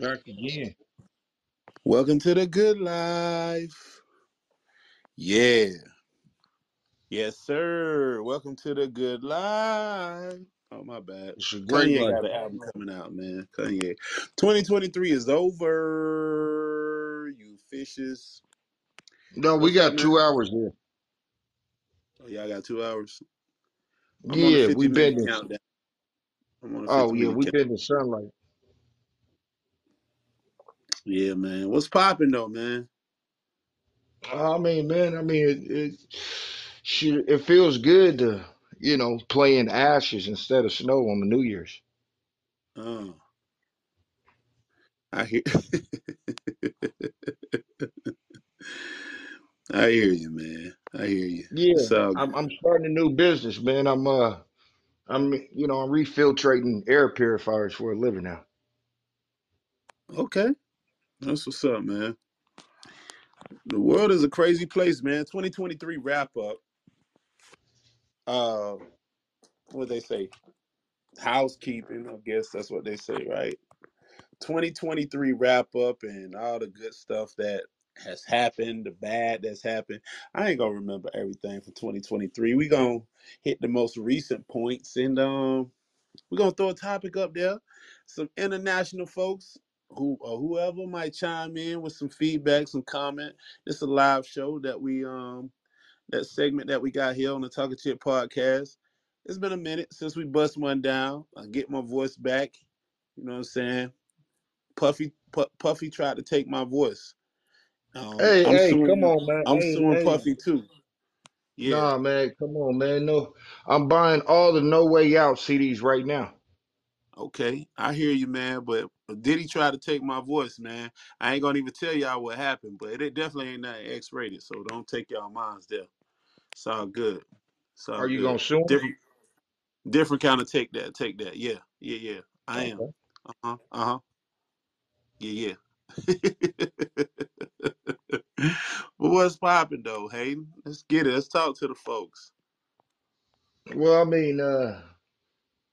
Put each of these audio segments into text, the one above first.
Back again. Welcome to the good life. Yeah. Yes, sir. Welcome to the good life. Oh, my bad. Kanye got an album coming out, man. Kanye. 2023 is over, you fishes. No, we got 2 hours here. Oh, y'all got 2 hours? Yeah, we been there. Oh, yeah, we been in sunlight. Yeah, man. What's popping, though, man? I mean, man, it feels good to, you know, play in ashes instead of snow on the New Year's. Oh. I hear I hear you, man. I hear you. Yeah. So I'm starting a new business, man. I'm refiltrating air purifiers for a living now. Okay. That's what's up, man. The world is a crazy place, man. 2023 wrap up. What they say? Housekeeping, I guess that's what they say, right? 2023 wrap up and all the good stuff that has happened, the bad that's happened. I ain't gonna remember everything from 2023. We gonna hit the most recent points, and we're gonna throw a topic up there. Some international folks who or whoever might chime in with some feedback, some comment. It's a live show that we that segment that we got here on the Talking Chip podcast. It's been a minute since we bust one down. I get my voice back. You know what I'm saying? Puffy tried to take my voice. I'm suing Puffy too. Yeah. Nah, man, come on, man. No, I'm buying all the No Way Out CDs right now. Okay, I hear you, man, but Diddy tried to take my voice, man. I ain't gonna even tell y'all what happened, but it definitely ain't nothing X-rated, so don't take y'all minds there. It's all good. So are you good. Gonna sue him? Different kind of take that. Yeah. I am. Yeah. But what's popping though, Hayden? Let's get it. Let's talk to the folks. Well, I mean,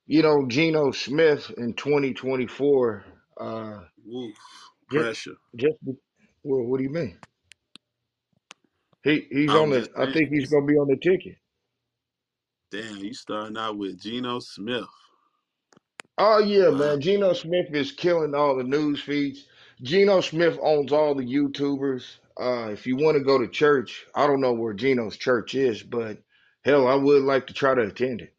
you know, Geno Smith in 2024. Oof, pressure. Well, what do you mean? I think he's gonna be on the ticket. Damn, you starting out with Geno Smith. Oh yeah, man. Geno Smith is killing all the news feeds. Geno Smith owns all the YouTubers. If you want to go to church, I don't know where Geno's church is, but hell, I would like to try to attend it.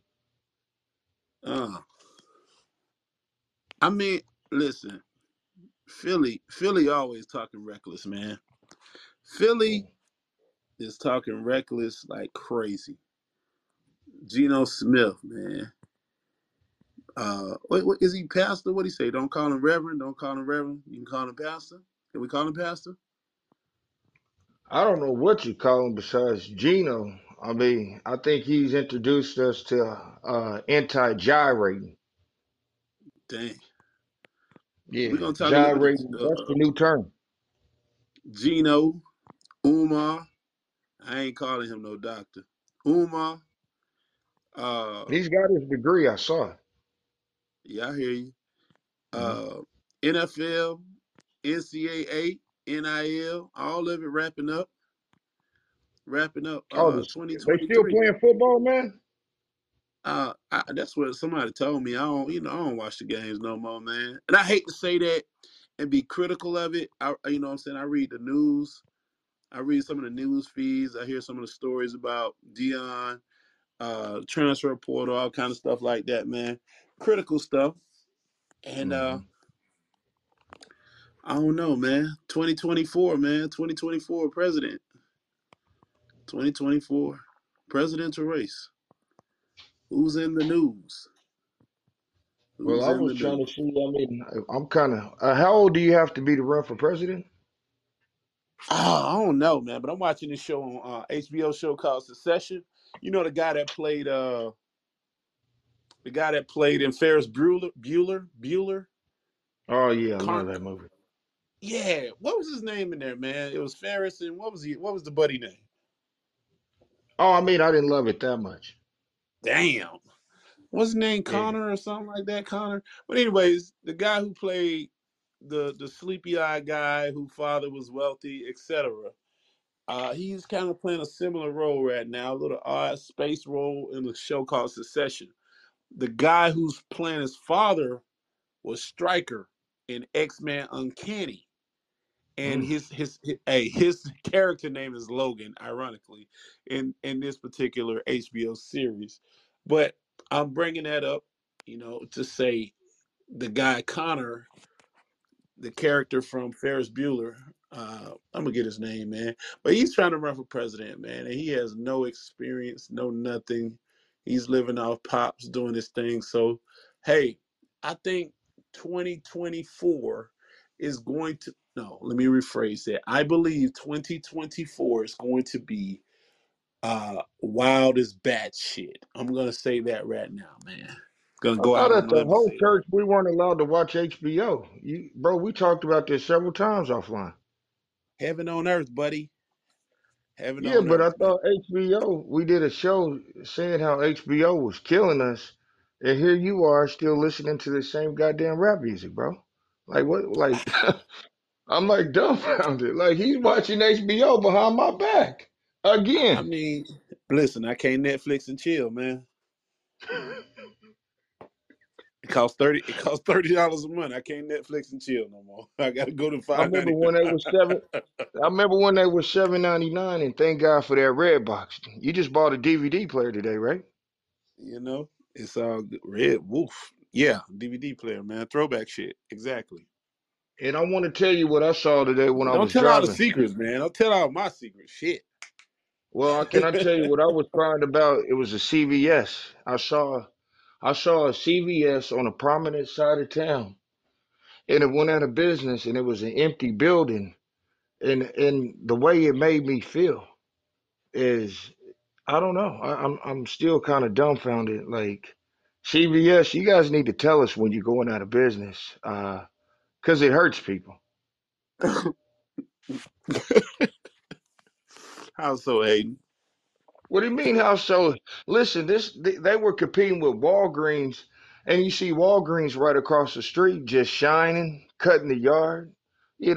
I mean, listen, Philly always talking reckless, man. Philly is talking reckless like crazy. Geno Smith, man. What is he, pastor? What do you say? Don't call him reverend. Don't call him reverend. You can call him pastor. Can we call him pastor? I don't know what you call him besides Geno. I mean, I think he's introduced us to anti-gyrating. Dang. Yeah, we're gonna talk gyrating. That's the new term. Geno, Umar. I ain't calling him no doctor. Umar. He's got his degree. I saw it. Yeah, I hear you. NFL, NCAA. NIL, all of it wrapping up. Oh, 2023. They still playing football, man. That's what somebody told me. I don't watch the games no more, man. And I hate to say that and be critical of it. You know what I'm saying? I read the news. I read some of the news feeds. I hear some of the stories about Deion, transfer portal, all kind of stuff like that, man. Critical stuff. And I don't know, man. 2024, man. 2024 president. 2024 presidential race. Who's in the news? How old do you have to be to run for president? I don't know, man, but I'm watching this show on HBO show called Succession. You know, the guy that played in Ferris Bueller? Oh, yeah, I love that movie. Yeah, what was his name in there, man? It was Ferris, and what was the buddy name? Oh, I mean, I didn't love it that much. Damn. What's his name, Connor or something like that, Connor? But anyways, the guy who played the sleepy-eyed guy whose father was wealthy, etc. He's kind of playing a similar role right now, a little odd space role in the show called Succession. The guy who's playing his father was Stryker in X-Men Uncanny. And his character name is Logan, ironically, in this particular HBO series. But I'm bringing that up, to say the guy Connor, the character from Ferris Bueller, I'm gonna get his name, man. But he's trying to run for president, man, and he has no experience, no nothing. He's living off pops, doing his thing. So, hey, I think 2024 is going to. No, let me rephrase that. I believe 2024 is going to be wild as bat shit. I'm going to say that right now, man. Gonna go out at the whole church. We weren't allowed to watch HBO. Bro, we talked about this several times offline. Heaven on earth, buddy. Heaven on earth. Yeah, but I thought HBO, we did a show saying how HBO was killing us. And here you are still listening to the same goddamn rap music, bro. Like, what? Like... I'm like dumbfounded. Like he's watching HBO behind my back again. I mean, listen, I can't Netflix and chill, man. It costs $30 a month. I can't Netflix and chill no more. I gotta go to $5.99. I remember when they was $7.99, and thank God for that Redbox. You just bought a DVD player today, right? It's all red. Woof. Yeah, DVD player, man. Throwback shit. Exactly. And I want to tell you what I saw today when I was driving. Don't tell all the secrets, man. Don't tell all my secrets. Shit. Well, can I tell you what I was crying about? It was a CVS. I saw a CVS on a prominent side of town, and it went out of business, and it was an empty building. And the way it made me feel is, I don't know. I'm still kind of dumbfounded. Like, CVS, you guys need to tell us when you're going out of business. Because it hurts people. How so, Aiden? What do you mean, how so? Listen, they were competing with Walgreens, and you see Walgreens right across the street just shining, cutting the yard. They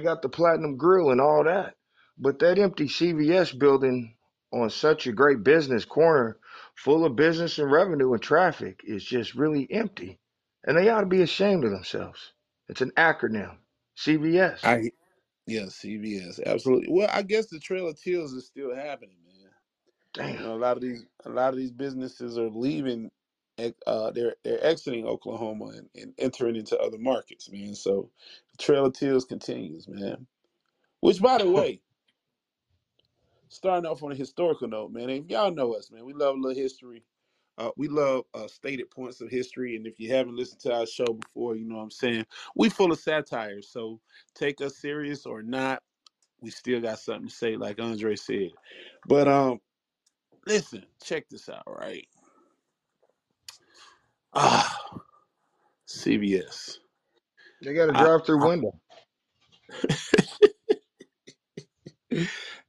got the Platinum Grill and all that. But that empty CVS building on such a great business corner, full of business and revenue and traffic, is just really empty. And they ought to be ashamed of themselves. It's an acronym, CVS. CVS, absolutely. Well, I guess the Trail of Tears is still happening, man. Damn, a lot of these businesses are leaving. They're exiting Oklahoma and entering into other markets, man. So the Trail of Tears continues, man. Which, by the way, starting off on a historical note, man. If y'all know us, man, we love a little history. We love stated points of history, and if you haven't listened to our show before, you know what I'm saying? We full of satire, so take us serious or not, we still got something to say, like Andre said. But listen, check this out, right? CVS. They got a drive-through window.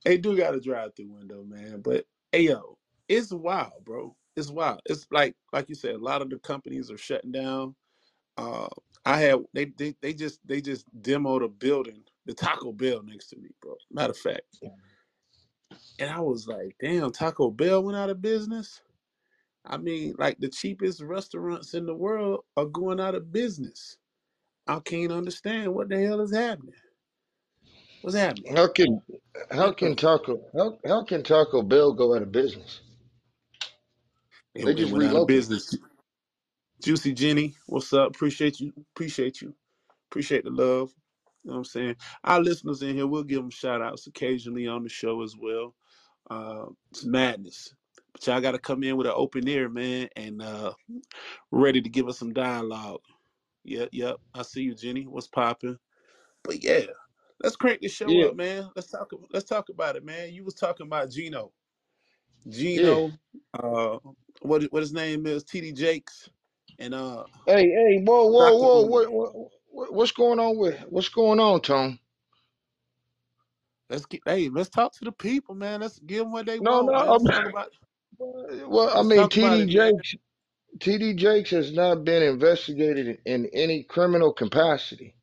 They do got a drive-through window, man. But hey, yo, it's wild, bro. It's wild. It's like you said, a lot of the companies are shutting down. They just demoed a building, the Taco Bell next to me, bro. Matter of fact, and I was like, damn, Taco Bell went out of business. I mean, like the cheapest restaurants in the world are going out of business. I can't understand what the hell is happening. What's happening? How can Taco Bell go out of business? They just went out of business. Juicy Jenny, what's up? Appreciate you. Appreciate the love. You know what I'm saying? Our listeners in here, we'll give them shout-outs occasionally on the show as well. It's madness. But y'all got to come in with an open ear, man, and ready to give us some dialogue. Yep. I see you, Jenny. What's popping? But, yeah, let's crank this show up, man. Let's talk about it, man. You was talking about Gino. What his name is, TD Jakes, and Hey, whoa, what's going on, Tone? Let's talk to the people, man. Let's give them what they want. TD Jakes has not been investigated in any criminal capacity.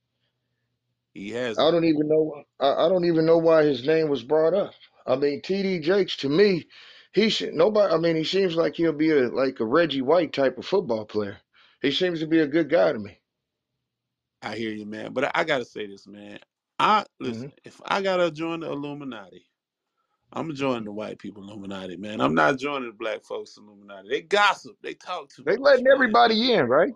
He hasn't. I don't even know why his name was brought up. I mean, TD Jakes, to me, he should nobody. I mean, he seems like he'll be like a Reggie White type of football player. He seems to be a good guy to me. I hear you, man. But I gotta say this, man. I listen. If I gotta join the Illuminati, I'm joining the white people Illuminati, man. I'm not joining the black folks Illuminati. They gossip. They talk too much. They letting everybody in, right?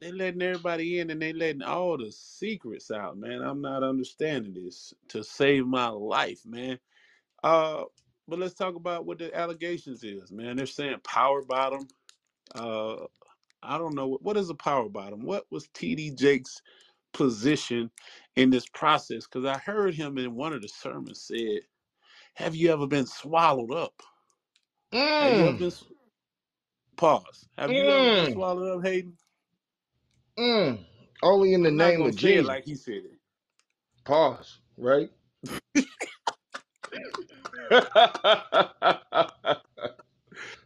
They letting everybody in, and they letting all the secrets out, man. I'm not understanding this. To save my life, man. But let's talk about what the allegations is, man. They're saying power bottom. I don't know. What is a power bottom? What was TD Jakes' position in this process? Because I heard him in one of the sermons said, have you ever been swallowed up? Have you ever been pause. Have you ever been swallowed up, Hayden? Only in the name of Jesus. Like he said it. Pause, right?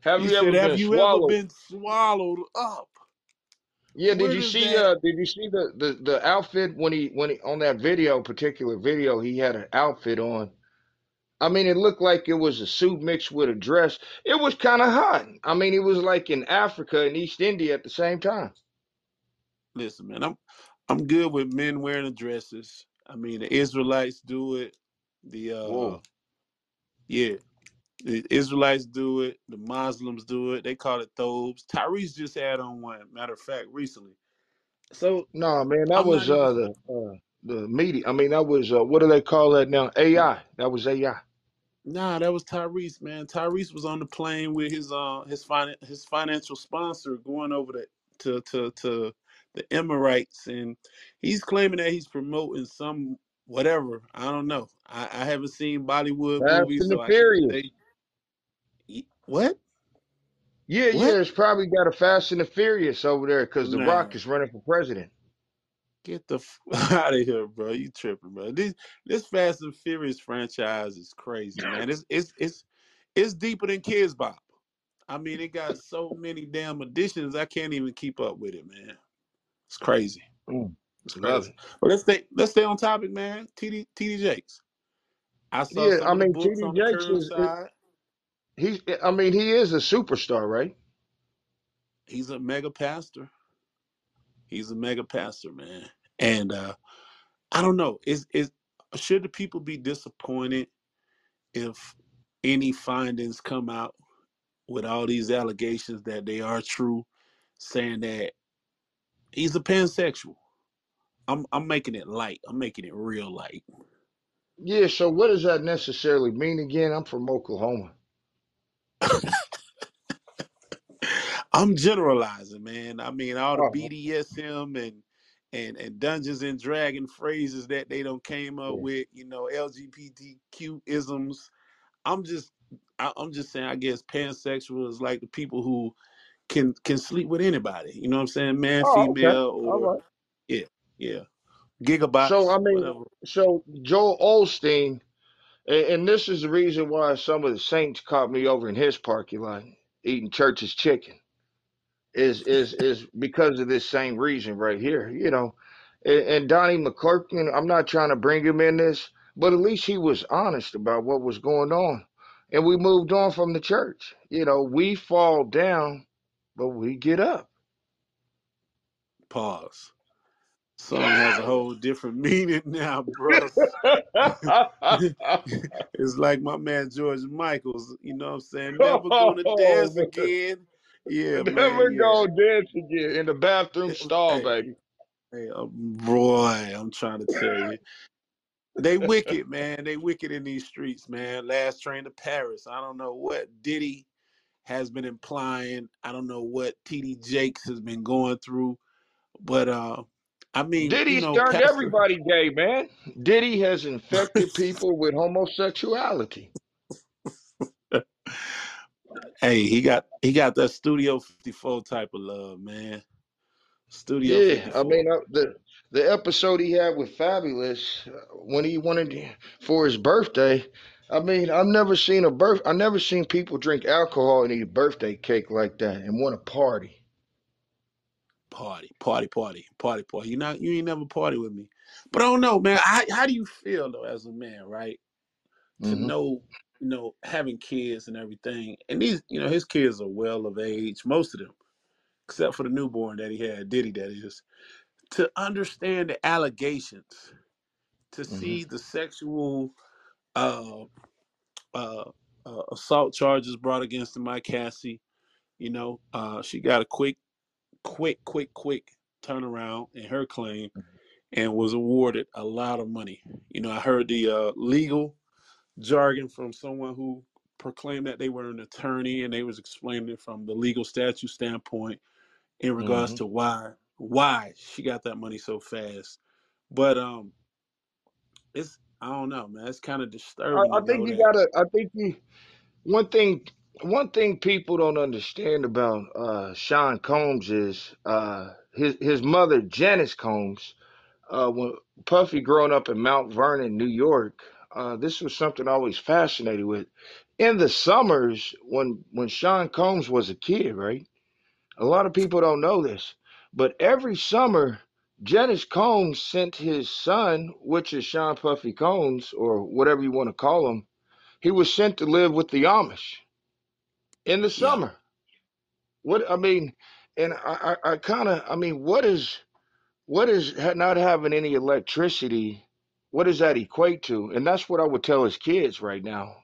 Have you ever been swallowed up? Yeah, did you see the outfit when he on that video, particular video, he had an outfit on. I mean, it looked like it was a suit mixed with a dress. It was kind of hot. I mean, it was like in Africa and East India at the same time. Listen, man, I'm good with men wearing dresses. I mean, the Israelites do it. The Israelites do it. The Muslims do it. They call it thobes. Tyrese just had on one, matter of fact, recently. So no, man, that was the media. I mean, that was what do they call that now? AI. That was AI. Nah, that was Tyrese, man. Tyrese was on the plane with his financial sponsor going over to the Emirates, and he's claiming that he's promoting some. Whatever, I don't know. I haven't seen Bollywood movies. So what? Yeah, it's probably got a Fast and the Furious over there because The Rock is running for president. Get the f out of here, bro! You tripping, bro? This Fast and Furious franchise is crazy, man. It's deeper than Kids Bop. I mean, it got so many damn additions. I can't even keep up with it, man. It's crazy. But let's stay on topic, man. TD Jakes. I saw TD Jakes he is a superstar, right? He's a mega pastor. He's a mega pastor, man. And I don't know. Should the people be disappointed if any findings come out with all these allegations that they are true, saying that he's a pansexual? I'm making it light. I'm making it real light. Yeah, so what does that necessarily mean again? I'm from Oklahoma. I'm generalizing, man. I mean, all the BDSM and Dungeons and Dragon phrases that they done came up with, you know, LGBTQ isms. I'm just saying, I guess pansexual is like the people who can sleep with anybody. You know what I'm saying? Man, female, or yeah, gigabytes. So I mean, whatever. So Joel Osteen, and this is the reason why some of the saints caught me over in his parking lot eating church's chicken, is because of this same reason right here, you know. And Donnie McClurkin, I'm not trying to bring him in this, but at least he was honest about what was going on, and we moved on from the church. You know, we fall down, but we get up. Pause. Song has a whole different meaning now, bro. It's like my man George Michaels, you know what I'm saying? Never gonna dance again. Yeah, never gonna dance again in the bathroom stall, baby. Hey, boy, I'm trying to tell you. They wicked, man. They wicked in these streets, man. Last Train to Paris. I don't know what Diddy has been implying. I don't know what TD Jakes has been going through, but I mean, Diddy's turned everybody gay, man. Diddy has infected people with homosexuality. Hey, he got that Studio 54 type of love, man. Studio 54. I mean, the episode he had with Fabulous when he wanted for his birthday. I mean, I've never seen people drink alcohol and eat a birthday cake like that and want to party. party. You ain't never party with me. But I don't know, man. How do you feel though as a man, right? Mm-hmm. To know, you know, having kids and everything. And these, you know, his kids are well of age, most of them, except for the newborn that he had, Diddy, that is. To understand the allegations, to see the sexual assault charges brought against my Cassie, you know, she got a quick turnaround in her claim and was awarded a lot of money. You know, I heard the legal jargon from someone who proclaimed that they were an attorney, and they was explaining it from the legal statute standpoint in regards to why she got that money so fast. But it's, I don't know, man, it's kind of disturbing. One thing people don't understand about Sean Combs is his mother, Janice Combs, when Puffy growing up in Mount Vernon, New York, this was something I always fascinated with. In the summers, when Sean Combs was a kid, right? A lot of people don't know this, but every summer, Janice Combs sent his son, which is Sean Puffy Combs, or whatever you want to call him, he was sent to live with the Amish in the summer. What I mean, and I kind of, I mean, what is not having any electricity? What does that equate to? And that's what I would tell his kids right now.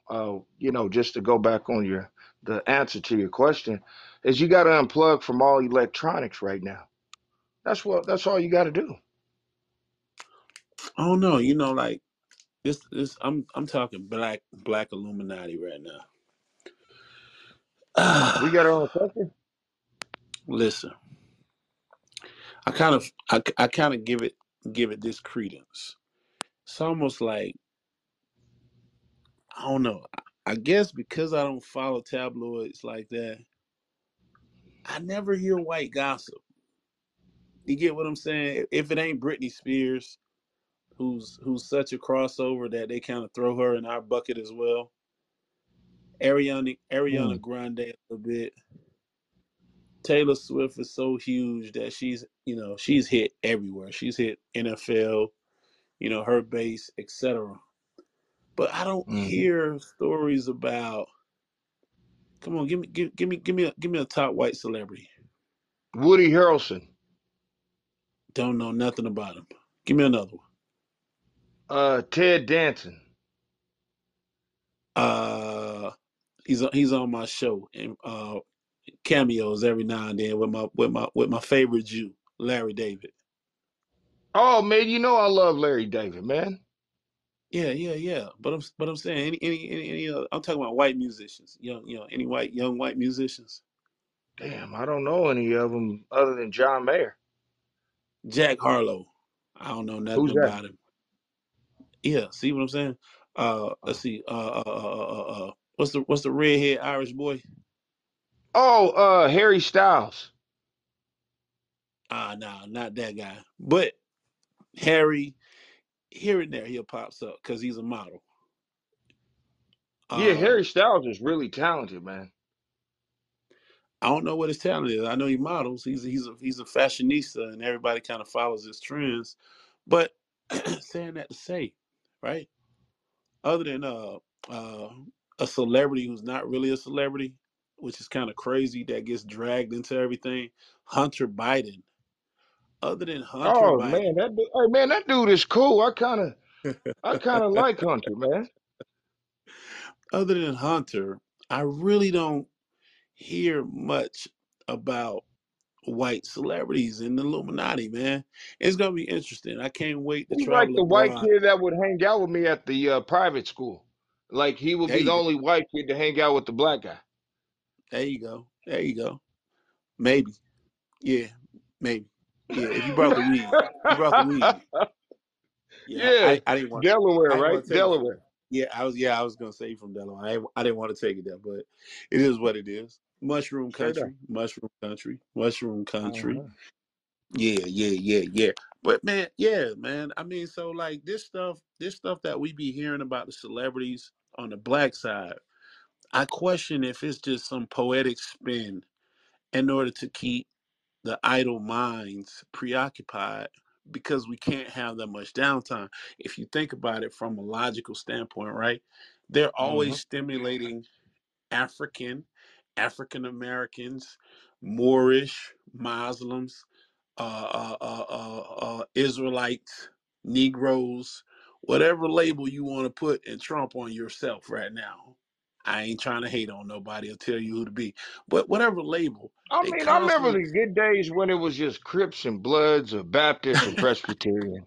You know, just to go back on the answer to your question, is you got to unplug from all electronics right now. That's all you got to do. I don't know, you know, like this. I'm talking black Illuminati right now. We got our own country. Listen, I kind of give it this credence. It's almost like, I don't know. I guess because I don't follow tabloids like that, I never hear white gossip. You get what I'm saying? If it ain't Britney Spears, who's such a crossover that they kind of throw her in our bucket as well. Ariana Grande a little bit. Taylor Swift is so huge that she's hit everywhere. She's hit NFL, you know, her base, etc. But I don't hear stories about. Come on, give me a top white celebrity. Woody Harrelson. Don't know nothing about him. Give me another one. Ted Danson. He's on my show and cameos every now and then with my favorite Jew, Larry David. Oh man, you know I love Larry David, man. Yeah. But I'm saying any other, I'm talking about white musicians, young white musicians. Damn, I don't know any of them other than John Mayer. Jack Harlow. I don't know nothing about him. Yeah, see what I'm saying? Let's see. What's the redhead Irish boy? Oh, Harry Styles. No, not that guy. But Harry, here and there, he pops up because he's a model. Yeah, Harry Styles is really talented, man. I don't know what his talent is. I know he models. He's a fashionista, and everybody kind of follows his trends. But saying that to say, right? Other than a celebrity who's not really a celebrity, which is kind of crazy, that gets dragged into everything. Hunter Biden. Other than Hunter Biden. Man, that dude is cool. I kind of like Hunter, man. Other than Hunter, I really don't hear much about white celebrities in the Illuminati, man. It's gonna be interesting. I can't wait to try. He's like the white kid that would hang out with me at the private school. Like he would be the only white kid to hang out with the black guy. There you go. Maybe. Yeah, maybe. Yeah, if you brought the weed. Yeah, I didn't want Delaware, right? Delaware. Yeah, I was gonna say from Delaware. I didn't want to take it there, but it is what it is. Mushroom country. Uh-huh. Yeah. But man, I mean, so like this stuff that we be hearing about the celebrities on the black side, I question if it's just some poetic spin in order to keep the idle minds preoccupied because we can't have that much downtime. If you think about it from a logical standpoint, right? They're always stimulating African Americans, Moorish, Muslims, Israelites, Negroes, whatever label you want to put and trump on yourself right now. I ain't trying to hate on nobody or tell you who to be, but whatever label. I mean, I remember the good days when it was just Crips and Bloods or Baptists and Presbyterian.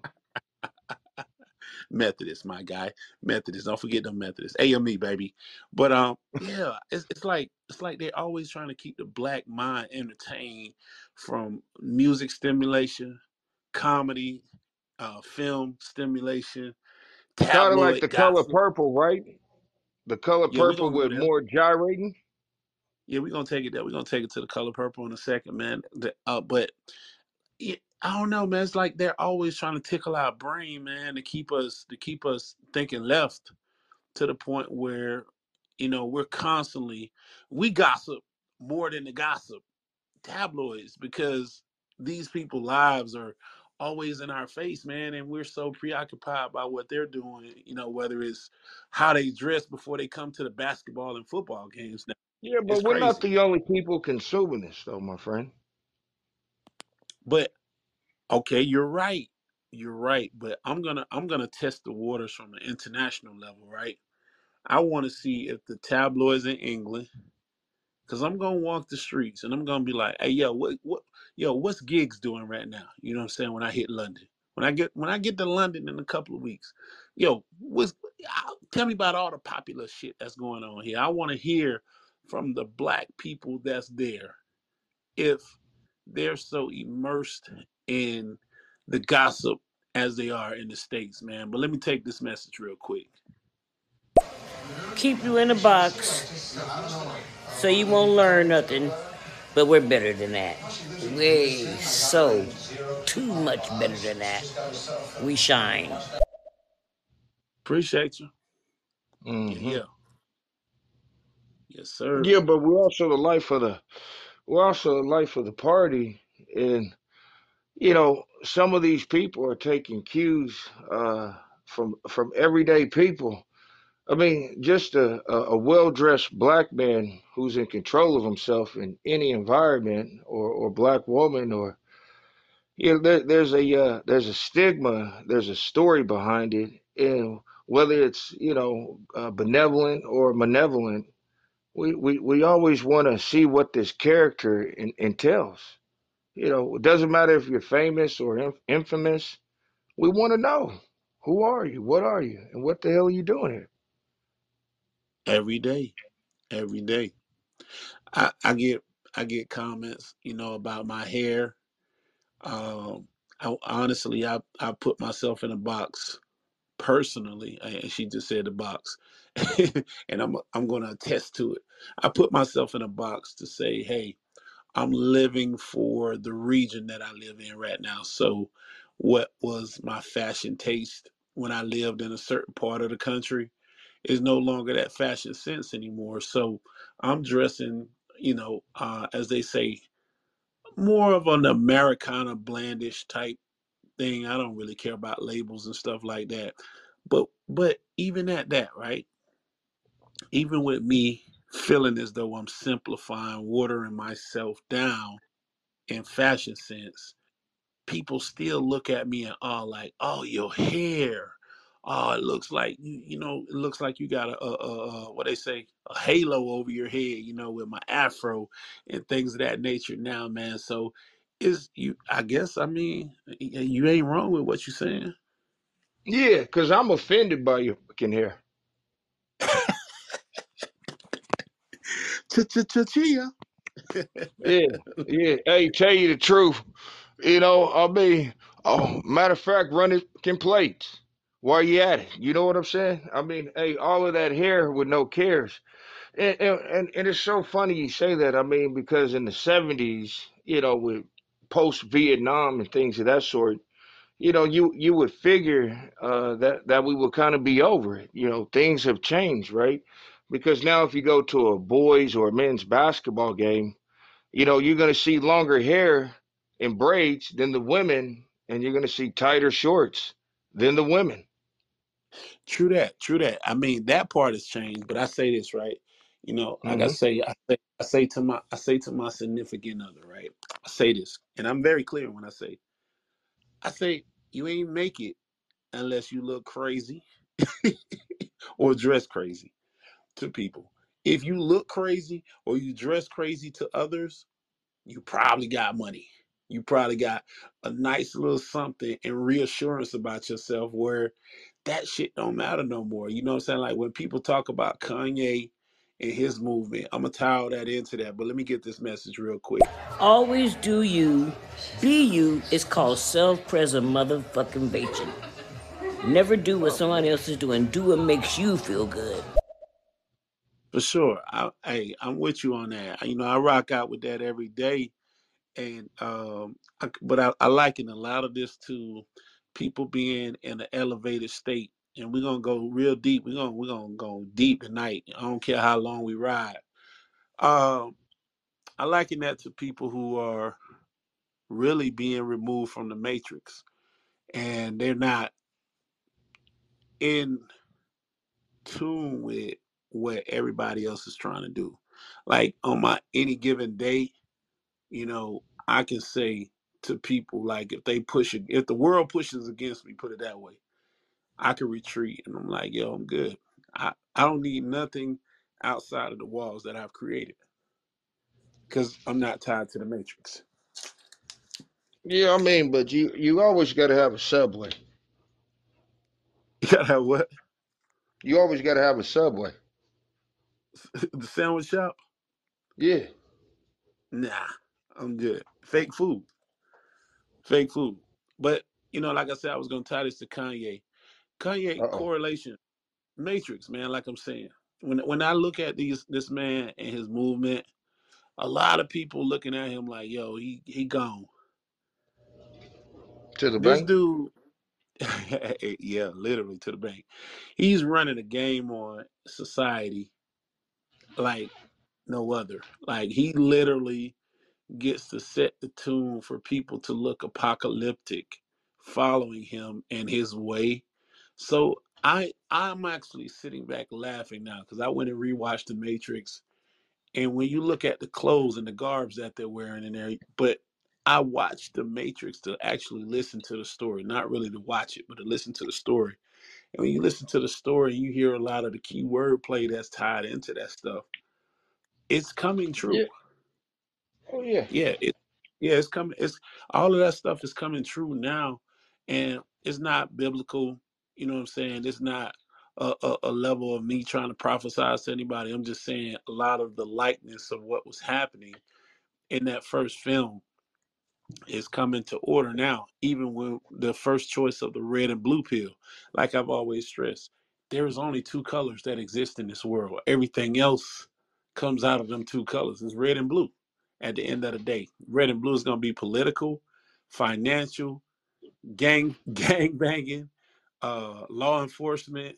Methodist, my guy. Methodist. Don't forget them Methodists. AME, baby. But yeah, it's like they're always trying to keep the black mind entertained from music stimulation, comedy, film stimulation. Kind of like The Color Purple, right? The Color Purple with more gyrating. Yeah, we're gonna take it there. We're gonna take it to The Color Purple in a second, man. But yeah, I don't know, man. It's like they're always trying to tickle our brain, man, to keep us thinking left, to the point where, you know, we gossip more than the gossip tabloids, because these people's lives are always in our face, man, and we're so preoccupied by what they're doing, you know, whether it's how they dress before they come to the basketball and football games. Now, yeah, but we're not the only people consuming this, though, my friend. But okay, you're right, but I'm gonna test the waters from an international level, right? I want to see if the tabloids in England, because I'm gonna walk the streets and I'm gonna be like, hey, yo, what's gigs doing right now? You know what I'm saying? When I hit London, when I get to London in a couple of weeks, yo, tell me about all the popular shit that's going on here. I want to hear from the black people that's there, if they're so immersed in the gossip as they are in the States, man. But let me take this message real quick. Keep you in a box so you won't learn nothing. But we're better than that. Way so too much better than that. We shine. Appreciate you. Mm-hmm. Yeah. Yes, sir. Yeah, but we're also the life of the party, and you know, some of these people are taking cues from everyday people. I mean, just a well-dressed black man who's in control of himself in any environment, or black woman, or, you know, there's a stigma, there's a story behind it, and whether it's, you know, benevolent or malevolent, we always want to see what this character entails. You know, it doesn't matter if you're famous or infamous. We want to know, who are you? What are you? And what the hell are you doing here? Every day. I get comments, you know, about my hair. I honestly put myself in a box personally, and she just said the box, and I'm going to attest to it. I put myself in a box to say, hey, I'm living for the region that I live in right now. So what was my fashion taste when I lived in a certain part of the country is no longer that fashion sense anymore. So I'm dressing, you know, as they say, more of an Americana blandish type thing. I don't really care about labels and stuff like that. But even at that, right? Even with me feeling as though I'm simplifying, watering myself down in fashion sense, people still look at me and are like, oh, your hair. Oh, it looks like you got a what they say, a halo over your head, you know, with my afro and things of that nature now, man. So you ain't wrong with what you're saying. Yeah, because I'm offended by your fucking hair. Yeah. Hey, tell you the truth, you know, I mean, matter of fact, run it fucking plates. Why are you at it? You know what I'm saying? I mean, hey, all of that hair with no cares. And it's so funny you say that. I mean, because in the 70s, you know, with post-Vietnam and things of that sort, you know, you would figure that we would kind of be over it. You know, things have changed, right? Because now if you go to a boys or a men's basketball game, you know, you're going to see longer hair in braids than the women, and you're going to see tighter shorts than the women. True that, true that. I mean, that part has changed, but I say this, right? You know, like I say to my significant other, right? I say this, and I'm very clear when I say, you ain't make it unless you look crazy or dress crazy to people. If you look crazy or you dress crazy to others, you probably got money. You probably got a nice little something and reassurance about yourself where that shit don't matter no more. You know what I'm saying? Like when people talk about Kanye and his movement, I'm going to tie all that into that. But let me get this message real quick. Always do you, be you. It's called self-present motherfucking vation. Never do what someone else is doing. Do what makes you feel good. For sure. I'm with you on that. You know, I rock out with that every day. And I liken a lot of this to people being in an elevated state. And we're gonna go real deep. We're gonna go deep tonight. I don't care how long we ride. I liken that to people who are really being removed from the matrix, and they're not in tune with what everybody else is trying to do. Like on any given day, you know, I can say to people, like, if the world pushes against me, put it that way, I can retreat. And I'm like, yo, I'm good. I don't need nothing outside of the walls that I've created because I'm not tied to the matrix. Yeah, I mean, but you always got to have a subway. You got to have what? You always got to have a Subway. The sandwich shop? Yeah. Nah, I'm good. Fake food. But, you know, like I said, I was going to tie this to Kanye. Kanye correlation, matrix, man, like I'm saying. When I look at this man and his movement, a lot of people looking at him like, yo, he gone. To the bank? This dude... Yeah, literally to the bank. He's running a game on society like no other. Like he literally gets to set the tune for people to look apocalyptic following him and his way. So I'm actually sitting back laughing now because I went and rewatched The Matrix, and when you look at the clothes and the garbs that they're wearing in there, but I watched The Matrix to actually listen to the story, not really to watch it, but to listen to the story. And when you listen to the story, you hear a lot of the key word play that's tied into that stuff. It's coming true. Yeah. Oh yeah. Yeah. It's coming. It's all of that stuff is coming true now. And it's not biblical. You know what I'm saying? It's not a level of me trying to prophesize to anybody. I'm just saying a lot of the likeness of what was happening in that first film is coming to order now, even when the first choice of the red and blue pill. Like I've always stressed, there is only two colors that exist in this world. Everything else comes out of them two colors. It's red and blue at the end of the day. Red and blue is going to be political, financial, gang banging, law enforcement.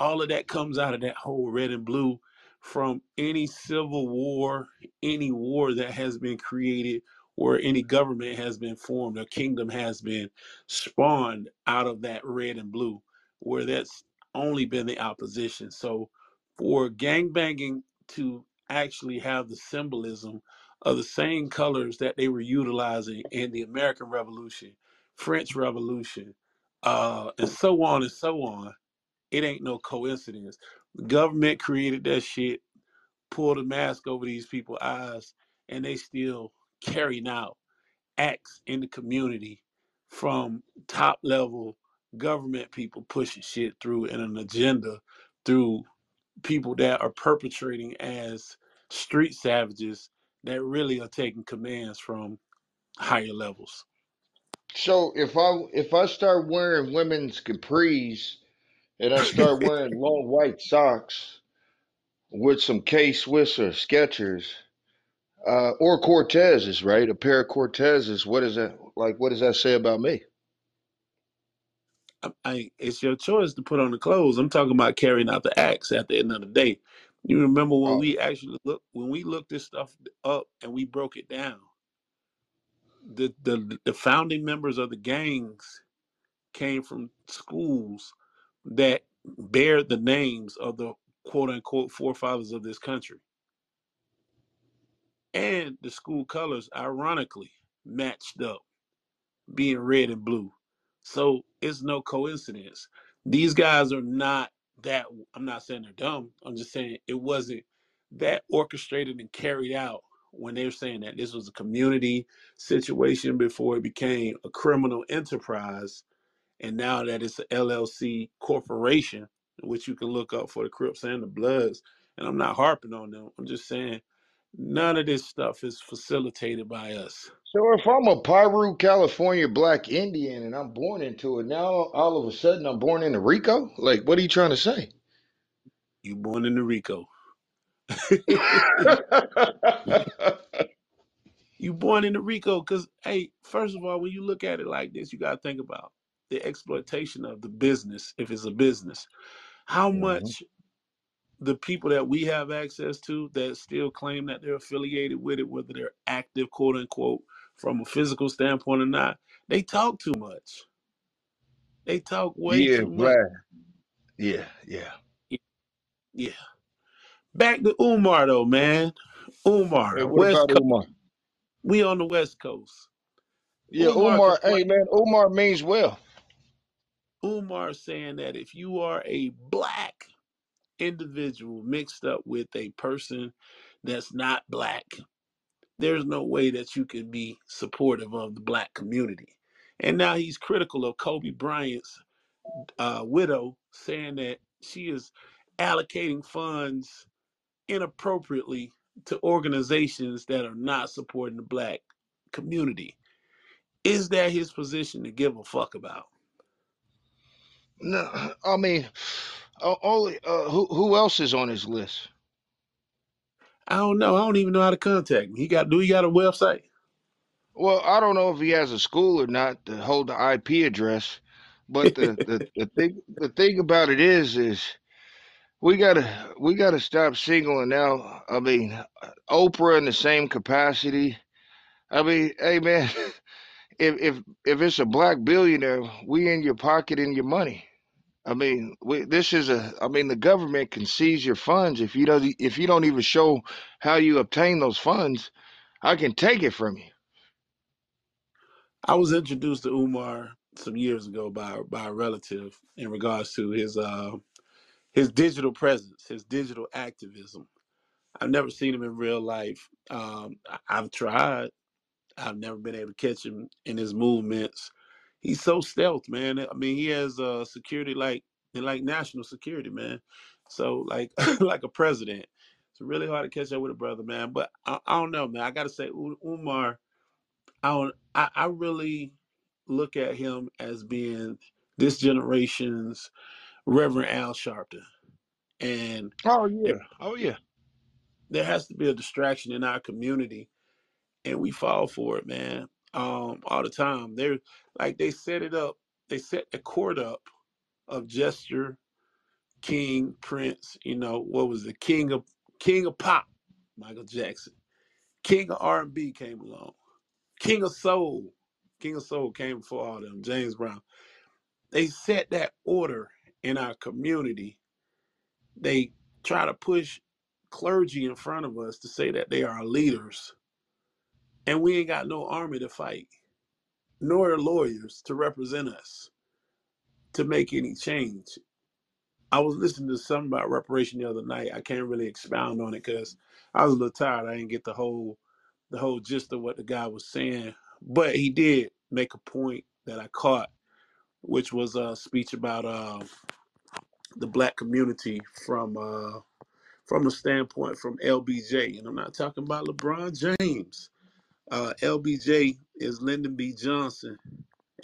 All of that comes out of that whole red and blue from any civil war, any war that has been created, where any government has been formed or kingdom has been spawned out of that red and blue, where that's only been the opposition. So for gangbanging to actually have the symbolism of the same colors that they were utilizing in the American Revolution, French Revolution, and so on and so on, it ain't no coincidence. The government created that shit, pulled a mask over these people's eyes, and they still carrying out acts in the community from top level government people pushing shit through and an agenda through people that are perpetrating as street savages that really are taking commands from higher levels. So if I start wearing women's capris and I start wearing long white socks with some K-Swiss or Skechers, or Cortezes, right? A pair of Cortezes. What is that like? What does that say about me? It's your choice to put on the clothes. I'm talking about carrying out the acts at the end of the day. You remember when we actually looked this stuff up and we broke it down? the founding members of the gangs came from schools that bear the names of the quote unquote forefathers of this country. And the school colors ironically matched up, being red and blue. So it's no coincidence. These guys are not that, I'm not saying they're dumb. I'm just saying it wasn't that orchestrated and carried out when they're saying that this was a community situation before it became a criminal enterprise. And now that it's an LLC corporation, which you can look up for the Crips and the Bloods. And I'm not harping on them. I'm just saying none of this stuff is facilitated by us. So if I'm a Piru, California black Indian and I'm born into it, now all of a sudden I'm born into RICO? Like, what are you trying to say? You born into RICO. You born into RICO because, hey, first of all, when you look at it like this, you got to think about the exploitation of the business, if it's a business. How much the people that we have access to that still claim that they're affiliated with it, whether they're active, quote unquote, from a physical standpoint or not, they talk too much. They talk way too much. Yeah. Back to Umar though, man. Umar. Hey, what about Umar? We on the West Coast. Yeah, Umar, hey man, Umar means well. Umar saying that if you are a black individual mixed up with a person that's not black, there's no way that you can be supportive of the black community. And now he's critical of Kobe Bryant's widow, saying that she is allocating funds inappropriately to organizations that are not supporting the black community. Is that his position to give a fuck about? No, I mean, only who else is on his list? I don't know. I don't even know how to contact him. Do he got a website? Well, I don't know if he has a school or not to hold the IP address, but the thing about it is we gotta stop singling out. I mean, Oprah in the same capacity. I mean, hey man. If it's a black billionaire, we in your pocket and your money. I mean, the government can seize your funds if you don't even show how you obtain those funds. I can take it from you. I was introduced to Umar some years ago by a relative in regards to his digital presence, his digital activism. I've never seen him in real life. I've tried. I've never been able to catch him in his movements. He's so stealth, man. I mean, he has security like national security, man. So like like a president. It's really hard to catch up with a brother, man. But I don't know, man. I gotta say, Umar, I really look at him as being this generation's Reverend Al Sharpton. And oh yeah, there has to be a distraction in our community. And we fall for it, man, all the time. They're like, they set it up. They set the court up of Jester, King, Prince. You know, what was the king of pop? Michael Jackson. King of R&B came along. King of soul came before all them. James Brown. They set that order in our community. They try to push clergy in front of us to say that they are leaders. And we ain't got no army to fight, nor lawyers to represent us to make any change. I was listening to something about reparation the other night. I can't really expound on it because I was a little tired. I didn't get the whole gist of what the guy was saying. But he did make a point that I caught, which was a speech about the black community from a standpoint from LBJ. And I'm not talking about LeBron James. LBJ is Lyndon B. Johnson,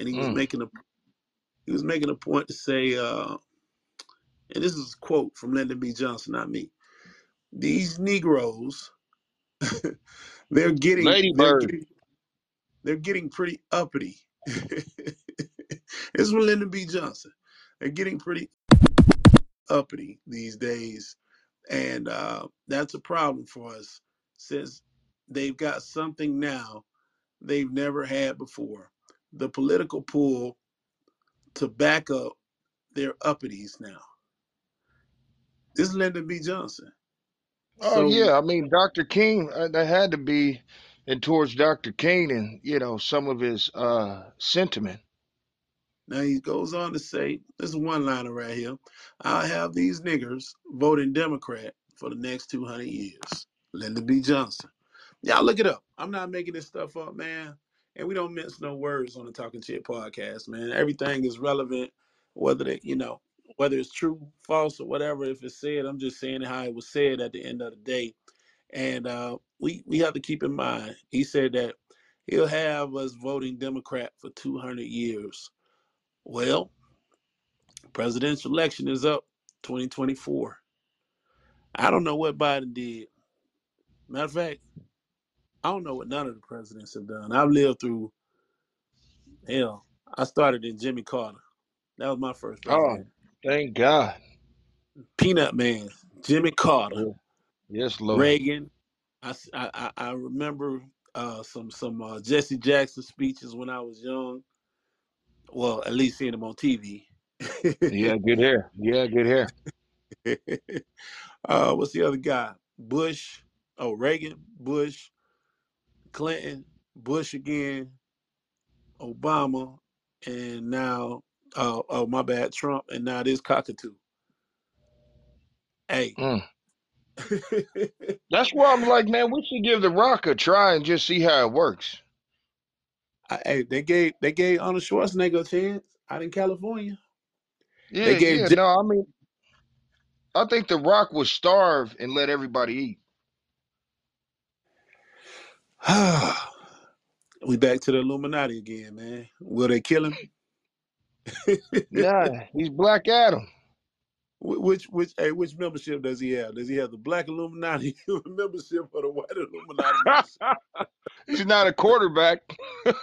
and he was making a point to say, and this is a quote from Lyndon B. Johnson, not me. These Negroes, they're getting pretty uppity. This is Lyndon B. Johnson. They're getting pretty uppity these days, and that's a problem for us since they've got something now they've never had before. The political pull to back up their uppities now. This is Lyndon B. Johnson. Oh, so, yeah. I mean, Dr. King, that had to be, and towards Dr. King and, you know, some of his sentiment. Now he goes on to say, this is one liner right here. I'll have these niggers voting Democrat for the next 200 years. Lyndon B. Johnson. Y'all look it up. I'm not making this stuff up, man. And we don't mince no words on the Talking Shit podcast, man. Everything is relevant, whether they, you know, whether it's true, false, or whatever. If it's said, I'm just saying how it was said at the end of the day. And we have to keep in mind, he said that he'll have us voting Democrat for 200 years. Well, presidential election is up 2024. I don't know what Biden did. Matter of fact, I don't know what none of the presidents have done. I've lived through, hell, I started in Jimmy Carter. That was my first president. Oh, thank God. Peanut Man, Jimmy Carter. Yes, Lord. Reagan. I remember some Jesse Jackson speeches when I was young. Well, at least seeing them on TV. Yeah, good hair. Yeah, good hair. What's the other guy? Bush. Oh, Reagan, Bush, Clinton, Bush again, Obama, and now, oh, my bad, Trump, and now this cockatoo. Hey. Mm. That's why I'm like, man, we should give The Rock a try and just see how it works. Hey, they gave Arnold Schwarzenegger a chance out in California. Yeah, they gave no, I mean, I think The Rock would starve and let everybody eat. We back to the Illuminati again, man. Will they kill him? Nah, he's Black Adam. Which membership does he have? Does he have the Black Illuminati membership or the White Illuminati membership? He's not a quarterback.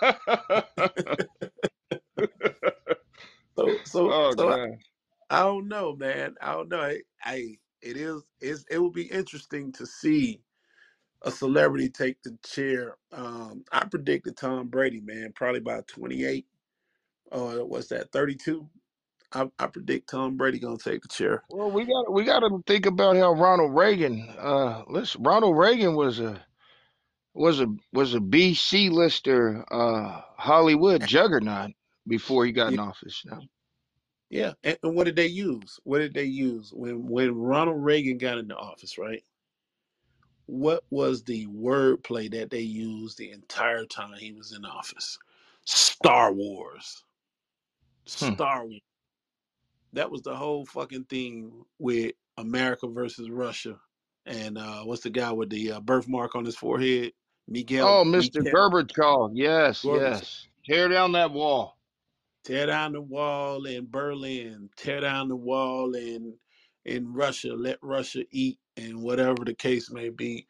I don't know, man. I don't know. It will be interesting to see a celebrity take the chair. I predicted Tom Brady, man, probably by 28. Or what's that, 32? I predict Tom Brady gonna take the chair. Well, we gotta think about how Ronald Reagan. Ronald Reagan was a BC lister, Hollywood juggernaut before he got in office. Now. Yeah, and what did they use? What did they use when Ronald Reagan got into office? Right. What was the wordplay that they used the entire time he was in office? Star Wars. Star Wars. That was the whole fucking thing with America versus Russia. And what's the guy with the birthmark on his forehead? Miguel. Oh, Mr. Gorbachev. Yes, Gorbachev. Yes. Tear down that wall. Tear down the wall in Berlin. Tear down the wall in Russia. Let Russia eat, and whatever the case may be.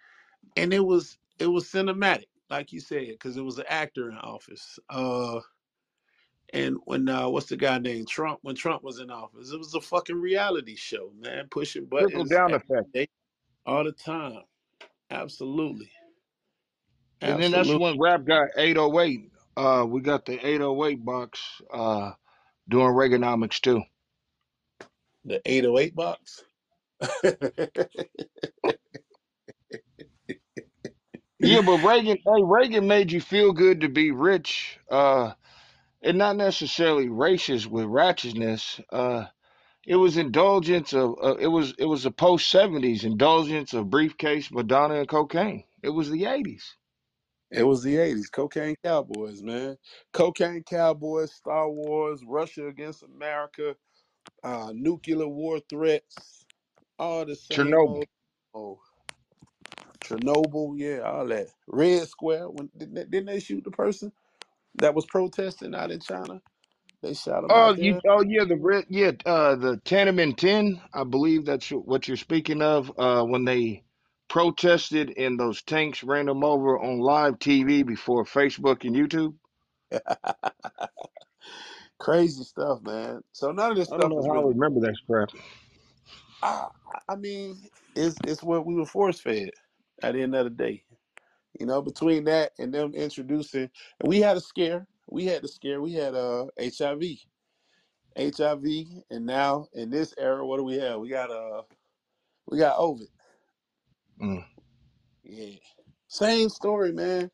And it was cinematic, like you said, because it was an actor in office. And when, what's the guy named Trump? When Trump was in office, it was a fucking reality show, man. Pushing buttons. Trickle down effect. All the time. Absolutely. And then that's when rap got 808. We got the 808 box doing Reaganomics too. The 808 box? Yeah, but Reagan made you feel good to be rich. And not necessarily racist with righteousness. It was indulgence of it was a post-70s indulgence of briefcase, Madonna, and cocaine. It was the 80s. It was the 80s. Cocaine cowboys, man. Cocaine cowboys, Star Wars, Russia against America, nuclear war threats, all this. Chernobyl. Chernobyl, yeah, all that. Red Square. When didn't they shoot the person that was protesting out in China? They shot him. The Tiananmen 10, I believe that's what you're speaking of. When they protested and those tanks ran them over on live TV before Facebook and YouTube. Crazy stuff, man. So none of this stuff. I don't know how I remember that crap. I mean, it's what we were force fed at the end of the day. You know, between that and them introducing, and we had a scare. We had a scare. We had HIV, and now in this era, what do we have? We got Ovid. Mm. Yeah, same story, man.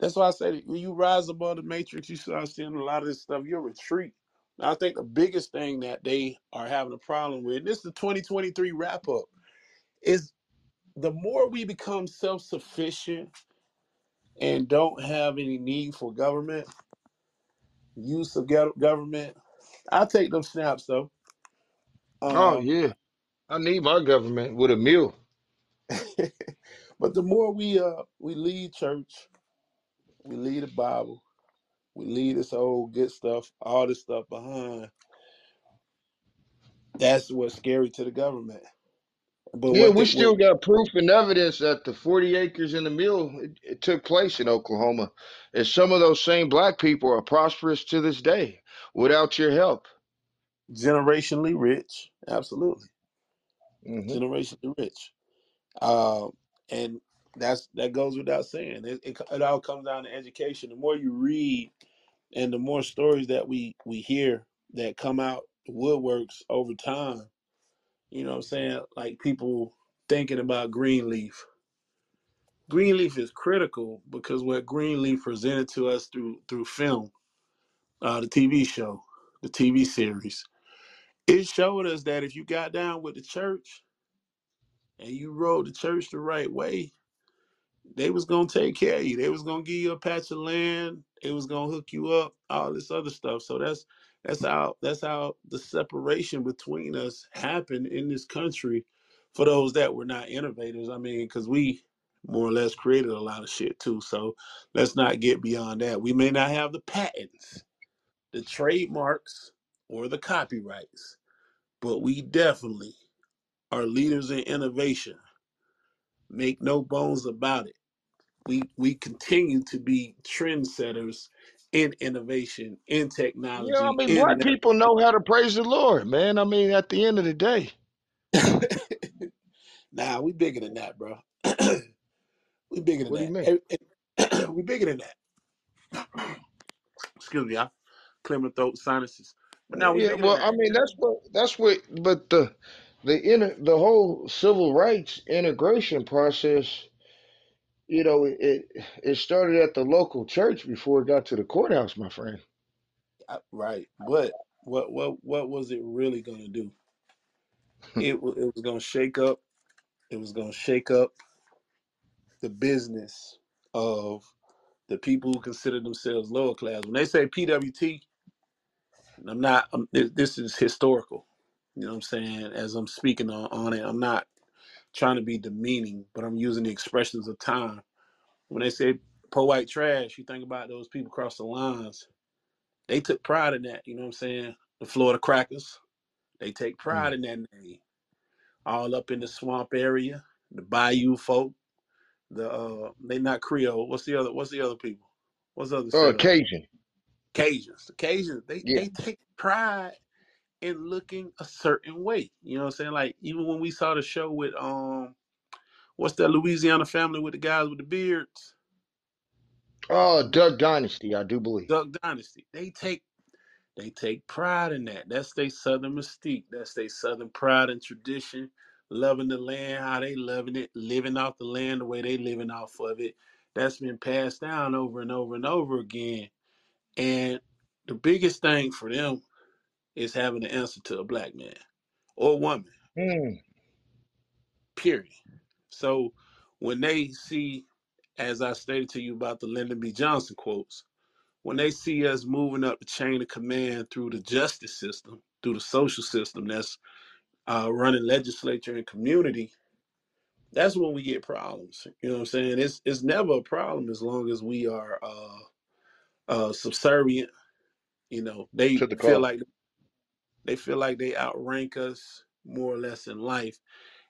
That's why I say that when you rise above the matrix, you start seeing a lot of this stuff. You retreat. And I think the biggest thing that they are having a problem with, and this is the 2023 wrap up, is the more we become self-sufficient and don't have any need for government, use of government. I take them snaps though. Oh yeah, I need my government with a meal. But the more we lead church, we lead the Bible, we lead this old good stuff, all this stuff behind. That's what's scary to the government. But yeah, we still got proof and evidence that the 40 acres in the mill, it took place in Oklahoma. And some of those same black people are prosperous to this day without your help. Generationally rich. Absolutely. Mm-hmm. Generationally rich. And that goes without saying. It all comes down to education. The more you read and the more stories that we hear that come out the woodworks over time, you know what I'm saying? Like people thinking about Greenleaf. Greenleaf is critical because what Greenleaf presented to us through film, the TV show, the TV series, it showed us that if you got down with the church and you rode the church the right way, they was going to take care of you. They was going to give you a patch of land. It was going to hook you up, all this other stuff. So that's how the separation between us happened in this country for those that were not innovators. I mean, because we more or less created a lot of shit too. So let's not get beyond that. We may not have the patents, the trademarks, or the copyrights, but we definitely are leaders in innovation. Make no bones about it. We continue to be trendsetters in innovation, in technology. You know, I mean, black people know how to praise the Lord, man. I mean, at the end of the day. Nah, we bigger than that, bro. We bigger than that. What do you mean? We bigger than that. Excuse me, I'm clearing my throat, sinuses. But now we bigger than that. I mean, but the whole civil rights integration process, you know, it started at the local church before it got to the courthouse, my friend. Right, but what was it really going to do? It was going to shake up. It was going to shake up the business of the people who consider themselves lower class. When they say PWT, and this is historical. You know what I'm saying? As I'm speaking on it, I'm not trying to be demeaning, but I'm using the expressions of time. When they say "po white trash," you think about those people across the lines. They took pride in that, you know what I'm saying? The Florida Crackers, they take pride in that name. All up in the swamp area, the bayou folk, they not Creole. What's the other people? What's the other? Oh, Cajun. Cajuns. The Cajuns, they take pride in looking a certain way. You know what I'm saying? Like even when we saw the show with what's that Louisiana family with the guys with the beards? Oh, Duck Dynasty, I do believe. Duck Dynasty. They take pride in that. That's their Southern mystique. That's their Southern pride and tradition. Loving the land, how they loving it, living off the land the way they living off of it. That's been passed down over and over and over again. And the biggest thing for them is having an answer to a black man or woman. Period. So when they see, as I stated to you about the Lyndon B. Johnson quotes, when they see us moving up the chain of command through the justice system, through the social system that's running legislature and community, that's when we get problems. You know what I'm saying? It's never a problem as long as we are subservient. You know, they feel like they outrank us more or less in life.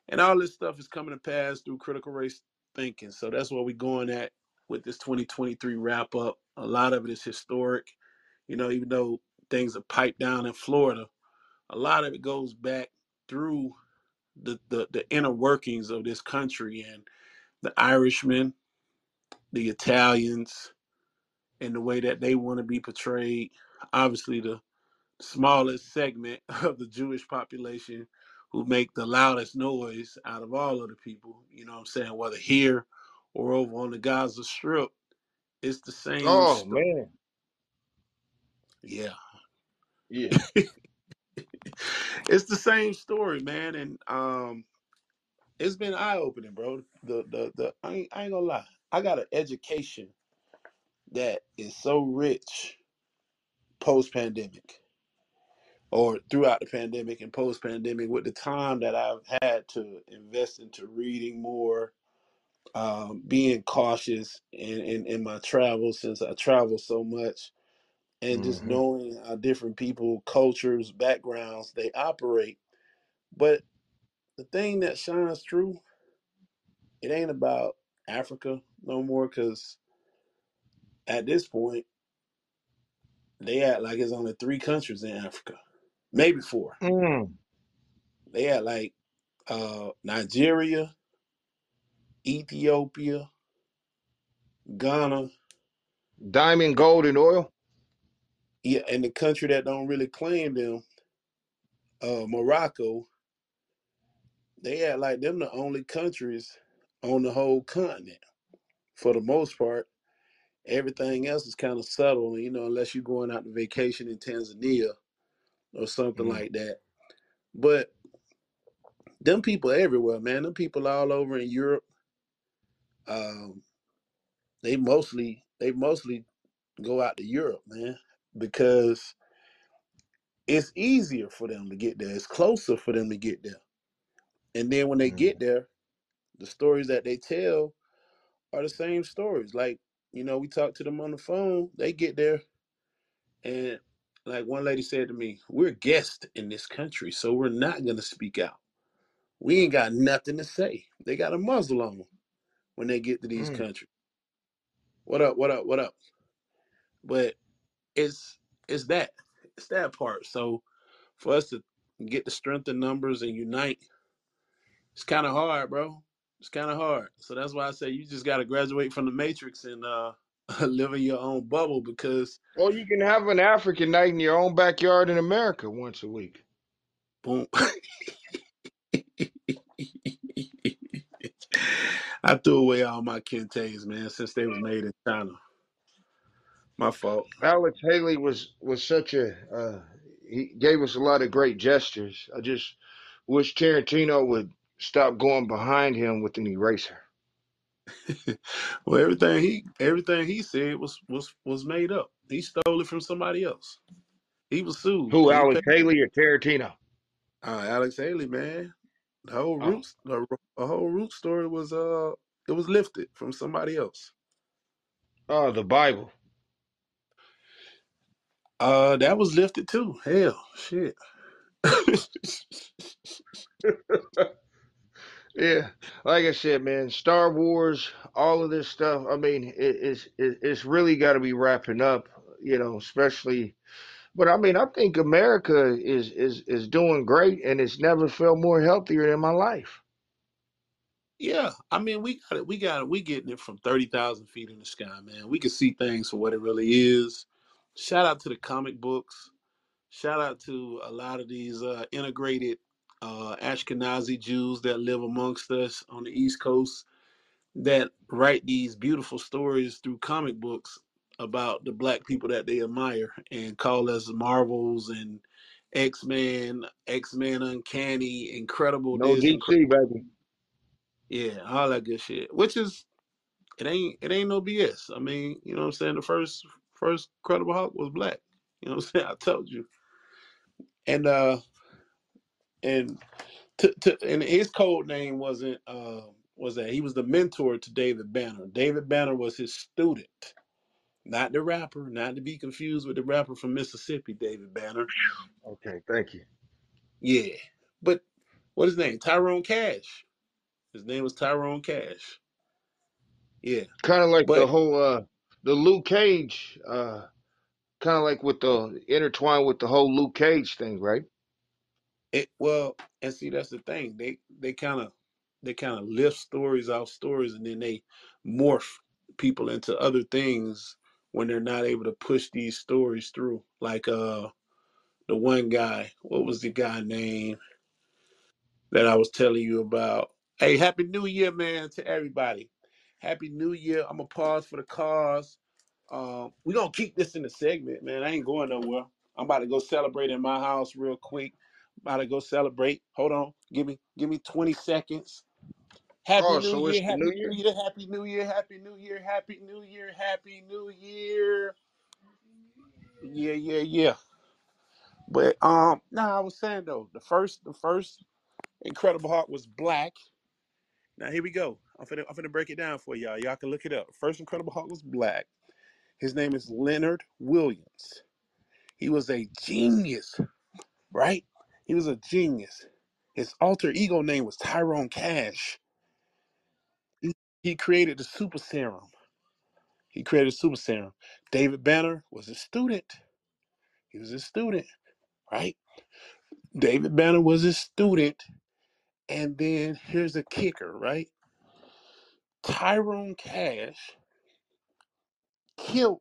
And all this stuff is coming to pass through critical race thinking. So that's where we're going at with this 2023 wrap up. A lot of it is historic. You know, even though things are piped down in Florida, a lot of it goes back through the inner workings of this country and the Irishman, the Italians and the way that they want to be portrayed. Obviously, the smallest segment of the Jewish population who make the loudest noise out of all of the people, you know what I'm saying, whether here or over on the Gaza Strip, it's the same. Oh, story. Man. Yeah. Yeah. It's the same story, man. And it's been eye-opening, bro. I ain't gonna lie. I got an education that is so rich post-pandemic, or throughout the pandemic and post-pandemic, with the time that I've had to invest into reading more, being cautious in my travels, since I travel so much, and just knowing how different people, cultures, backgrounds, they operate. But the thing that shines through, it ain't about Africa no more, because at this point, they act like it's only 3 countries in Africa, maybe 4. They act like Nigeria, Ethiopia, Ghana. Diamond, gold, and oil? Yeah, and the country that don't really claim them, Morocco, they act like them the only countries on the whole continent for the most part. Everything else is kind of subtle, you know, unless you're going out to vacation in Tanzania or something like that. But them people everywhere, man. Them people all over in Europe. They mostly go out to Europe, man, because it's easier for them to get there. It's closer for them to get there. And then when they get there, the stories that they tell are the same stories. Like, you know, we talked to them on the phone. They get there, and like one lady said to me, we're guests in this country, so we're not going to speak out. We ain't got nothing to say. They got a muzzle on them when they get to these countries. What up? But it's that part. So for us to get the strength in numbers and unite, it's kind of hard, bro. It's kind of hard. So that's why I say you just got to graduate from the matrix and live in your own bubble, because... Or you can have an African night in your own backyard in America once a week. Boom. I threw away all my kentes, man, since they was made in China. My fault. Alex Haley was such a... he gave us a lot of great gestures. I just wish Tarantino would stop going behind him with an eraser. Well, everything he said was made up. He stole it from somebody else. He was sued. Who, Alex Haley or Tarantino? Alex Haley, man. The whole roots, the whole root story was it was lifted from somebody else. The Bible. That was lifted too. Hell, shit. Yeah, like I said, man, Star Wars, all of this stuff. I mean, it's really got to be wrapping up, you know, especially. But I mean, I think America is doing great, and it's never felt more healthier in my life. Yeah, I mean, we getting it from 30,000 feet in the sky, man. We can see things for what it really is. Shout out to the comic books. Shout out to a lot of these integrated Ashkenazi Jews that live amongst us on the East Coast that write these beautiful stories through comic books about the black people that they admire and call us Marvels and X-Men Uncanny, Incredible. No DC, baby. Yeah, all that good shit. Which is, it ain't no BS. I mean, you know what I'm saying? The first Incredible Hulk was black. You know what I'm saying? I told you. And his code name wasn't he was the mentor to David Banner. David Banner was his student, not the rapper, not to be confused with the rapper from Mississippi, David Banner. Okay, thank you. Yeah, but what is his name? Tyrone Cash. His name was Tyrone Cash. Yeah, kind of like the whole the Luke Cage, kind of like with the intertwined with the whole Luke Cage thing, right? And see, that's the thing. They kind of lift stories off stories, and then they morph people into other things when they're not able to push these stories through. Like the one guy, what was the guy name that I was telling you about? Hey, Happy New Year, man, to everybody. Happy New Year. I'm going to pause for the cause. We're going to keep this in the segment, man. I ain't going nowhere. I'm about to go celebrate in my house real quick. I'm about to go celebrate. Hold on. Give me 20 seconds. Happy New Year. Happy New Year. Happy New Year. Happy New Year. Happy New Year. Yeah. But I was saying though, the first Incredible Hulk was black. Now here we go. I'm finna break it down for y'all. Y'all can look it up. First Incredible Hulk was black. His name is Leonard Williams. He was a genius, right? He was a genius. His alter ego name was Tyrone Cash. He created the super serum. David Banner was a student. Right? David Banner was a student. And then here's a kicker, right? Tyrone Cash killed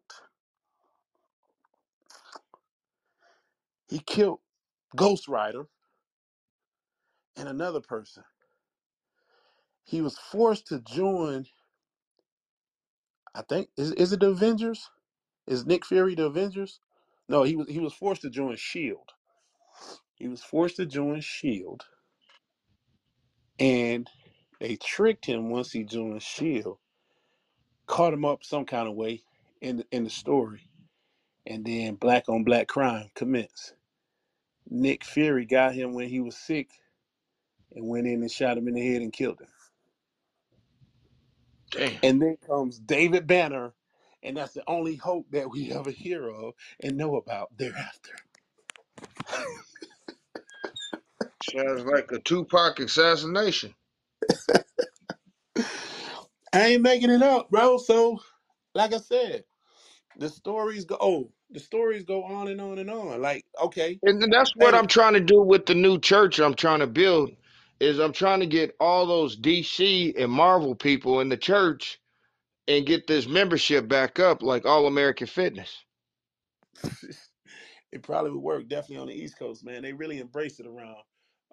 Ghost Rider and another person. He was forced to join, I think, is it the Avengers? Is Nick Fury the Avengers? No, he was forced to join S.H.I.E.L.D. And they tricked him once he joined S.H.I.E.L.D. Caught him up some kind of way in the story. And then black on black crime commenced. Nick Fury got him when he was sick and went in and shot him in the head and killed him. Damn. And then comes David Banner, and that's the only hope that we ever hear of and know about thereafter. Sounds like a Tupac assassination. I ain't making it up, bro. So, like I said, the stories go on and on and on. Like, okay. And that's what I'm trying to do with the new church I'm trying to build, is I'm trying to get all those DC and Marvel people in the church and get this membership back up like All American Fitness. It probably would work definitely on the East Coast, man. They really embrace it around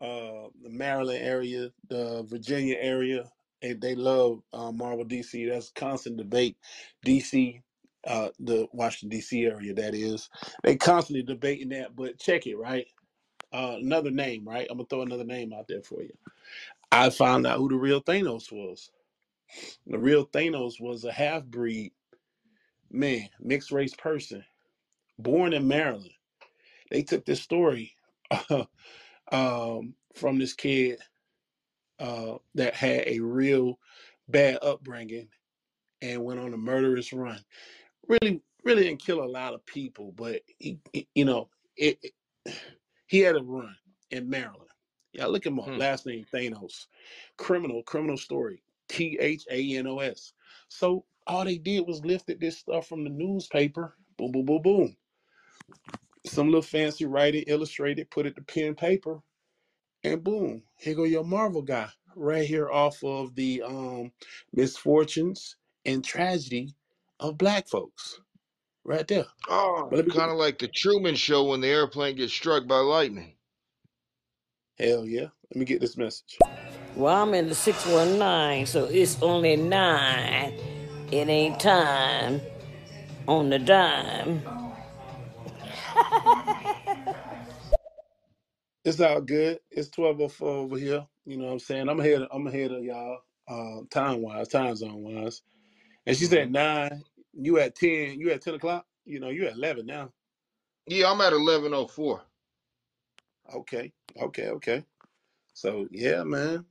the Maryland area, the Virginia area. And they love Marvel DC. That's constant debate. DC, the Washington DC area, that is. They constantly debating that, but check it, right? Another name, right? I'm gonna throw another name out there for you. I found out who the real Thanos was. The real Thanos was a half-breed man, mixed race person, born in Maryland. They took this story from this kid that had a real bad upbringing and went on a murderous run. Really, really didn't kill a lot of people, but he had a run in Maryland. Yeah, look him up. Last name Thanos. Criminal story. Thanos. So all they did was lifted this stuff from the newspaper. Boom, boom, boom, boom. Some little fancy writing, illustrated, put it to pen and paper, and boom, here go your Marvel guy right here off of the misfortunes and tragedy of black folks. Right there. Oh, kind of like the Truman Show when the airplane gets struck by lightning. Hell yeah. Let me get this message. Well, I'm in the 619, so it's only 9. It ain't time on the dime. It's all good. It's 12:04 over here. You know what I'm saying? I'm ahead of y'all time zone wise. And she said 9. You at 10. You at 10 o'clock. You know you at 11 now. Yeah, I'm at 11:04. Okay. So yeah, man.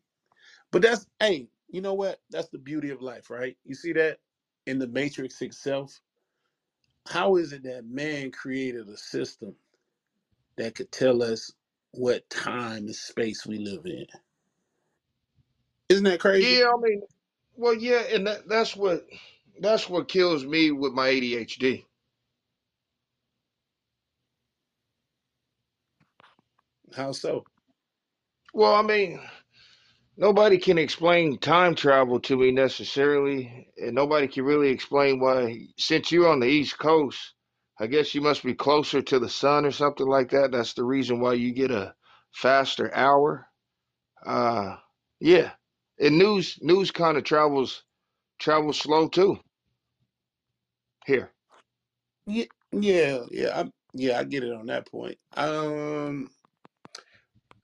But that's you know what? That's the beauty of life, right? You see that in the Matrix itself. How is it that man created a system that could tell us what time and space we live in? Isn't that crazy? Yeah, I mean, well, yeah, and that's what kills me with my ADHD. How so? Well, I mean, Nobody can explain time travel to me necessarily, and nobody can really explain why, since you're on the East Coast, I guess you must be closer to the sun or something like that. That's the reason why you get a faster hour. Uh, yeah, and news kind of travels slow too here. Yeah, I get it on that point.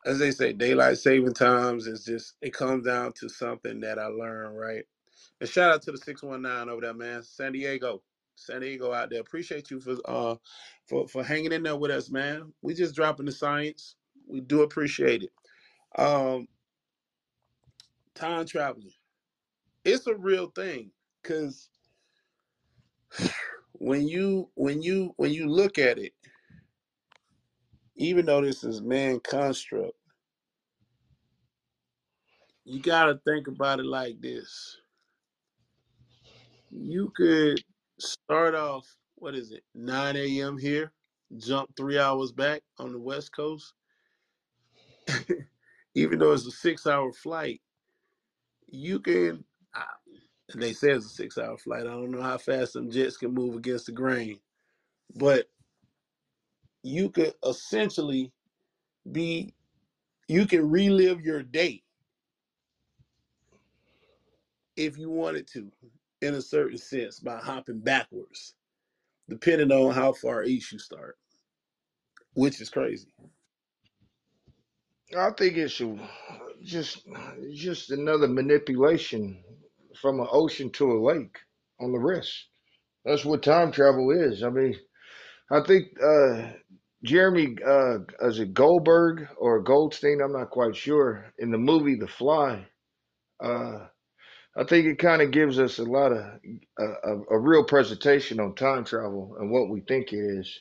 As they say, daylight saving times is just, it comes down to something that I learned, right? And shout out to the 619 over there, man. San Diego out there. Appreciate you for hanging in there with us, man. We just dropping the science. We do appreciate it. Time traveling, it's a real thing, because when you look at it, even though this is man construct, you gotta think about it like this. You could start off, 9 a.m. here, jump 3 hours back on the West Coast. Even though it's a 6-hour flight, you can, they say it's a 6-hour flight. I don't know how fast them jets can move against the grain, but you could essentially you can relive your day if you wanted to, in a certain sense, by hopping backwards, depending on how far east you start, which is crazy. I think it's just another manipulation from an ocean to a lake on the wrist. That's what time travel is. I mean, I think Jeremy, is it Goldberg or Goldstein? I'm not quite sure. In the movie The Fly, I think it kind of gives us a lot of a real presentation on time travel and what we think it is.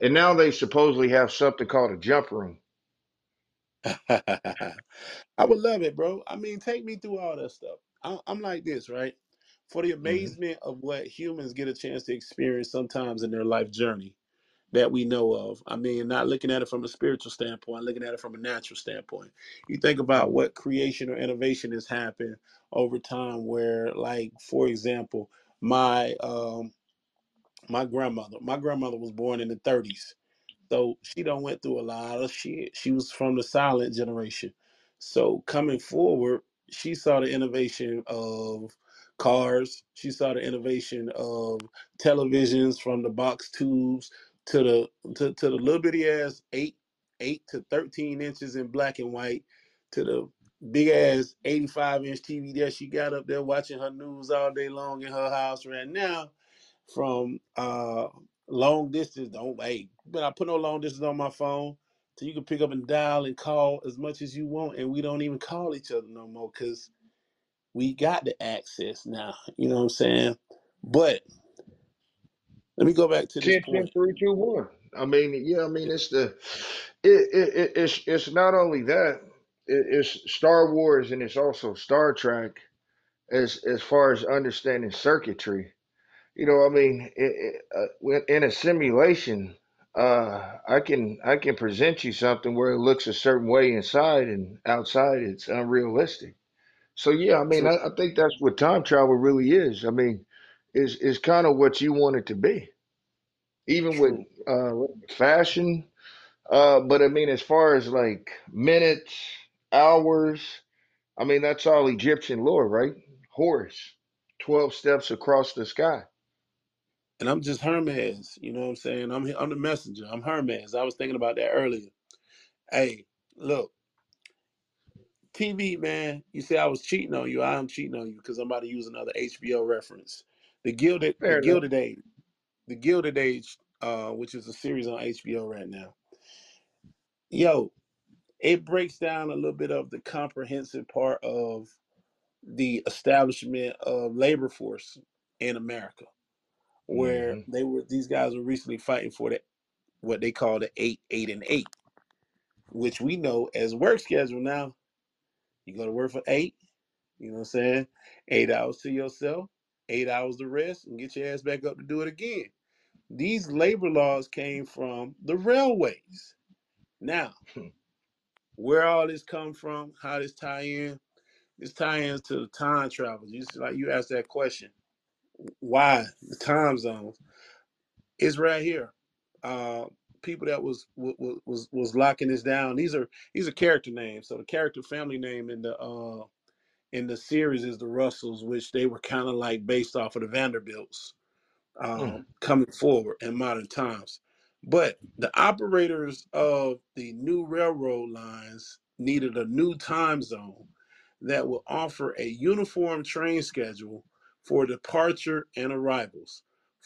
And now they supposedly have something called a jump room. I would love it, bro. I mean, take me through all that stuff. I'm like this, right? For the amazement of what humans get a chance to experience sometimes in their life journey that we know of. I mean, not looking at it from a spiritual standpoint, looking at it from a natural standpoint. You think about what creation or innovation has happened over time where, like, for example, my grandmother was born in the 30s. So she done went through a lot of shit. She was from the silent generation. So coming forward, she saw the innovation of cars. She saw the innovation of televisions, from the box tubes to the little bitty ass 8 to 13 inches in black and white, to the big ass 85-inch TV that she got up there watching her news all day long in her house right now, from long distance. But I put no long distance on my phone, so you can pick up and dial and call as much as you want, and we don't even call each other no more because we got the access now. You know what I'm saying? But let me go back to this 10, 3, 2, 1. I mean, yeah, I mean, it's not only that. It's Star Wars, and it's also Star Trek, as far as understanding circuitry. You know, I mean, in a simulation, I can present you something where it looks a certain way inside, and outside it's unrealistic. So yeah, I mean, I think that's what time travel really is. I mean, is kind of what you want it to be, even with fashion. But I mean, as far as like minutes, hours, I mean, that's all Egyptian lore, right? Horus, 12 steps across the sky. And I'm just Hermes, you know what I'm saying? I'm the messenger. I'm Hermes. I was thinking about that earlier. Hey, look. TV, man, you say I was cheating on you. I am cheating on you because I'm about to use another HBO reference. The Gilded Age, which is a series on HBO right now. Yo, it breaks down a little bit of the comprehensive part of the establishment of labor force in America, where these guys were recently fighting for the, what they call the 8, 8, and 8, which we know as work schedule now. You go to work for 8, you know what I'm saying? 8 hours to yourself, 8 hours to rest, and get your ass back up to do it again. These labor laws came from the railways. Now, where all this come from, how this tie in, this tie-ins to the time travels. You asked that question, why the time zones? It's right here. People that was locking this down. These are character names. So the character family name in the series is the Russells, which they were kind of like based off of the Vanderbilts coming forward in modern times. But the operators of the new railroad lines needed a new time zone that would offer a uniform train schedule for departure and arrivals.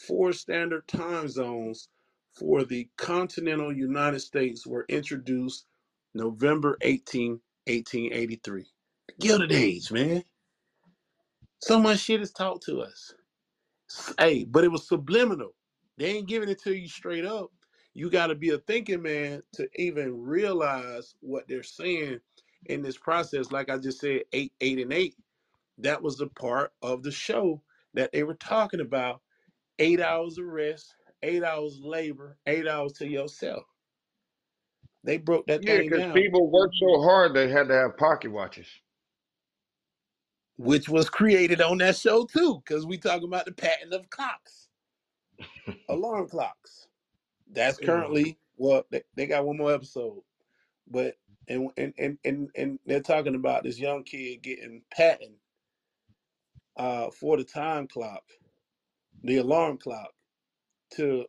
4 standard time zones for the continental United States were introduced November 18, 1883. The Gilded Age, man. So much shit is taught to us. Hey, but it was subliminal. They ain't giving it to you straight up. You got to be a thinking man to even realize what they're saying in this process. Like I just said, 8, 8, and 8. That was the part of the show that they were talking about. 8 hours of rest, 8 hours labor, 8 hours to yourself. They broke that thing down. Yeah, because people worked so hard they had to have pocket watches. Which was created on that show too, because we talking about the patent of clocks. Alarm clocks. That's currently, well, they got one more episode, but and they're talking about this young kid getting patent for the time clock, the alarm clock, to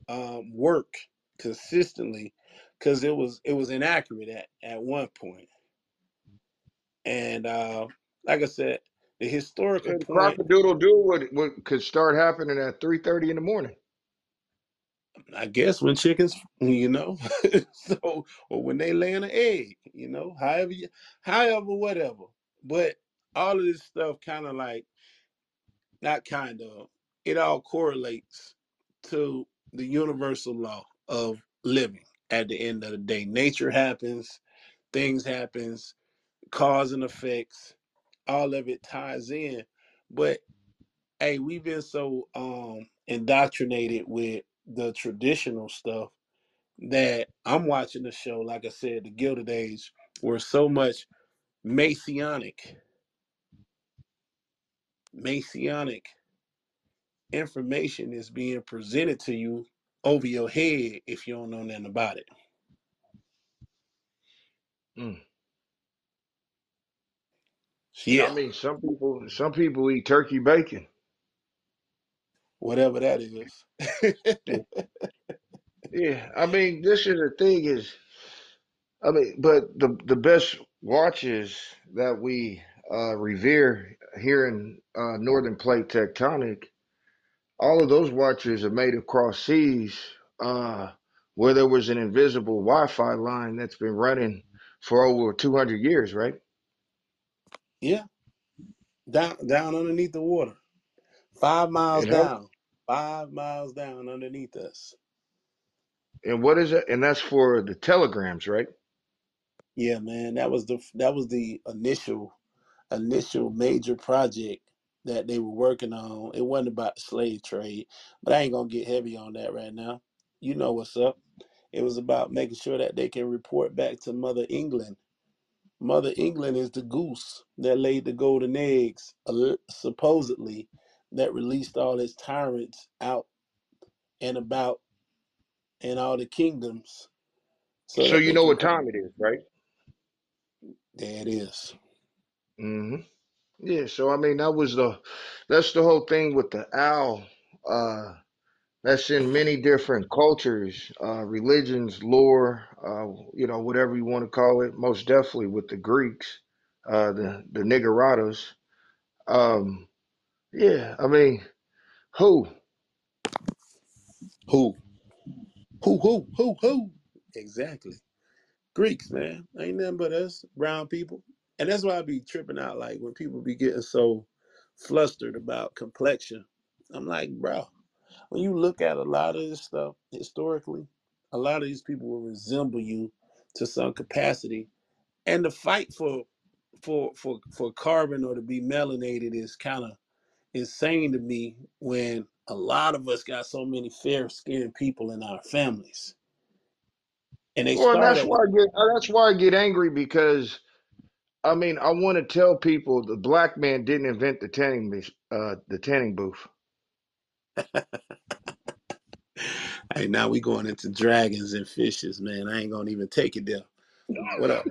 work consistently, because it was inaccurate at one point. And like I said, the historical Cock-a-doodle-doo could start happening at 3:30 in the morning. I guess when chickens, so, or when they lay an egg, however, whatever. But all of this stuff it all correlates to the universal law of living. At the end of the day, nature happens, things happens, cause and effects, all of it ties in. But hey, we've been so indoctrinated with the traditional stuff that I'm watching the show, like I said, the Gilded Age, were so much Masonic information is being presented to you over your head if you don't know nothing about it. Yeah, I mean, some people eat turkey bacon, whatever that is. Yeah, I mean, this is the thing is, I mean, but the best watches that we revere here in Northern Plate Tectonic, all of those watches are made across seas where there was an invisible Wi-Fi line that's been running for over 200 years, right? Yeah, down underneath the water. 5 miles down, 5 miles down underneath us. And what is it? And that's for the telegrams, right? Yeah, man, that was the initial major project that they were working on. It wasn't about the slave trade, but I ain't gonna get heavy on that right now. You know what's up. It was about making sure that they can report back to Mother England. Mother England is the goose that laid the golden eggs, supposedly, that released all its tyrants out and about in all the kingdoms. So you know what time it is, right? There it is. Mm-hmm. Yeah, so I mean, that's the whole thing with the owl. That's in many different cultures, religions, lore, whatever you want to call it. Most definitely with the Greeks, the Nigerados. Yeah, I mean, who? Exactly. Greeks, man. Ain't nothing but us brown people. And that's why I be tripping out, like, when people be getting so flustered about complexion. I'm like, bro, when you look at a lot of this stuff historically, a lot of these people will resemble you to some capacity. And the fight for carbon or to be melanated is kind of insane to me when a lot of us got so many fair-skinned people in our families. And that's why I get angry, because I mean, I want to tell people the black man didn't invent the tanning booth. Hey, now we going into dragons and fishes, man. I ain't gonna even take it there. What up?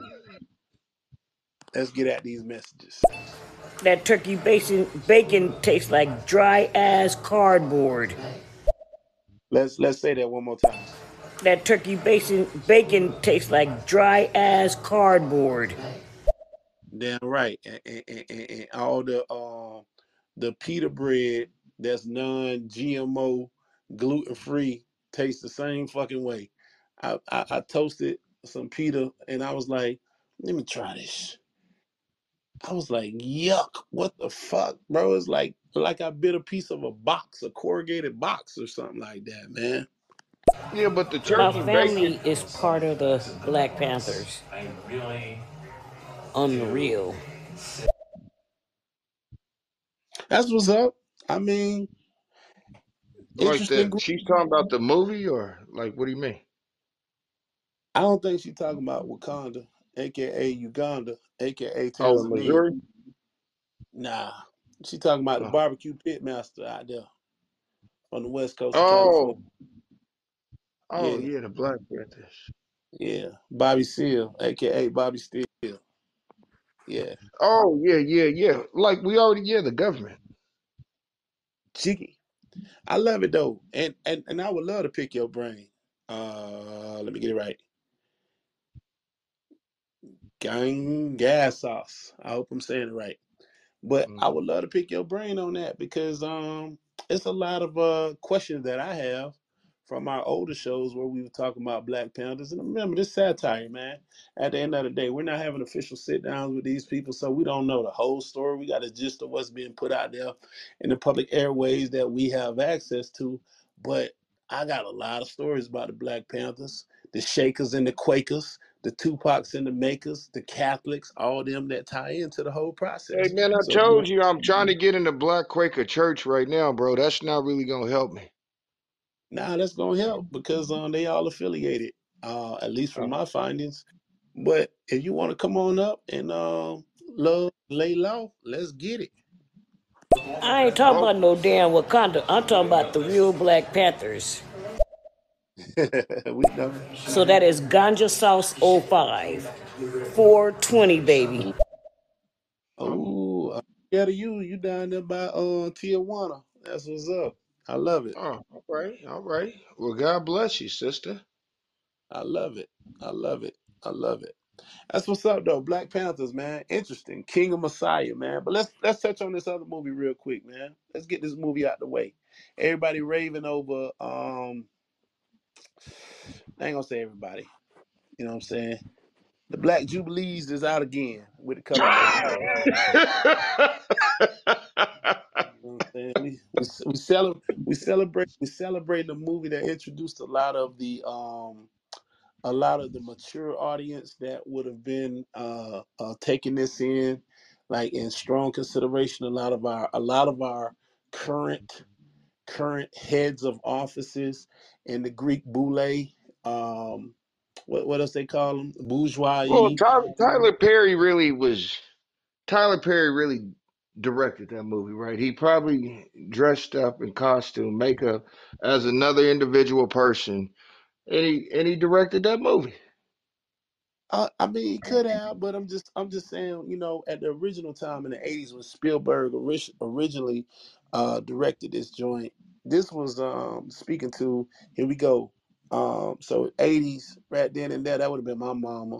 Let's get at these messages. That turkey bacon tastes like dry ass cardboard. Let's say that one more time. That turkey bacon tastes like dry ass cardboard. Damn right, and all the pita bread that's non-GMO, gluten-free tastes the same fucking way. I toasted some pita and I was like, let me try this. I was like, yuck, what the fuck, bro? It's like I bit a piece of a box, a corrugated box or something like that, man. Yeah, but the turkey bacon. My family is part of the Black Panthers. I really unreal. That's what's up. I mean, like she's talking about the movie, or like, what do you mean? I don't think she's talking about Wakanda, aka Uganda, aka Tanzania. Oh, Missouri? Nah, she's talking about the barbecue pitmaster out there on the west coast. Oh, yeah, the Black Panthers. Yeah, Bobby Seale, aka Bobby Steele. Yeah. Oh, yeah. Like we already the government. Jiggy. I love it though. And I would love to pick your brain. Let me get it right. Gangasos. I hope I'm saying it right. But I would love to pick your brain on that because it's a lot of questions that I have from our older shows where we were talking about Black Panthers. And remember, this satire, man. At the end of the day, we're not having official sit-downs with these people, so we don't know the whole story. We got a gist of what's being put out there in the public airways that we have access to. But I got a lot of stories about the Black Panthers, the Shakers and the Quakers, the Tupacs and the Makers, the Catholics, all them that tie into the whole process. Hey, man, I told you I'm trying to get in the Black Quaker Church right now, bro. That's not really going to help me. Nah, that's gonna help because they all affiliated, at least from my findings. But if you want to come on up and love, lay low, let's get it. I ain't talking about no damn Wakanda. I'm talking about the real Black Panthers. We know. So that is Ganja Sauce 05, 420, baby. Oh, yeah, to you down there by Tijuana. That's what's up. I love it. Oh, all right. Well, God bless you, sister. I love it. That's what's up, though. Black Panthers, man. Interesting. King of Messiah, man. But let's touch on this other movie real quick, man. Let's get this movie out the way. Everybody raving over. I ain't gonna say everybody. You know what I'm saying? The Black Jubilees is out again with the cover. We celebrate the movie that introduced a lot of the mature audience that would have been taking this in, like in strong consideration. A lot of our current heads of offices and the Greek boule, what else they call them, bourgeoisie. Well, Tyler Perry really directed that movie, right? He probably dressed up in costume, makeup, as another individual person, and he directed that movie. I mean, he could have, but I'm just saying, you know, at the original time in the 80s when Spielberg originally directed this joint, this was speaking to, here we go, so 80s right then and there, that would have been my mama,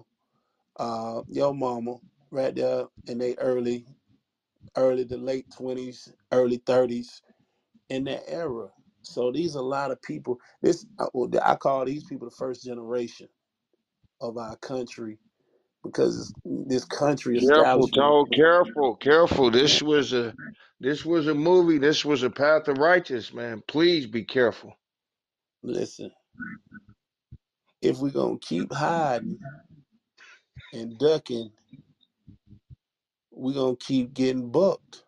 your mama right there in their early to late 20s, early 30s in that era. So these are a lot of people. I call these people the first generation of our country because this country is careful. This was a movie. This was a path of righteousness, man. Please be careful. Listen, if we're going to keep hiding and ducking, we're gonna keep getting bucked,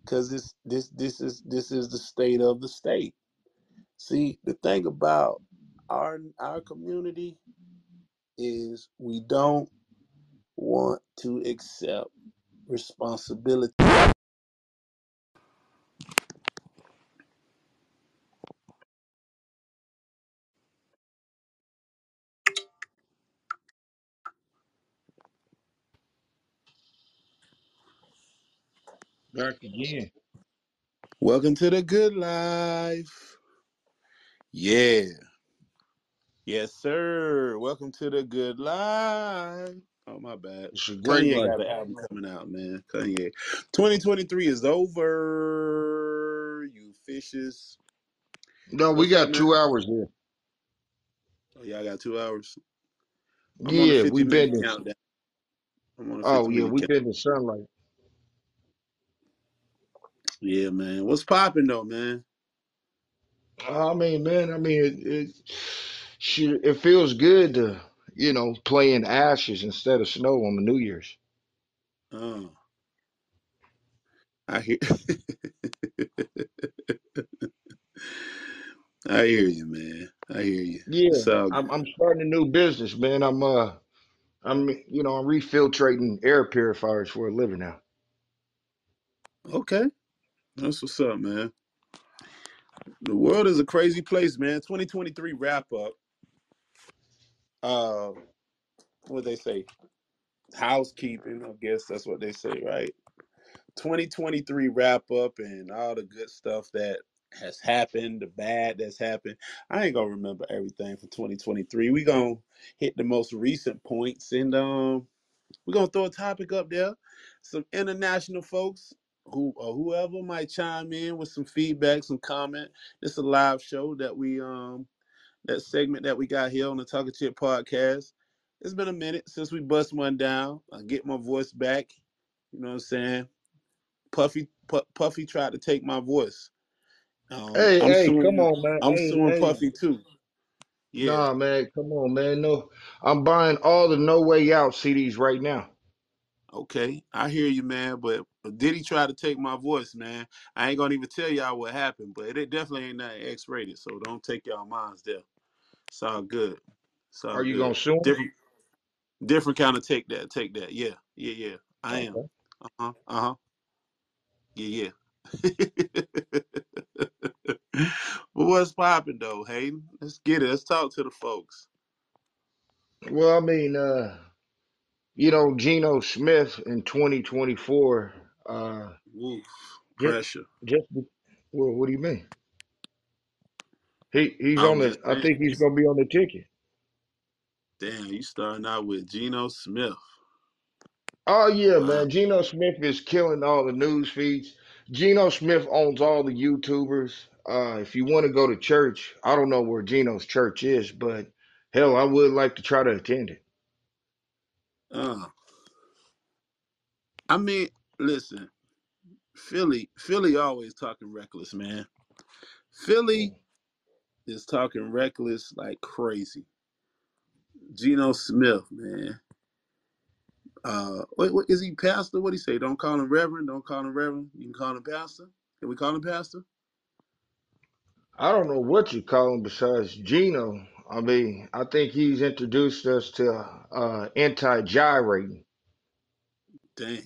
because this is the state of the state. See, the thing about our community is we don't want want to accept responsibility. Back again. Welcome to the good life. Yeah. Yes, sir. Welcome to the good life. Oh, my bad. Kanye got an album coming out, man. Kanye. 2023 is over, you fishes. No, we got 2 hours here. Oh, y'all got 2 hours? Yeah, we've been there. Oh, yeah, we've been in sunlight. Yeah, man. What's popping though, man? I mean, man. I mean, it feels good to, you know, play in ashes instead of snow on the New Year's. Oh, I hear. I hear you, man. I hear you. Yeah, so I'm starting a new business, man. I'm refiltrating air purifiers for a living now. Okay. That's what's up, man. The world is a crazy place, man. 2023 wrap up. What they say? Housekeeping, I guess that's what they say, right? 2023 wrap up and all the good stuff that has happened, the bad that's happened. I ain't gonna remember everything for 2023. We gonna hit the most recent points, and we're gonna throw a topic up there. Some international folks who or whoever might chime in with some feedback, some comment. It's a live show that we that segment that we got here on the Talking Chip podcast. It's been a minute since we bust one down. I get my voice back. You know what I'm saying? Puffy tried to take my voice. Come on, man. I'm suing Puffy too. Yeah. Nah, man, come on, man. No, I'm buying all the No Way Out CDs right now. Okay, I hear you, man, but Diddy tried to take my voice, man. I ain't gonna even tell y'all what happened, but it definitely ain't that X-rated, so don't take y'all minds there. It's all good. Are you gonna sue him? Different kind of take that. Yeah. I am. Yeah. But what's popping though, Hayden? Let's get it. Let's talk to the folks. Well, I mean, you know, Geno Smith in 2024. Oof, pressure. Well, what do you mean? I think he's going to be on the ticket. Damn, you starting out with Geno Smith. Oh, yeah, man. Geno Smith is killing all the news feeds. Geno Smith owns all the YouTubers. If you want to go to church, I don't know where Geno's church is, but, hell, I would like to try to attend it. I mean, listen, Philly always talking reckless, man. Philly is talking reckless like crazy. Geno Smith, man. What is he, pastor? What do you say? Don't call him reverend. Don't call him reverend. You can call him pastor. Can we call him pastor? I don't know what you call him besides Geno. I mean, I think he's introduced us to anti-gyrating. Dang.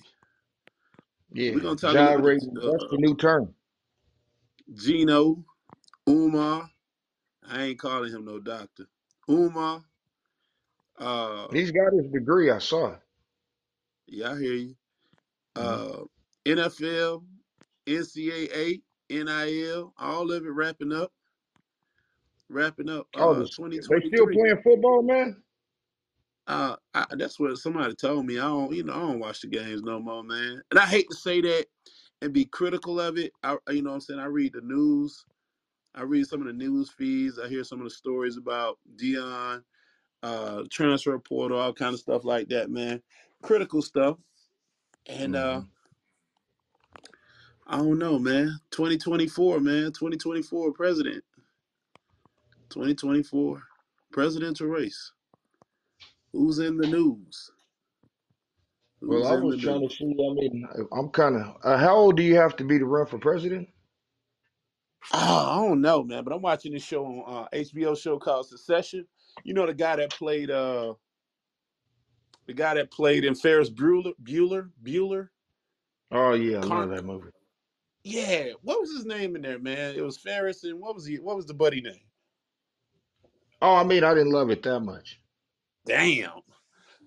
Yeah, we're gonna talk gyrating. That's the new term. Geno, Umar. I ain't calling him no doctor. Umar. He's got his degree. I saw it. Yeah, I hear you. NFL, NCAA, NIL, all of it wrapping up. Oh, 2023. They still playing football, man? That's what somebody told me. I don't watch the games no more, man. And I hate to say that and be critical of it. You know what I'm saying? I read the news. I read some of the news feeds. I hear some of the stories about Deion, transfer portal, all kind of stuff like that, man. Critical stuff. And I don't know, man. 2024, man. 2024 president. 2024 presidential race. Who's in the news? I was trying to see. I mean, I'm kind of. How old do you have to be to run for president? I don't know, man. But I'm watching this show on HBO show called Succession. You know the guy that played The guy that played in Ferris Bueller. Oh yeah, I love that movie. Yeah, what was his name in there, man? It was Ferris, and what was the buddy name? Oh, I mean, I didn't love it that much. Damn.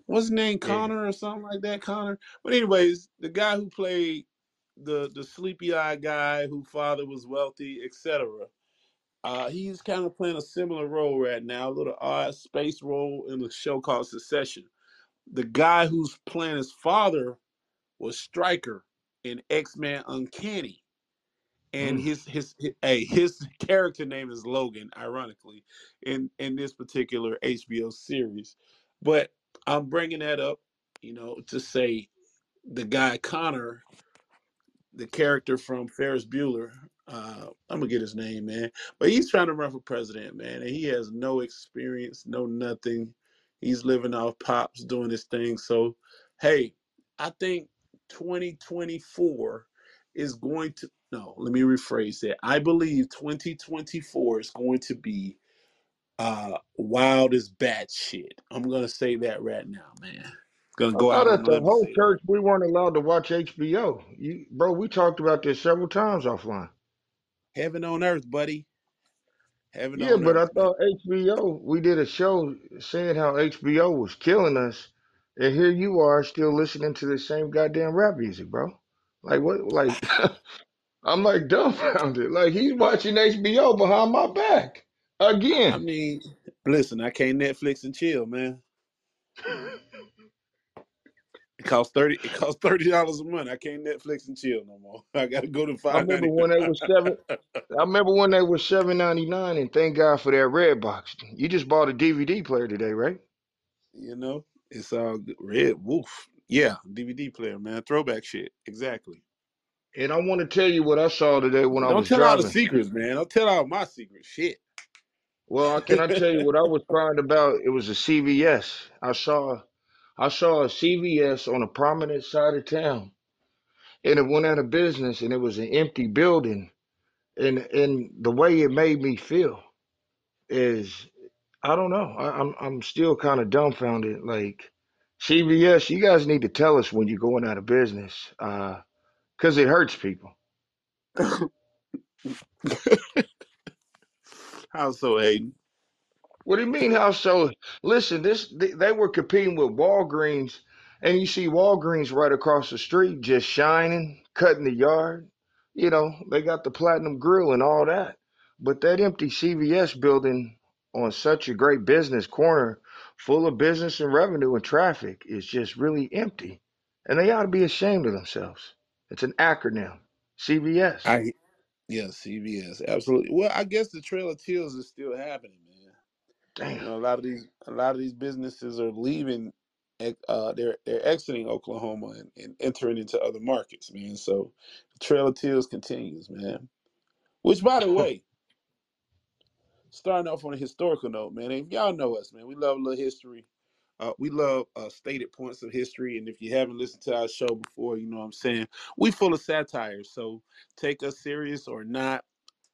What's his name, Connor or something like that, Connor? But anyways, the guy who played the sleepy-eyed guy whose father was wealthy, etc. He's kind of playing a similar role right now, a little odd space role in a show called Succession. The guy who's playing his father was Stryker in X-Men Uncanny. And his character name is Logan, ironically, in this particular HBO series. But I'm bringing that up, you know, to say the guy Connor, the character from Ferris Bueller, I'm gonna get his name, man. But he's trying to run for president, man, and he has no experience, no nothing. He's living off pops, doing his thing. So, hey, I think 2024 is going to. No, let me rephrase that. I believe 2024 is going to be wild as bat shit. I'm going to say that right now, man. Going to go out at the whole church. We weren't allowed to watch HBO. Bro, we talked about this several times offline. Heaven on earth, buddy. Heaven on earth. Yeah, but I thought HBO, we did a show saying how HBO was killing us. And here you are still listening to the same goddamn rap music, bro. Like, what? Like, I'm like dumbfounded. Like, he's watching HBO behind my back again. I mean, listen, I can't Netflix and chill, man. It costs $30 a month. I can't Netflix and chill no more. I got to go to $5.99. I remember when they were $7.99, and thank God for that red box. You just bought a DVD player today, right? You know, it's all red. Woof. Yeah, DVD player, man. Throwback shit. Exactly. And I want to tell you what I saw today when I was driving. Don't tell all the secrets, man. Don't tell all my secret shit. Well, can I tell you what I was crying about? It was a CVS. I saw a CVS on a prominent side of town, and it went out of business, and it was an empty building. And the way it made me feel is, I don't know. I'm still kind of dumbfounded, like. CVS, you guys need to tell us when you're going out of business, because it hurts people. How so, Aiden? What do you mean, how so? Listen, they were competing with Walgreens, and you see Walgreens right across the street just shining, cutting the yard. You know, they got the Platinum Grill and all that. But that empty CVS building on such a great business corner, full of business and revenue and traffic, is just really empty. And they ought to be ashamed of themselves. It's an acronym, CVS. Yeah, CVS, absolutely. Well, I guess the Trail of Tears is still happening, man. Damn. You know, a lot of these businesses are leaving. They're exiting Oklahoma and entering into other markets, man. So the Trail of Tears continues, man. Which, by the way, starting off on a historical note, man. If y'all know us, man, we love a little history. We love stated points of history. And if you haven't listened to our show before, you know what I'm saying? We full of satire. So take us serious or not,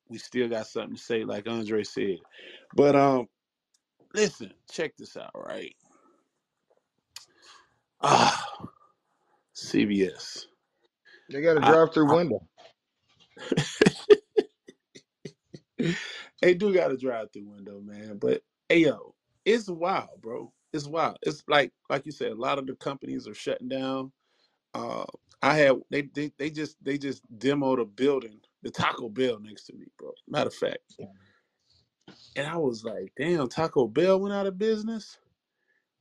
we still got something to say, like Andre said. But listen, check this out, right? CVS. They got a drive-through window. They do got a drive-through window, man. But hey, yo, it's wild, bro. It's wild. It's like you said, a lot of the companies are shutting down. They just demoed a building, the Taco Bell next to me, bro. Matter of fact, and I was like, damn, Taco Bell went out of business.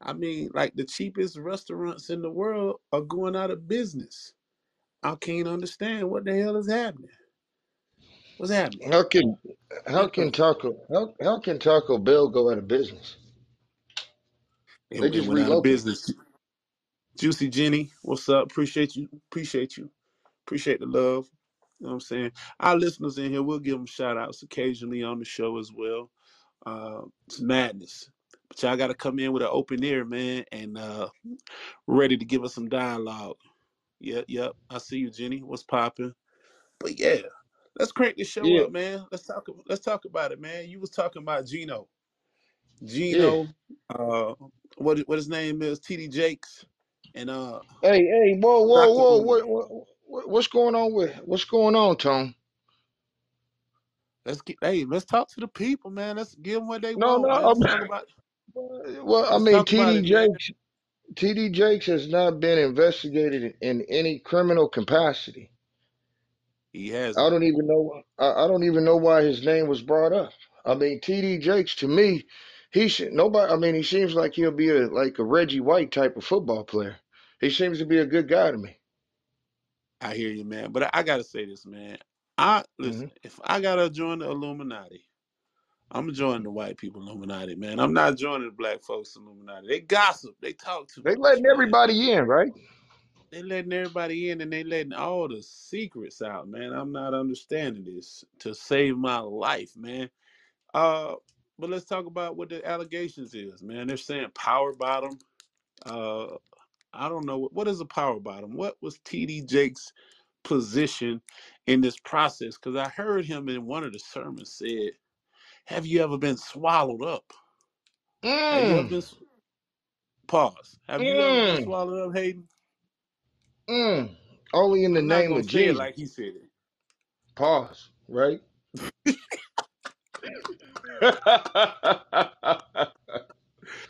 I mean, like the cheapest restaurants in the world are going out of business. I can't understand what the hell is happening. What's happening? How can Taco Bell go out of business? They just went out of business. Juicy Jenny, what's up? Appreciate you. Appreciate the love. You know what I'm saying? Our listeners in here, we'll give them shout outs occasionally on the show as well. It's madness. But y'all gotta come in with an open ear, man, and ready to give us some dialogue. Yep. I see you, Jenny. What's popping? But yeah. Let's crank this show up, man. Let's talk about it, man. You was talking about Gino. Gino what his name is, TD Jakes, and Hey, whoa, what's going on with? What's going on, Tone? Let's talk to the people, man. Let's give them what they want. TD Jakes has not been investigated in any criminal capacity. He has. I don't even know why his name was brought up. I mean, TD Jakes, to me, he should nobody. I mean, he seems like he'll be like a Reggie White type of football player. He seems to be a good guy to me. I hear you, man. But I gotta say this, man. Listen. If I gotta join the Illuminati, I'm joining the white people Illuminati, man. I'm not joining the black folks Illuminati. They gossip. They talk to. They letting everybody in, right? They letting everybody in, and they letting all the secrets out, man. I'm not understanding this. To save my life, man. But let's talk about what the allegations is, man. They're saying power bottom. I don't know what is a power bottom. What was TD Jakes' position in this process? Because I heard him in one of the sermons said, "Have you ever been swallowed up?" Have you ever been pause? Have you ever been swallowed up, Hayden? Only in the name of Jesus, like he said it. Pause, right?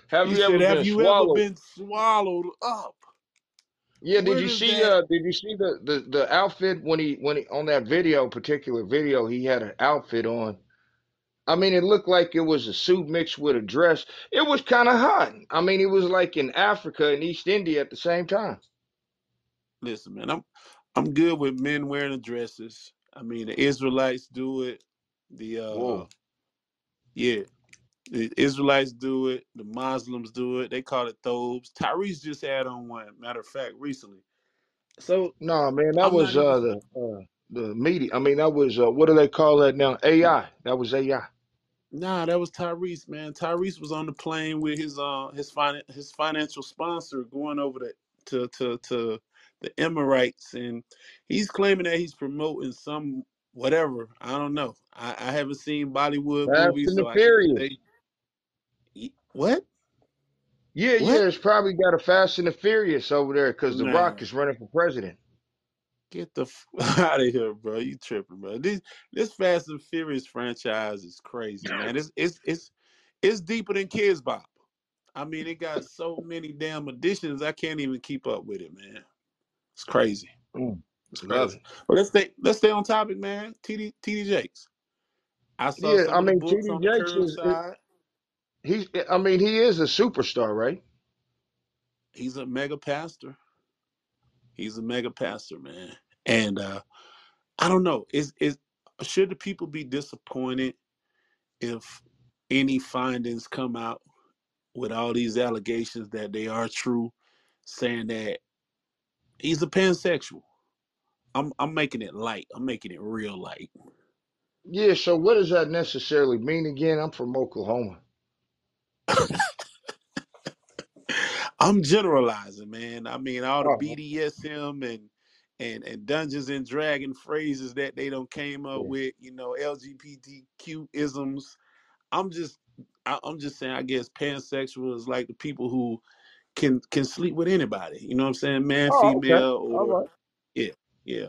Have you ever been swallowed up? Yeah, did you see the outfit when he on that video, particular video, he had an outfit on. I mean, it looked like it was a suit mixed with a dress. It was kind of hot. I mean, it was like in Africa and East India at the same time. Listen, man, I'm good with men wearing dresses. I mean, the Israelites do it. The Israelites do it. The Muslims do it. They call it thobes. Tyrese just had on one. Matter of fact, recently. So no, man, that was the media. I mean, that was what do they call that now? AI. That was AI. Nah, that was Tyrese, man. Tyrese was on the plane with his financial sponsor going over to the Emirates, and he's claiming that he's promoting some whatever. I don't know. I haven't seen Bollywood movies. So what? Yeah, what? Yeah. It's probably got a Fast and the Furious over there because The Rock is running for president. Get the f out of here, bro. You tripping, bro. This Fast and Furious franchise is crazy, man. It's deeper than Kids Bop. I mean, it got so many damn additions. I can't even keep up with it, man. It's crazy. It's crazy. But let's stay on topic, man. TD Jakes. I saw TD Jakes is he is a superstar, right? He's a mega pastor. He's a mega pastor, man. And I don't know. Should the people be disappointed if any findings come out with all these allegations that they are true, saying that he's a pansexual? I'm making it light. I'm making it real light. Yeah, so what does that necessarily mean again? I'm from Oklahoma. I'm generalizing, man. I mean, all the BDSM and Dungeons and Dragon phrases that they don't came up with, you know, LGBTQ isms. I'm just saying, I guess pansexual is like the people who can sleep with anybody. You know what I'm saying? Man, female, okay. Or right. Yeah.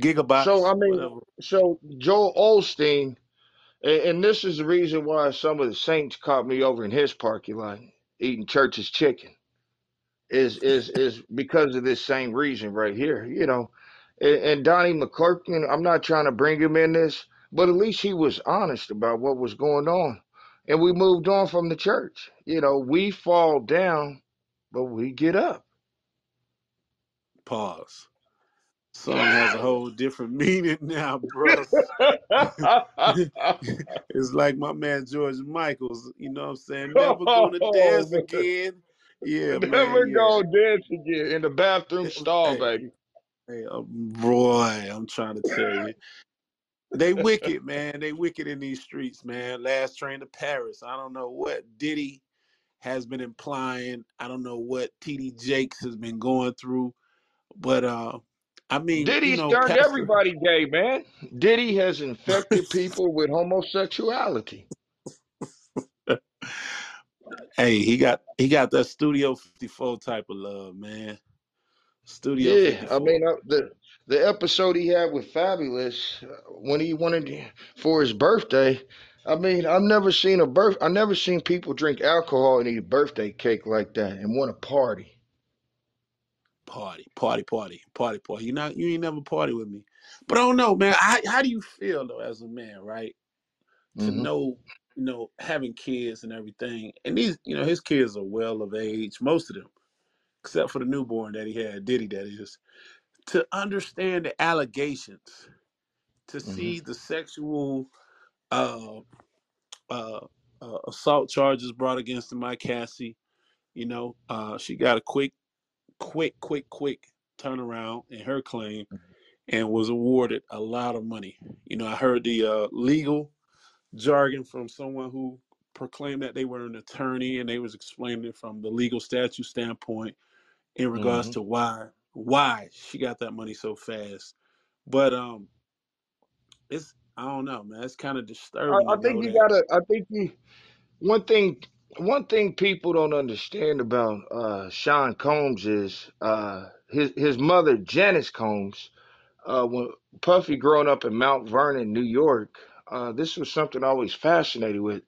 Gigabytes. So I mean, whatever. So Joel Osteen, and this is the reason why some of the saints caught me over in his parking lot eating church's chicken, is because of this same reason right here, you know. And Donnie McClurkin, I'm not trying to bring him in this, but at least he was honest about what was going on. And we moved on from the church. You know, we fall down, but we get up. Pause. Song has a whole different meaning now, bro. It's like my man George Michaels, you know what I'm saying? Never gonna dance again. Yeah, never gonna dance again in the bathroom stall, baby. Hey, boy, I'm trying to tell you. They wicked, man. They wicked in these streets, man. Last Train to Paris. I don't know what Diddy has been implying. I don't know what TD Jakes has been going through. But I mean, Diddy's turned everybody gay, man. Diddy has infected people with homosexuality. Hey, he got that Studio 54 type of love, man. Studio. Yeah, 54. I mean the episode he had with Fabulous when he wanted for his birthday. I mean, I've never seen people drink alcohol and eat a birthday cake like that and want to party. Party. You ain't never party with me. But I don't know, man. How do you feel though as a man, right? Mm-hmm. To know, having kids and everything. And these, his kids are well of age, most of them, except for the newborn that he had, Diddy, that is. To understand the allegations, to see the sexual assault charges brought against my Cassie, she got a quick turnaround in her claim and was awarded a lot of money. I heard the legal jargon from someone who proclaimed that they were an attorney, and they was explaining it from the legal statute standpoint in regards to why she got that money so fast. But I don't know, man. It's kind of disturbing. One thing people don't understand about Sean Combs is his mother, Janice Combs, when Puffy growing up in Mount Vernon, New York, this was something I always fascinated with.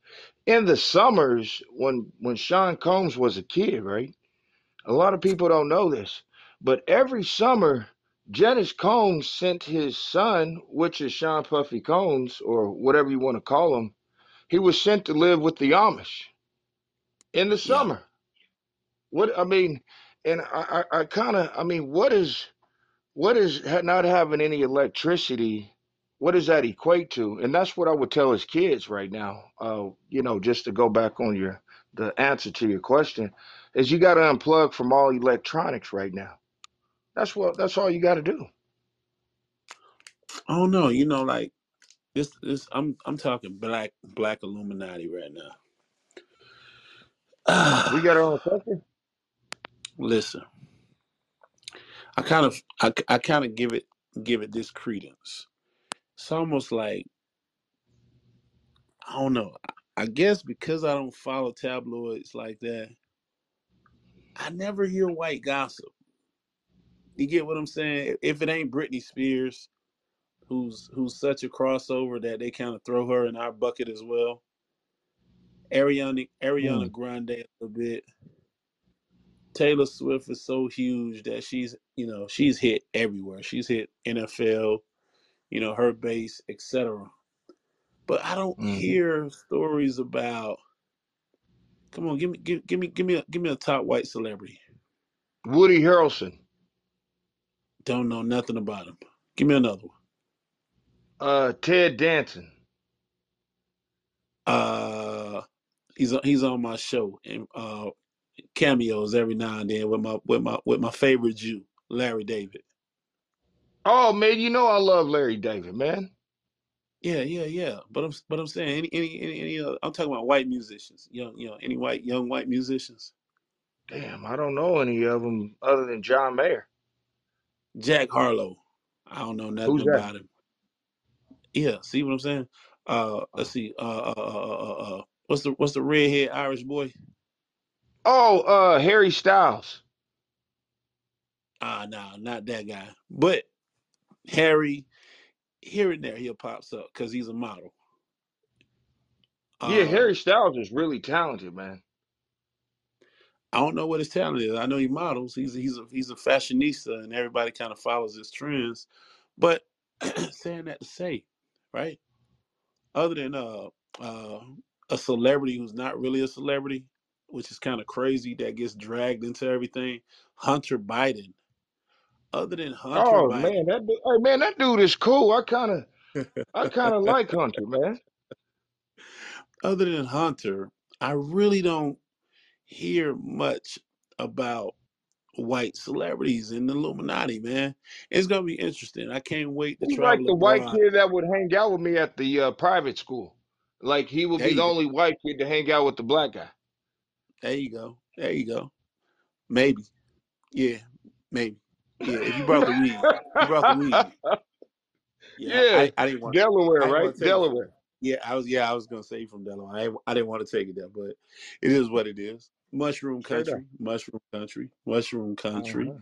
In the summers, when Sean Combs was a kid, right? A lot of people don't know this, but every summer, Janice Combs sent his son, which is Sean Puffy Combs, or whatever you want to call him, he was sent to live with the Amish in the summer. What is not having any electricity? What does that equate to? And that's what I would tell his kids right now. Just to go back on the answer to your question, is you got to unplug from all electronics right now. That's all you got to do. I don't know. Like this. I'm talking black Illuminati right now. We got our own country. Listen, I kind of give it this credence. It's almost like, I don't know. I guess because I don't follow tabloids like that, I never hear white gossip. You get what I'm saying? If it ain't Britney Spears, who's such a crossover that they kind of throw her in our bucket as well. Ariana Grande a little bit. Taylor Swift is so huge that she's hit everywhere. She's hit NFL, her base, etc. But I don't hear stories about. Come on, give me a top white celebrity. Woody Harrelson. Don't know nothing about him. Give me another one. Ted Danson. He's on my show and cameos every now and then with my favorite Jew, Larry David. Oh man, I love Larry David, man. Yeah. But I'm saying any I'm talking about white musicians, any young white musicians. Damn, I don't know any of them other than John Mayer. Jack Harlow. I don't know nothing about him. Yeah, see what I'm saying? Let's see. What's the redhead Irish boy? Oh, Harry Styles. No, not that guy. But Harry, here and there he'll pops up because he's a model. Yeah, Harry Styles is really talented, man. I don't know what his talent is. I know he models. He's a fashionista, and everybody kind of follows his trends. But saying that to say, right? Other than a celebrity who's not really a celebrity, which is kind of crazy, that gets dragged into everything. Hunter Biden. Other than Hunter Biden. That dude is cool. I kind of like Hunter, man. Other than Hunter, I really don't hear much about white celebrities in the Illuminati, man. It's gonna be interesting. I can't wait to try. Like the white kid that would hang out with me at the private school. Like he would be the only white kid to hang out with the black guy. There you go. Maybe. Yeah. Maybe. Yeah. If you brought the weed. Yeah. I didn't want Delaware, right? Delaware. I was gonna say from Delaware. I didn't want to take it there, but it is what it is. Mushroom country, sure, mushroom country. Uh-huh.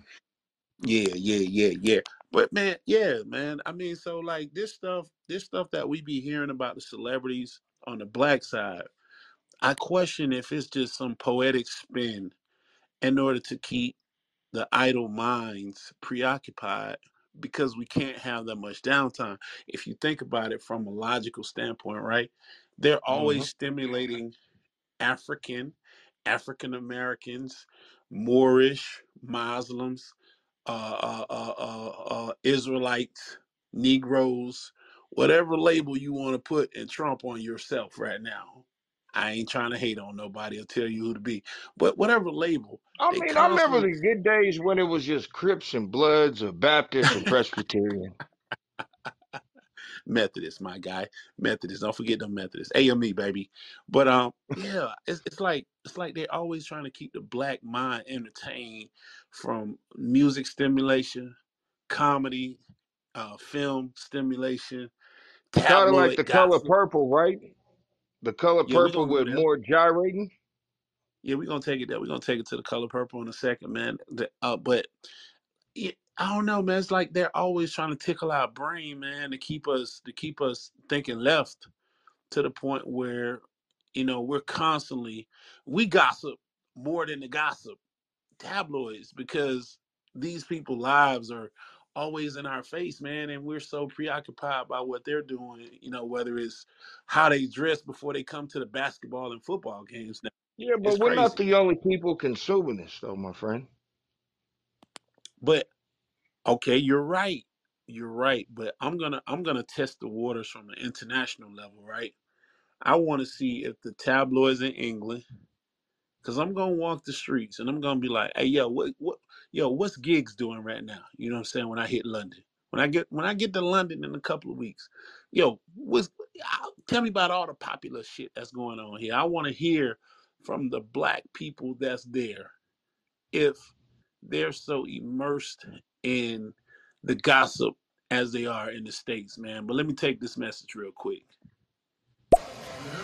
Yeah. But man. I mean, so like this stuff that we be hearing about the celebrities on the black side, I question if it's just some poetic spin in order to keep the idle minds preoccupied, because we can't have that much downtime. If you think about it from a logical standpoint, right? They're always stimulating African Americans, Moorish, Muslims, Israelites, Negroes, whatever label you want to put and trump on yourself right now. I ain't trying to hate on nobody or tell you who to be, but whatever label. I mean, I remember the good days when it was just Crips and Bloods or Baptists and Presbyterian. Methodist, my guy. Methodist. Don't forget them Methodists. AME, baby. But yeah, it's like they're always trying to keep the black mind entertained from music stimulation, comedy, film stimulation. Kind of like The Color Purple, right? The Color Purple with more gyrating. Yeah, we're gonna take it there. We're gonna take it to The Color Purple in a second, man. But yeah, I don't know, man. It's like they're always trying to tickle our brain, man, to keep us thinking left, to the point where, you know, we gossip more than the gossip tabloids, because these people's lives are always in our face, man, and we're so preoccupied by what they're doing, you know, whether it's how they dress before they come to the basketball and football games now. Yeah, but we're not the only people consuming this though, my friend. But okay, you're right, but I'm gonna test the waters from the international level, right? I want to see if the tabloids in England, because I'm going to walk the streets and I'm going to be like, hey, yo, what's gigs doing right now? You know what I'm saying? When I hit London, when I get to London in a couple of weeks, yo, tell me about all the popular shit that's going on here. I want to hear from the black people that's there, if they're so immersed in the gossip as they are in the States, man. But let me take this message real quick.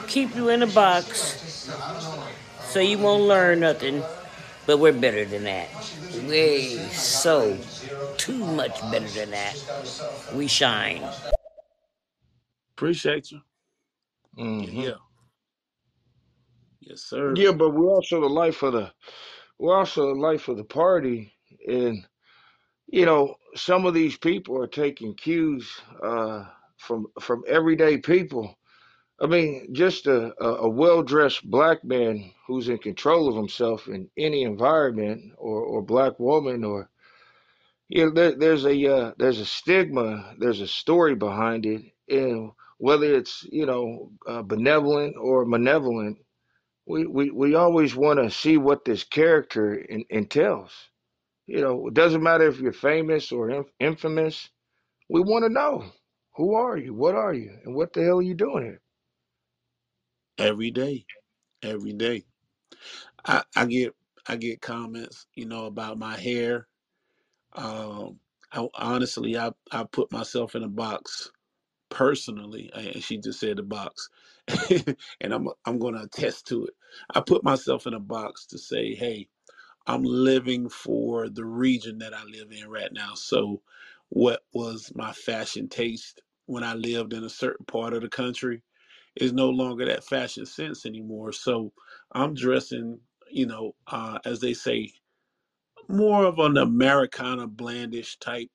Keep you in a box, so you won't learn nothing, but we're better than that. Way so too much better than that. We shine. Appreciate you. Mm-hmm. Yeah. Yes, sir. Yeah, but we're also the life of the party, and you know, some of these people are taking cues from everyday people. I mean, just a well-dressed black man who's in control of himself in any environment, or black woman, or you know, there's a stigma, there's a story behind it, and whether it's, you know, benevolent or malevolent, we always want to see what this character entails. You know, it doesn't matter if you're famous or infamous. We want to know, who are you, what are you, and what the hell are you doing here? Every day. I get comments, you know, about my hair. I honestly put myself in a box personally, and she just said the box, and I'm going to attest to it. I put myself in a box to say, hey, I'm living for the region that I live in right now. So what was my fashion taste when I lived in a certain part of the country is no longer that fashion sense anymore. So I'm dressing, you know, as they say, more of an Americana blandish type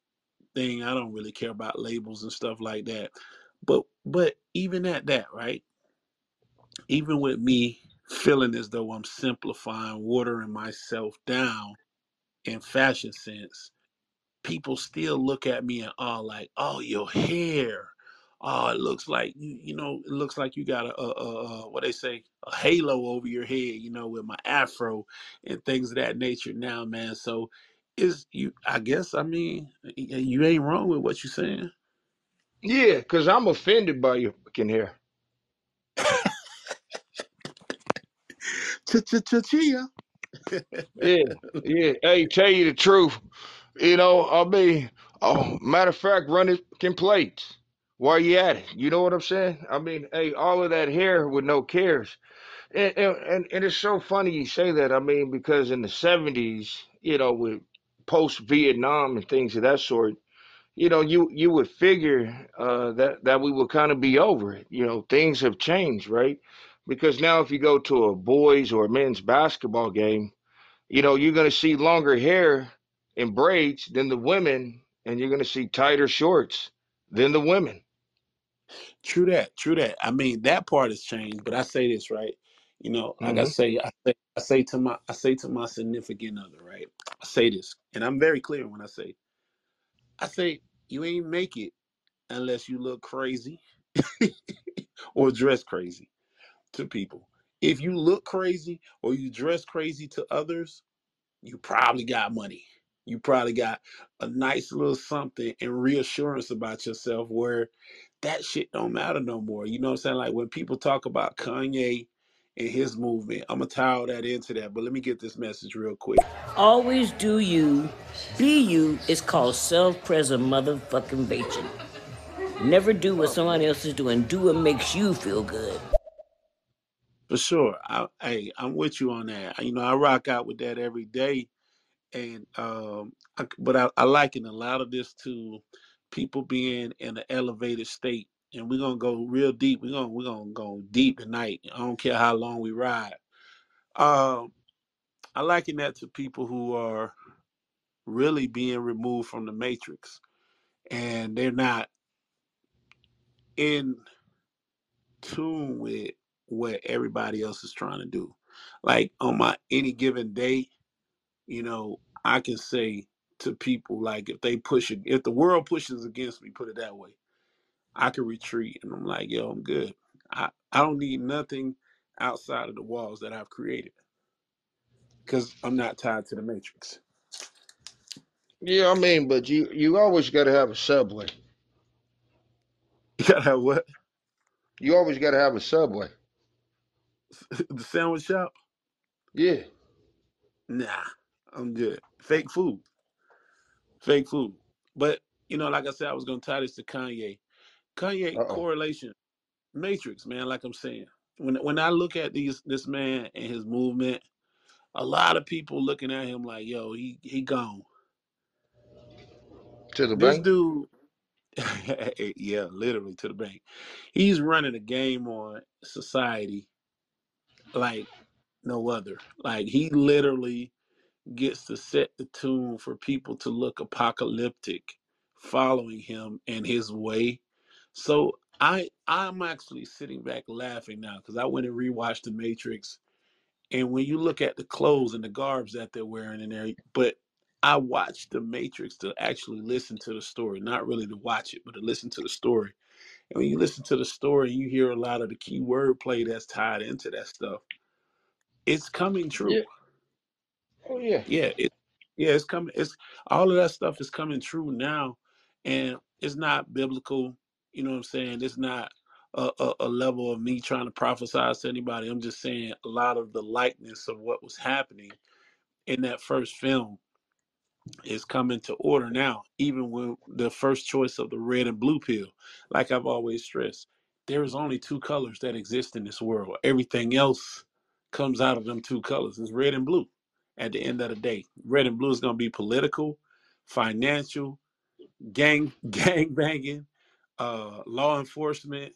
thing. I don't really care about labels and stuff like that. But even at that, right? Even with me feeling as though I'm simplifying, watering myself down in fashion sense, people still look at me and all like, oh, your hair. Oh, it looks like, you know, it looks like you got a halo over your head, you know, with my afro and things of that nature now, man. So you ain't wrong with what you're saying. Yeah, because I'm offended by your fucking hair. Cha-cha-cha-chia. Yeah. Hey, tell you the truth. You know, I mean, matter of fact, run his fucking plates. while you at it. You know what I'm saying? I mean, hey, all of that hair with no cares. And it's so funny you say that, I mean, because in the 70s, you know, with post-Vietnam and things of that sort, you know, you would figure that we would kind of be over it. You know, things have changed, right? Because now if you go to a boys or a men's basketball game, you know, you're going to see longer hair and braids than the women, and you're going to see tighter shorts than the women. True that, true that. I mean, that part has changed, but I say this, right? You know, like I say to my significant other, right? I say this, and I'm very clear when I say, you ain't make it unless you look crazy or dress crazy to people. If you look crazy or you dress crazy to others, you probably got money. You probably got a nice little something and reassurance about yourself where that shit don't matter no more. You know what I'm saying? Like when people talk about Kanye and his movement, I'm going to tie all that into that. But let me get this message real quick. Always do you, be you. It's called self-present motherfucking vation. Never do what someone else is doing. Do what makes you feel good. For sure. I'm with you on that. You know, I rock out with that every day. And I liken a lot of this to people being in an elevated state, and we're gonna go real deep. We're gonna go deep tonight. I don't care how long we ride. I liken that to people who are really being removed from the matrix, and they're not in tune with what everybody else is trying to do. Like on any given day, you know, I can say to people, like, if the world pushes against me, put it that way, I can retreat. And I'm like, yo, I'm good. I don't need nothing outside of the walls that I've created because I'm not tied to the matrix. Yeah, I mean, but you always got to have a subway. You got to have what? You always got to have a Subway. The sandwich shop? Yeah. Nah. I'm good. Fake food. But, you know, like I said, I was going to tie this to Kanye. Kanye correlation, matrix, man, like I'm saying. When I look at this man and his movement, a lot of people looking at him like, yo, he gone. To the bank? This dude, yeah, literally to the bank. He's running a game on society like no other. Like he literally gets to set the tune for people to look apocalyptic following him and his way. So I'm actually sitting back laughing now because I went and rewatched The Matrix. And when you look at the clothes and the garbs that they're wearing in there, but I watched The Matrix to actually listen to the story, not really to watch it, but to listen to the story. And when you listen to the story, you hear a lot of the key word play that's tied into that stuff. It's coming true. Yeah. Oh yeah. It's coming. It's all of that stuff is coming true now. And it's not biblical. You know what I'm saying? It's not a level of me trying to prophesize to anybody. I'm just saying a lot of the likeness of what was happening in that first film is coming to order now, even when the first choice of the red and blue pill, like I've always stressed, there is only two colors that exist in this world. Everything else comes out of them two colors. It's red and blue. At the end of the day, red and blue is going to be political, financial, gang banging, law enforcement.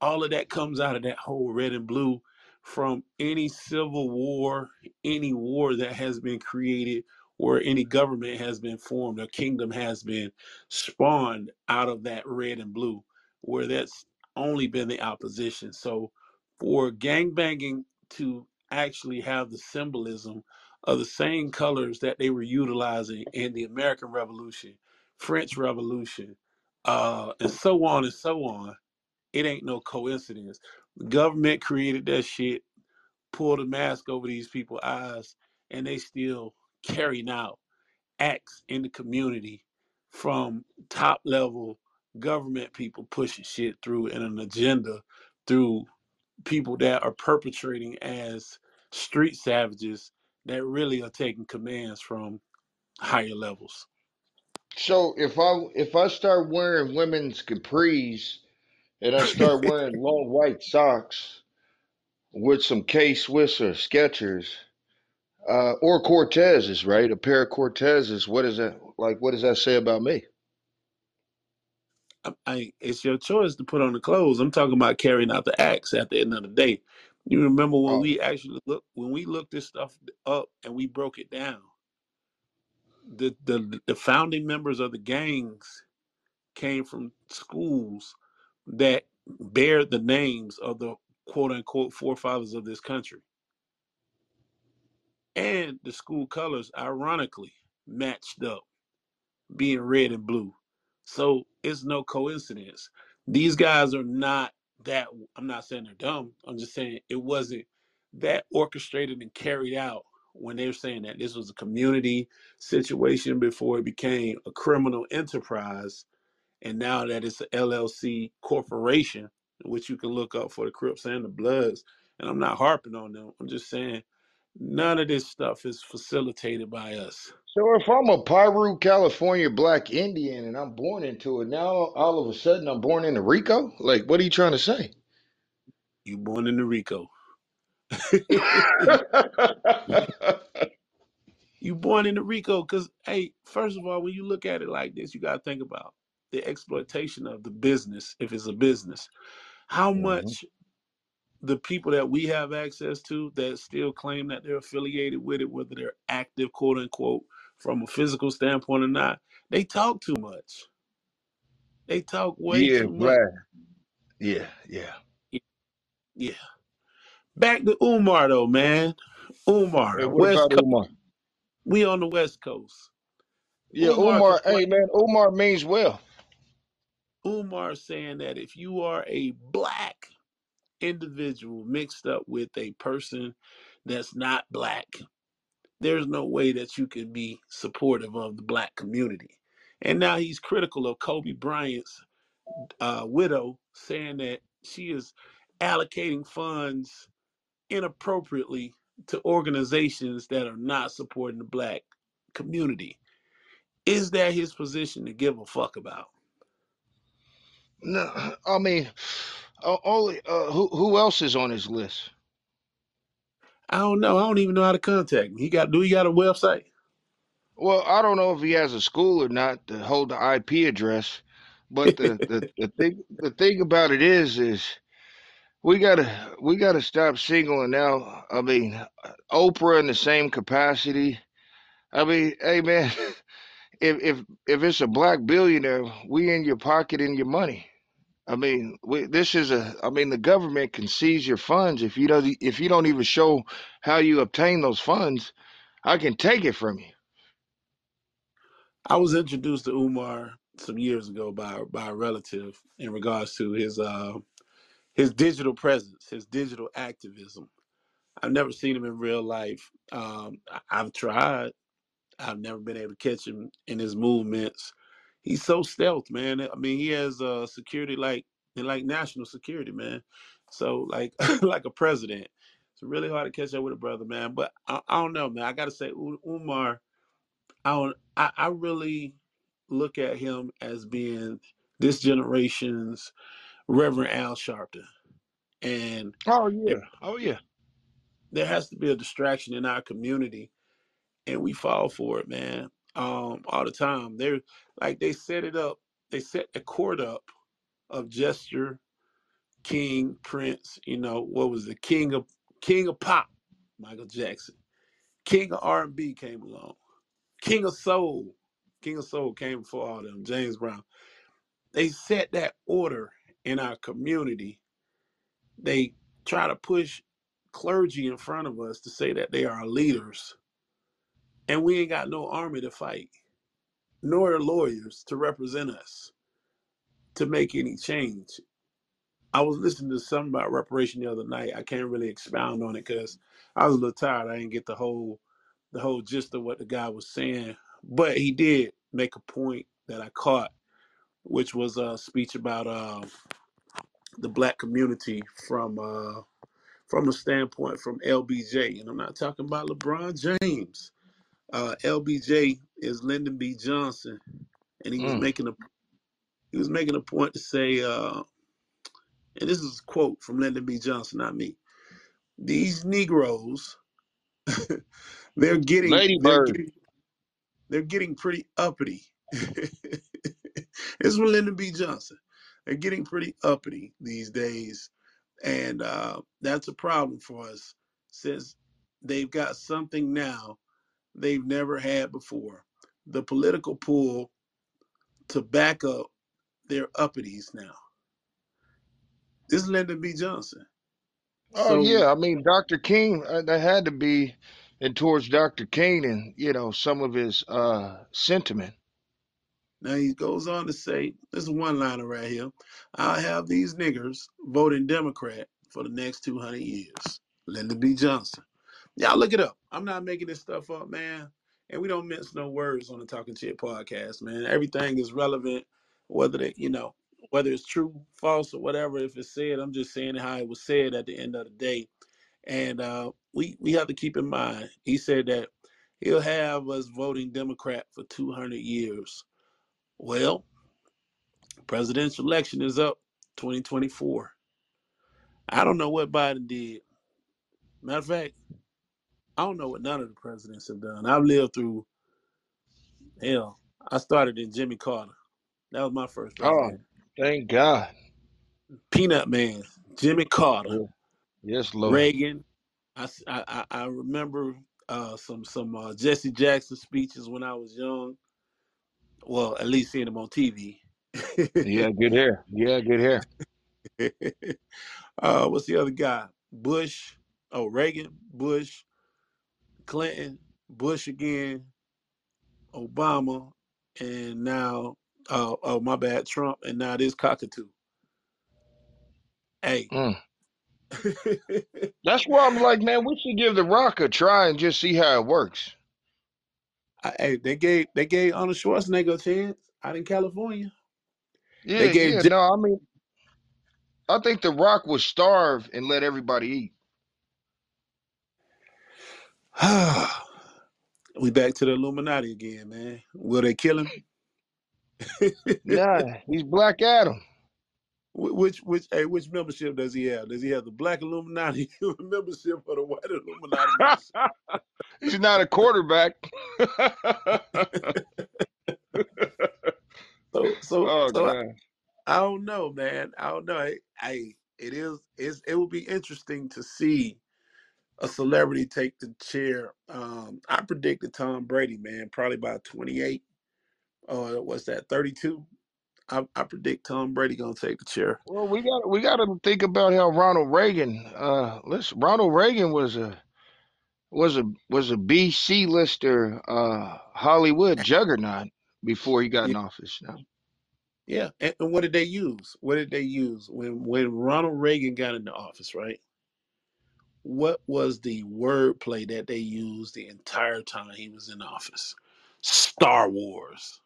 All of that comes out of that whole red and blue from any civil war, any war that has been created or any government has been formed or kingdom has been spawned out of that red and blue, where that's only been the opposition. So for gang banging to actually have the symbolism of the same colors that they were utilizing in the American Revolution, French Revolution, and so on and so on. It ain't no coincidence. The government created that shit, pulled a mask over these people's eyes, and they still carrying out acts in the community from top level government people pushing shit through and an agenda through people that are perpetrating as street savages that really are taking commands from higher levels. So if I start wearing women's capris and I start wearing long white socks with some K-Swiss or Skechers, or Cortezes, right? A pair of Cortezes. What is that like? What does that say about me? It's your choice to put on the clothes. I'm talking about carrying out the acts at the end of the day. You remember when we actually looked this stuff up and we broke it down. The founding members of the gangs came from schools that bear the names of the quote unquote forefathers of this country. And the school colors, ironically, matched up, being red and blue. So it's no coincidence. These guys are not that, I'm not saying they're dumb. I'm just saying it wasn't that orchestrated and carried out when they were saying that. This was a community situation before it became a criminal enterprise. And now that it's an LLC corporation, which you can look up for the Crips and the Bloods. And I'm not harping on them. I'm just saying, none of this stuff is facilitated by us. So if I'm a Piru, California black Indian and I'm born into it, now all of a sudden I'm born into RICO? Like, what are you trying to say? You born into RICO. You born into RICO because, hey, first of all, when you look at it like this, you got to think about the exploitation of the business, if it's a business. How much the people that we have access to that still claim that they're affiliated with it, whether they're active, quote unquote, from a physical standpoint or not, they talk too much. They talk way too much. Right. Yeah. Back to Umar though, man. Umar. Hey, West Coast. Umar? We on the West Coast. Yeah, Umar. Hey man, Umar means well. Umar saying that if you are a black individual mixed up with a person that's not black, there's no way that you can be supportive of the black community. And now he's critical of Kobe Bryant's widow, saying that she is allocating funds inappropriately to organizations that are not supporting the black community. Is that his position to give a fuck about? No, I mean, only who else is on his list? I don't know. I don't even know how to contact him. Do he got a website? Well, I don't know if he has a school or not to hold the IP address, but the thing about it is we gotta stop singling out. I mean, Oprah in the same capacity. I mean, hey man, if it's a black billionaire, we in your pocket and your money. I mean, the government can seize your funds if you don't even show how you obtain those funds. I can take it from you. I was introduced to Umar some years ago by a relative in regards to his digital presence, his digital activism. I've never seen him in real life. I've tried. I've never been able to catch him in his movements. He's so stealth, man. I mean, he has security like national security, man. So like like a president. It's really hard to catch up with a brother, man. But I don't know, man. I gotta say, Umar, I really look at him as being this generation's Reverend Al Sharpton. And there has to be a distraction in our community, and we fall for it, man. All the time. They're like, they set it up. They set the court up of Jester, King, Prince, King of Pop, Michael Jackson. King of R&B came along. King of Soul came before all them, James Brown. They set that order in our community. They try to push clergy in front of us to say that they are leaders. And we ain't got no army to fight, nor lawyers to represent us to make any change. I was listening to something about reparation the other night. I can't really expound on it because I was a little tired. I didn't get the whole gist of what the guy was saying, but he did make a point that I caught, which was a speech about the black community from a standpoint from LBJ. And I'm not talking about LeBron James. LBJ is Lyndon B. Johnson, and he was making a point to say, and this is a quote from Lyndon B. Johnson, not me. These Negroes, they're getting pretty uppity. This is from Lyndon B. Johnson. They're getting pretty uppity these days, and that's a problem for us, since they've got something now they've never had before, the political pull to back up their uppities now. This is Lyndon B. Johnson. Oh, so, yeah. I mean, Dr. King, that had to be, and towards Dr. King and, you know, some of his sentiment. Now he goes on to say, this is one liner right here. I'll have these niggers voting Democrat for the next 200 years. Lyndon B. Johnson. Y'all look it up. I'm not making this stuff up, man. And we don't mince no words on the Talking Shit podcast, man. Everything is relevant, whether they, you know, whether it's true, false, or whatever. If it's said, I'm just saying how it was said at the end of the day. And we have to keep in mind, he said that he'll have us voting Democrat for 200 years. Well, presidential election is up 2024. I don't know what Biden did. Matter of fact, I don't know what none of the presidents have done. I've lived through, hell, I started in Jimmy Carter. That was my first president. Oh, thank God. Peanut Man, Jimmy Carter. Yes, Lord. Reagan. I remember some Jesse Jackson speeches when I was young. Well, at least seeing him on TV. Yeah, good hair. Yeah, good hair. What's the other guy? Bush. Oh, Reagan, Bush, Clinton, Bush again, Obama, and now, oh, my bad, Trump, and now this cockatoo. Hey. That's why I'm like, man, we should give The Rock a try and just see how it works. Hey, they gave Arnold Schwarzenegger a chance out in California. Yeah, they gave no, I mean, I think The Rock would starve and let everybody eat. We back to the Illuminati again, man. Will they kill him? Nah, he's Black Adam. Which membership does he have? Does he have the Black Illuminati membership or the White Illuminati membership? He's not a quarterback. I don't know, man. I don't know. It will be interesting to see a celebrity take the chair. I predicted Tom Brady, man, probably by 28. What's that, 32? I predict Tom Brady gonna take the chair. Well, we gotta think about how Ronald Reagan. Ronald Reagan was a BC lister, Hollywood juggernaut before he got in office. Now, yeah, and what did they use? What did they use when Ronald Reagan got into office? Right. What was the wordplay that they used the entire time he was in office? Star Wars.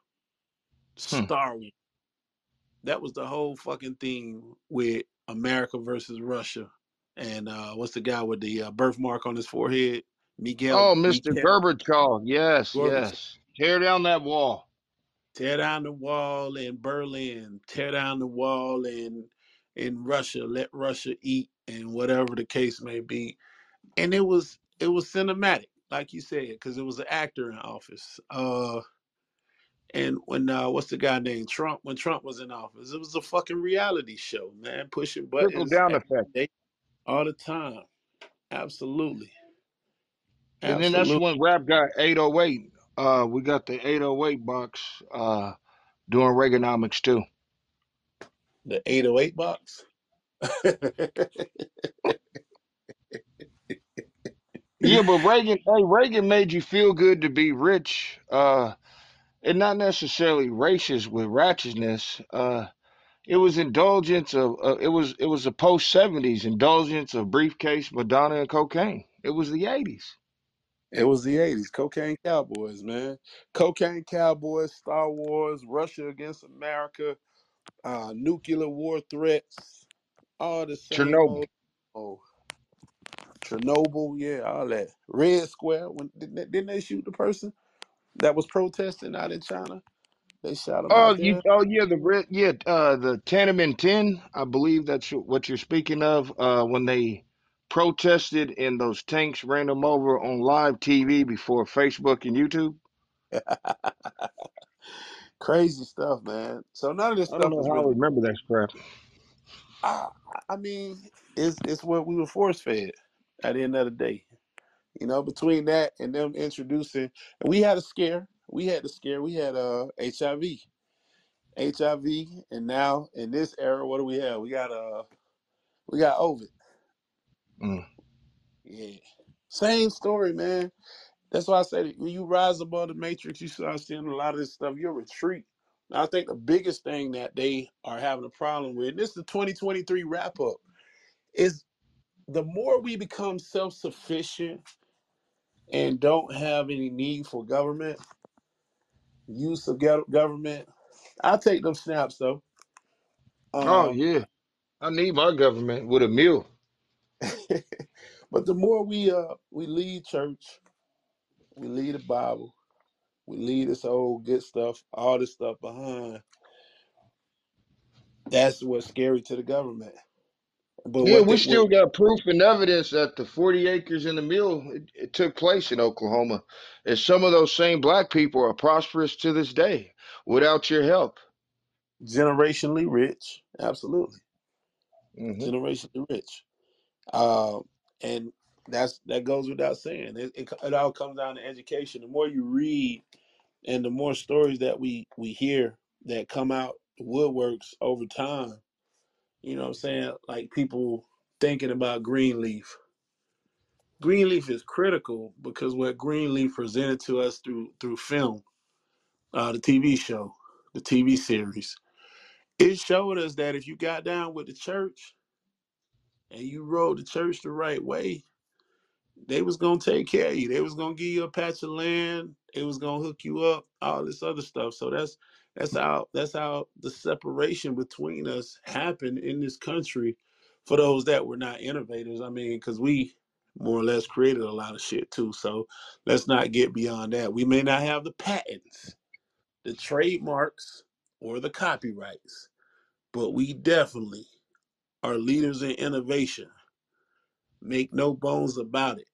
Star Wars. That was the whole fucking thing with America versus Russia. And what's the guy with the birthmark on his forehead? Miguel. Oh, Mr. Gorbachev. Yes, yes. Tear down that wall. Tear down the wall in Berlin. Tear down the wall in Russia. Let Russia eat, and whatever the case may be. And it was cinematic, like you said, because it was an actor in office. And when what's the guy named Trump? When Trump was in office, it was a fucking reality show, man, pushing buttons, trickle down effect, all the time. Absolutely. And then that's when rap got 808. We got the 808 box doing Reaganomics too. The 808 box. Yeah, but Reagan made you feel good to be rich. And not necessarily racist with righteousness. It was indulgence of it was a post-70s indulgence of briefcase, Madonna, and cocaine. It was the 80s. It was the 80s. Cocaine cowboys, man. Cocaine cowboys, Star Wars, Russia against America, nuclear war threats, all the same. Chernobyl. Chernobyl, yeah, all that. Red Square. Didn't they shoot the person that was protesting out in China? They shot him out there. The Tiananmen 10, I believe that's what you're speaking of. When they protested and those tanks ran them over on live TV before Facebook and YouTube. Crazy stuff, man. So none of this I don't stuff know is how I really. remember that crap. I mean, it's what we were force fed at the end of the day. Between that and them introducing, and we had a scare. We had HIV, and now in this era, what do we have? We got Ovid. Mm. Yeah, same story, man. That's why I said when you rise above the matrix, you start seeing a lot of this stuff. You'll retreat. Now, I think the biggest thing that they are having a problem with, and this is the 2023 wrap up, is the more we become self sufficient and don't have any need for government, use of government. I take them snaps though. Oh yeah, I need my government with a meal. But the more we leave church, we leave the Bible, we leave this old good stuff, all this stuff behind. That's what's scary to the government. But yeah, we still got proof and evidence that the 40 acres and the mule, it took place in Oklahoma. And some of those same black people are prosperous to this day without your help. Generationally rich. Absolutely. Mm-hmm. Generationally rich. And that goes without saying. It all comes down to education. The more you read and the more stories that we hear that come out the woodworks over time, you know what I'm saying? Like people thinking about Greenleaf. Greenleaf is critical because what Greenleaf presented to us through film, the TV show, the TV series, it showed us that if you got down with the church and you rode the church the right way, they was going to take care of you. They was going to give you a patch of land. It was going to hook you up, all this other stuff. So that's how the separation between us happened in this country for those that were not innovators. I mean, because we more or less created a lot of shit too. So let's not get beyond that. We may not have the patents, the trademarks, or the copyrights, but we definitely are leaders in innovation. Make no bones about it.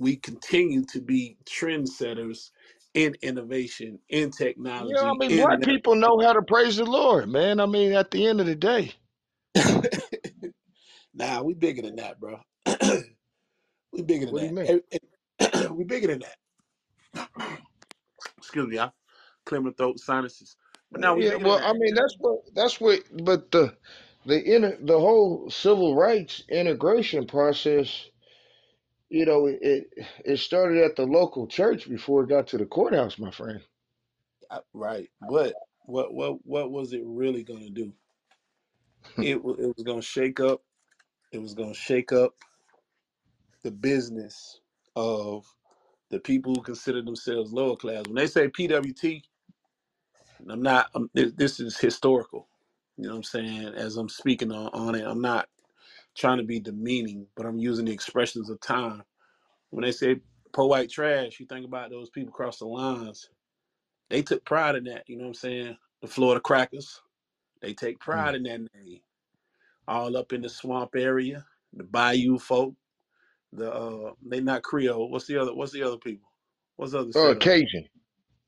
We continue to be trendsetters in innovation, in technology. I mean, black people know how to praise the Lord, man. I mean, at the end of the day. Nah, we bigger than that, bro. We bigger than that. What do you mean? We bigger than that. Excuse me, I clear my throat, sinuses. But now we I mean, that's what the whole civil rights integration process, it started at the local church before it got to the courthouse, my friend. Right. But what was it really going to do? It was going to shake up. It was going to shake up the business of the people who consider themselves lower class. When they say PWT, and this is historical. You know what I'm saying? As I'm speaking on it, I'm not trying to be demeaning, but I'm using the expressions of time. When they say "po white trash," you think about those people across the lines. They took pride in that. You know what I'm saying? The Florida Crackers, they take pride in that name. All up in the swamp area, the Bayou folk. They not Creole. What's the other people? What's the other? Cajun.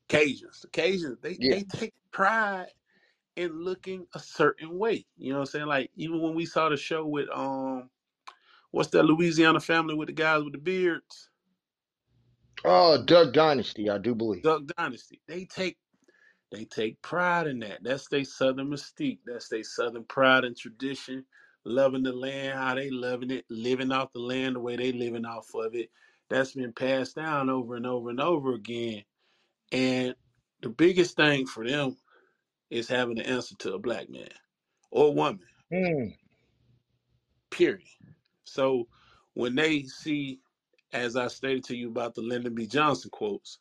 Cajuns. The Cajuns. They take pride in looking a certain way. You know what I'm saying? Like even when we saw the show with what's that Louisiana family with the guys with the beards? Oh, Duck Dynasty, I do believe. Duck Dynasty. They take pride in that. That's their southern mystique. That's their southern pride and tradition. Loving the land, how they loving it, living off the land the way they living off of it. That's been passed down over and over and over again. And the biggest thing for them is having an answer to a black man or woman. Mm. Period. So when they see, as I stated to you about the Lyndon B. Johnson quotes,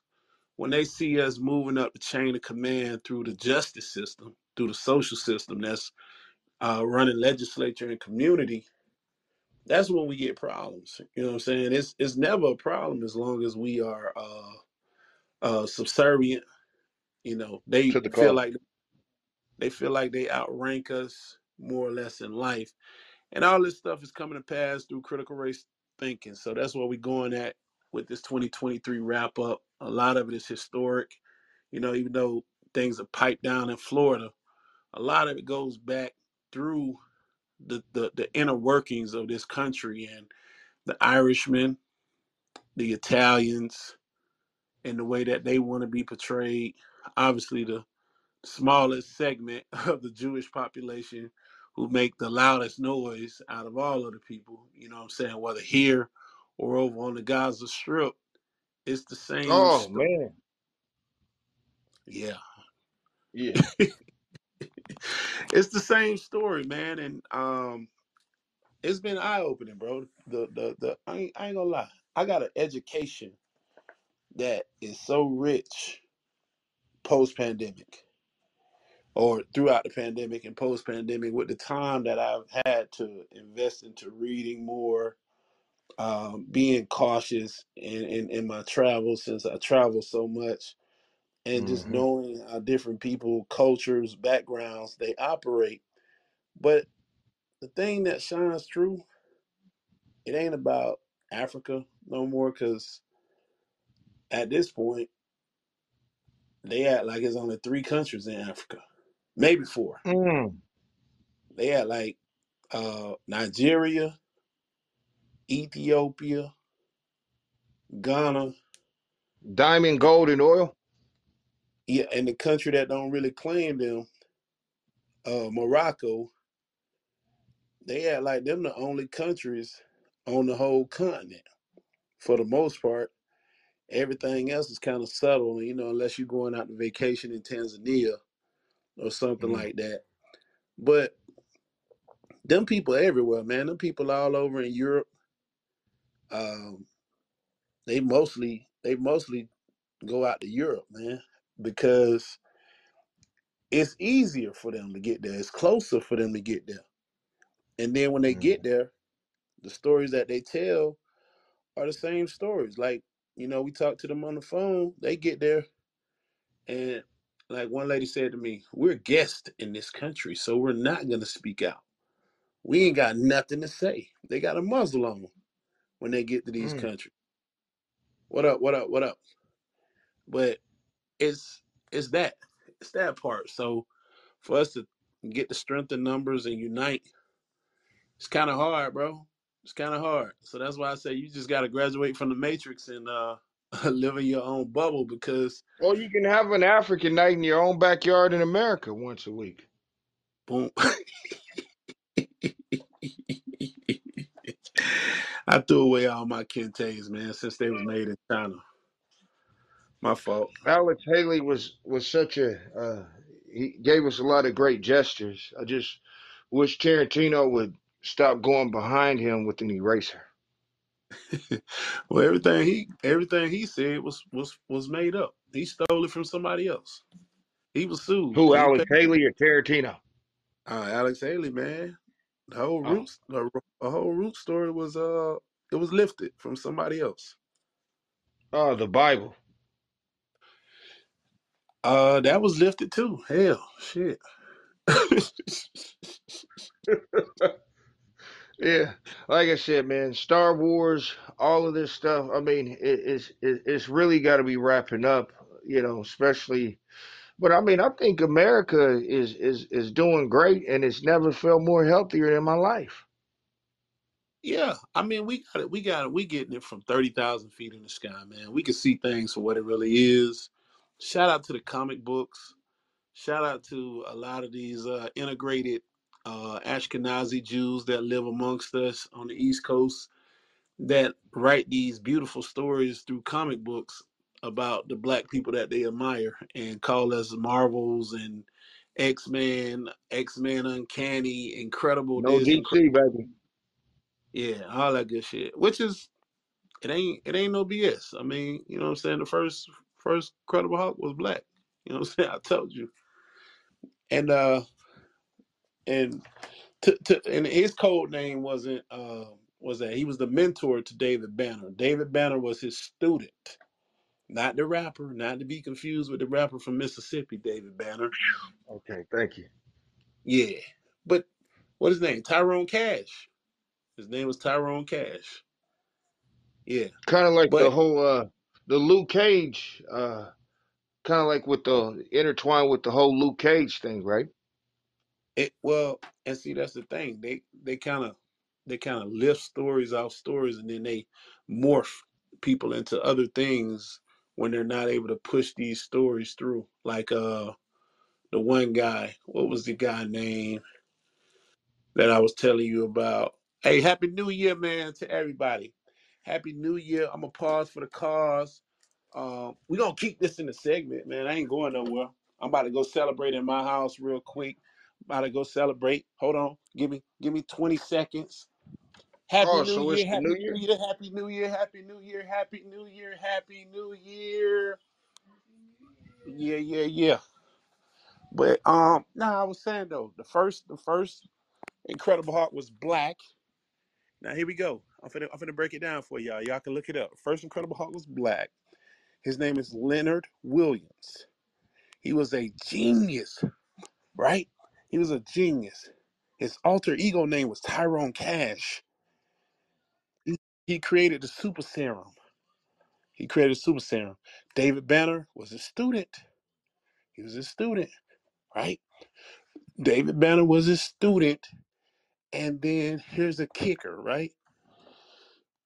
when they see us moving up the chain of command through the justice system, through the social system that's running legislature and community, that's when we get problems. You know what I'm saying? It's never a problem as long as we are subservient You know, they feel like they outrank us more or less in life. And all this stuff is coming to pass through critical race thinking. So that's what we're going at with this 2023 wrap up. A lot of it is historic. You know, even though things are piped down in Florida, a lot of it goes back through the inner workings of this country and the Irishmen, the Italians, and the way that they want to be portrayed. Obviously, the smallest segment of the Jewish population who make the loudest noise out of all of the people, you know what I'm saying, whether here or over on the Gaza Strip, it's the same. Oh, story. Man. Yeah. Yeah. It's the same story, man. And it's been eye-opening, bro. I ain't gonna lie. I got an education that is so rich post-pandemic, or throughout the pandemic and post-pandemic, with the time that I've had to invest into reading more, being cautious in my travels, since I travel so much, and just knowing how different people, cultures, backgrounds, they operate. But the thing that shines through, it ain't about Africa no more, because at this point, they act like it's only 3 countries in Africa. Maybe 4. Mm. They act like Nigeria, Ethiopia, Ghana. Diamond, gold, and oil? Yeah, and the country that don't really claim them, Morocco, they act like them the only countries on the whole continent. For the most part, everything else is kind of subtle, you know, unless you're going out to vacation in Tanzania or something like that. But them people everywhere, man. Them people all over in Europe. They mostly go out to Europe, man, because it's easier for them to get there. It's closer for them to get there. And then when they get there, the stories that they tell are the same stories. Like, you know, we talk to them on the phone. They get there, and like one lady said to me, we're guests in this country, so we're not going to speak out. We ain't got nothing to say. They got a muzzle on them when they get to these countries. What up, what up, what up? But it's that part. So for us to get the strength in numbers and unite, it's kind of hard, bro. It's kind of hard. So that's why I say you just got to graduate from the matrix and live in your own bubble, because... Or you can have an African night in your own backyard in America once a week. Boom. I threw away all my Kentes, man, since they were made in China. My fault. Alex Haley was such a... he gave us a lot of great gestures. I just wish Tarantino would stop going behind him with an eraser. Well, everything he said was made up. He stole it from somebody else. He was sued. Who, Alex Haley or Tarantino? Alex Haley, man. The whole root story was it was lifted from somebody else. Oh, the Bible. That was lifted too. Hell, shit. Yeah, like I said, man, Star Wars, all of this stuff. I mean, it's really got to be wrapping up, you know, especially. But I mean, I think America is doing great, and it's never felt more healthier in my life. Yeah, I mean, we getting it from 30,000 feet in the sky, man. We can see things for what it really is. Shout out to the comic books. Shout out to a lot of these integrated Ashkenazi Jews that live amongst us on the East Coast that write these beautiful stories through comic books about the black people that they admire and call us Marvels and X-Men Uncanny, Incredible. No DC, baby. Yeah, all that good shit. Which is, it ain't no BS. I mean, you know what I'm saying? The first Incredible Hulk was black. You know what I'm saying? I told you. And his code name wasn't was that he was the mentor to David Banner. David Banner was his student. Not the rapper, not to be confused with the rapper from Mississippi, David Banner. Okay, thank you. Yeah, but what's his name? Tyrone Cash. His name was Tyrone Cash. Yeah. Kind of like the whole, the Luke Cage, kind of like with the, intertwined with the whole Luke Cage thing, right? Well, and see, that's the thing. They kind of lift stories off stories, and then they morph people into other things when they're not able to push these stories through. Like the one guy, what was the guy name that I was telling you about? Hey, Happy New Year, man, to everybody. Happy New Year. I'm going to pause for the cause. We're going to keep this in the segment, man. I ain't going nowhere. I'm about to go celebrate in my house real quick. About to go celebrate. Hold on. Give me 20 seconds. Happy New Year. Happy New Year. Happy New Year. Happy New Year. Happy New Year. Yeah. But I was saying though, the first Incredible Hulk was black. Now here we go. I'm finna break it down for y'all. Y'all can look it up. First Incredible Hulk was black. His name is Leonard Williams. He was a genius, right? He was a genius. His alter ego name was Tyrone Cash. He created the super serum. David Banner was a student. Right? David Banner was his student. And then here's a kicker, right?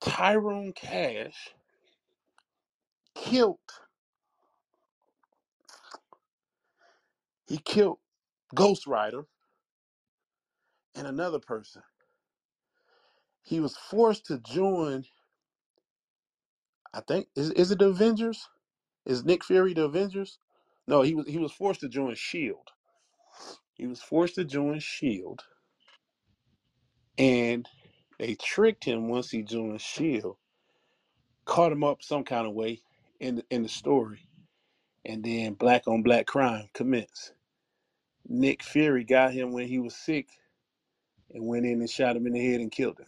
Tyrone Cash killed Ghost Rider and another person. He was forced to join, I think, is it the Avengers? Is Nick Fury the Avengers? No, he was forced to join S.H.I.E.L.D. And they tricked him once he joined S.H.I.E.L.D., caught him up some kind of way in the story. And then black on black crime commenced. Nick Fury got him when he was sick and went in and shot him in the head and killed him.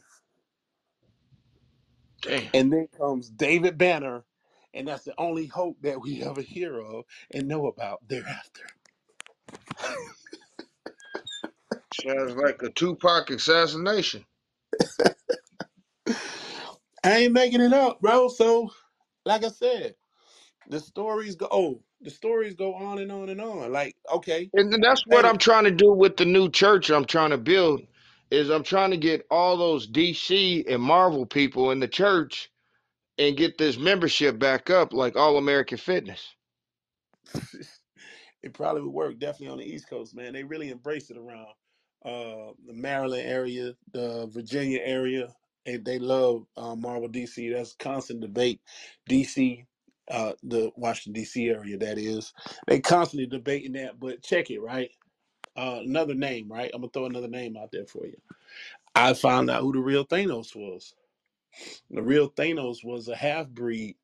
Damn. And then comes David Banner, and that's the only hope that we ever hear of and know about thereafter. Sounds like a Tupac assassination. I ain't making it up, bro. So, like I said, the stories go on and on and on. Like, okay. And that's what I'm trying to do with the new church I'm trying to build, is I'm trying to get all those DC and Marvel people in the church and get this membership back up like All American Fitness. It probably would work definitely on the East Coast, man. They really embrace it around the Maryland area, the Virginia area. And they love Marvel DC. That's constant debate. DC. The Washington, D.C. area, that is. They constantly debating that, but check it, right? Another name, right? I'm going to throw another name out there for you. I found out who the real Thanos was. The real Thanos was a half-breed,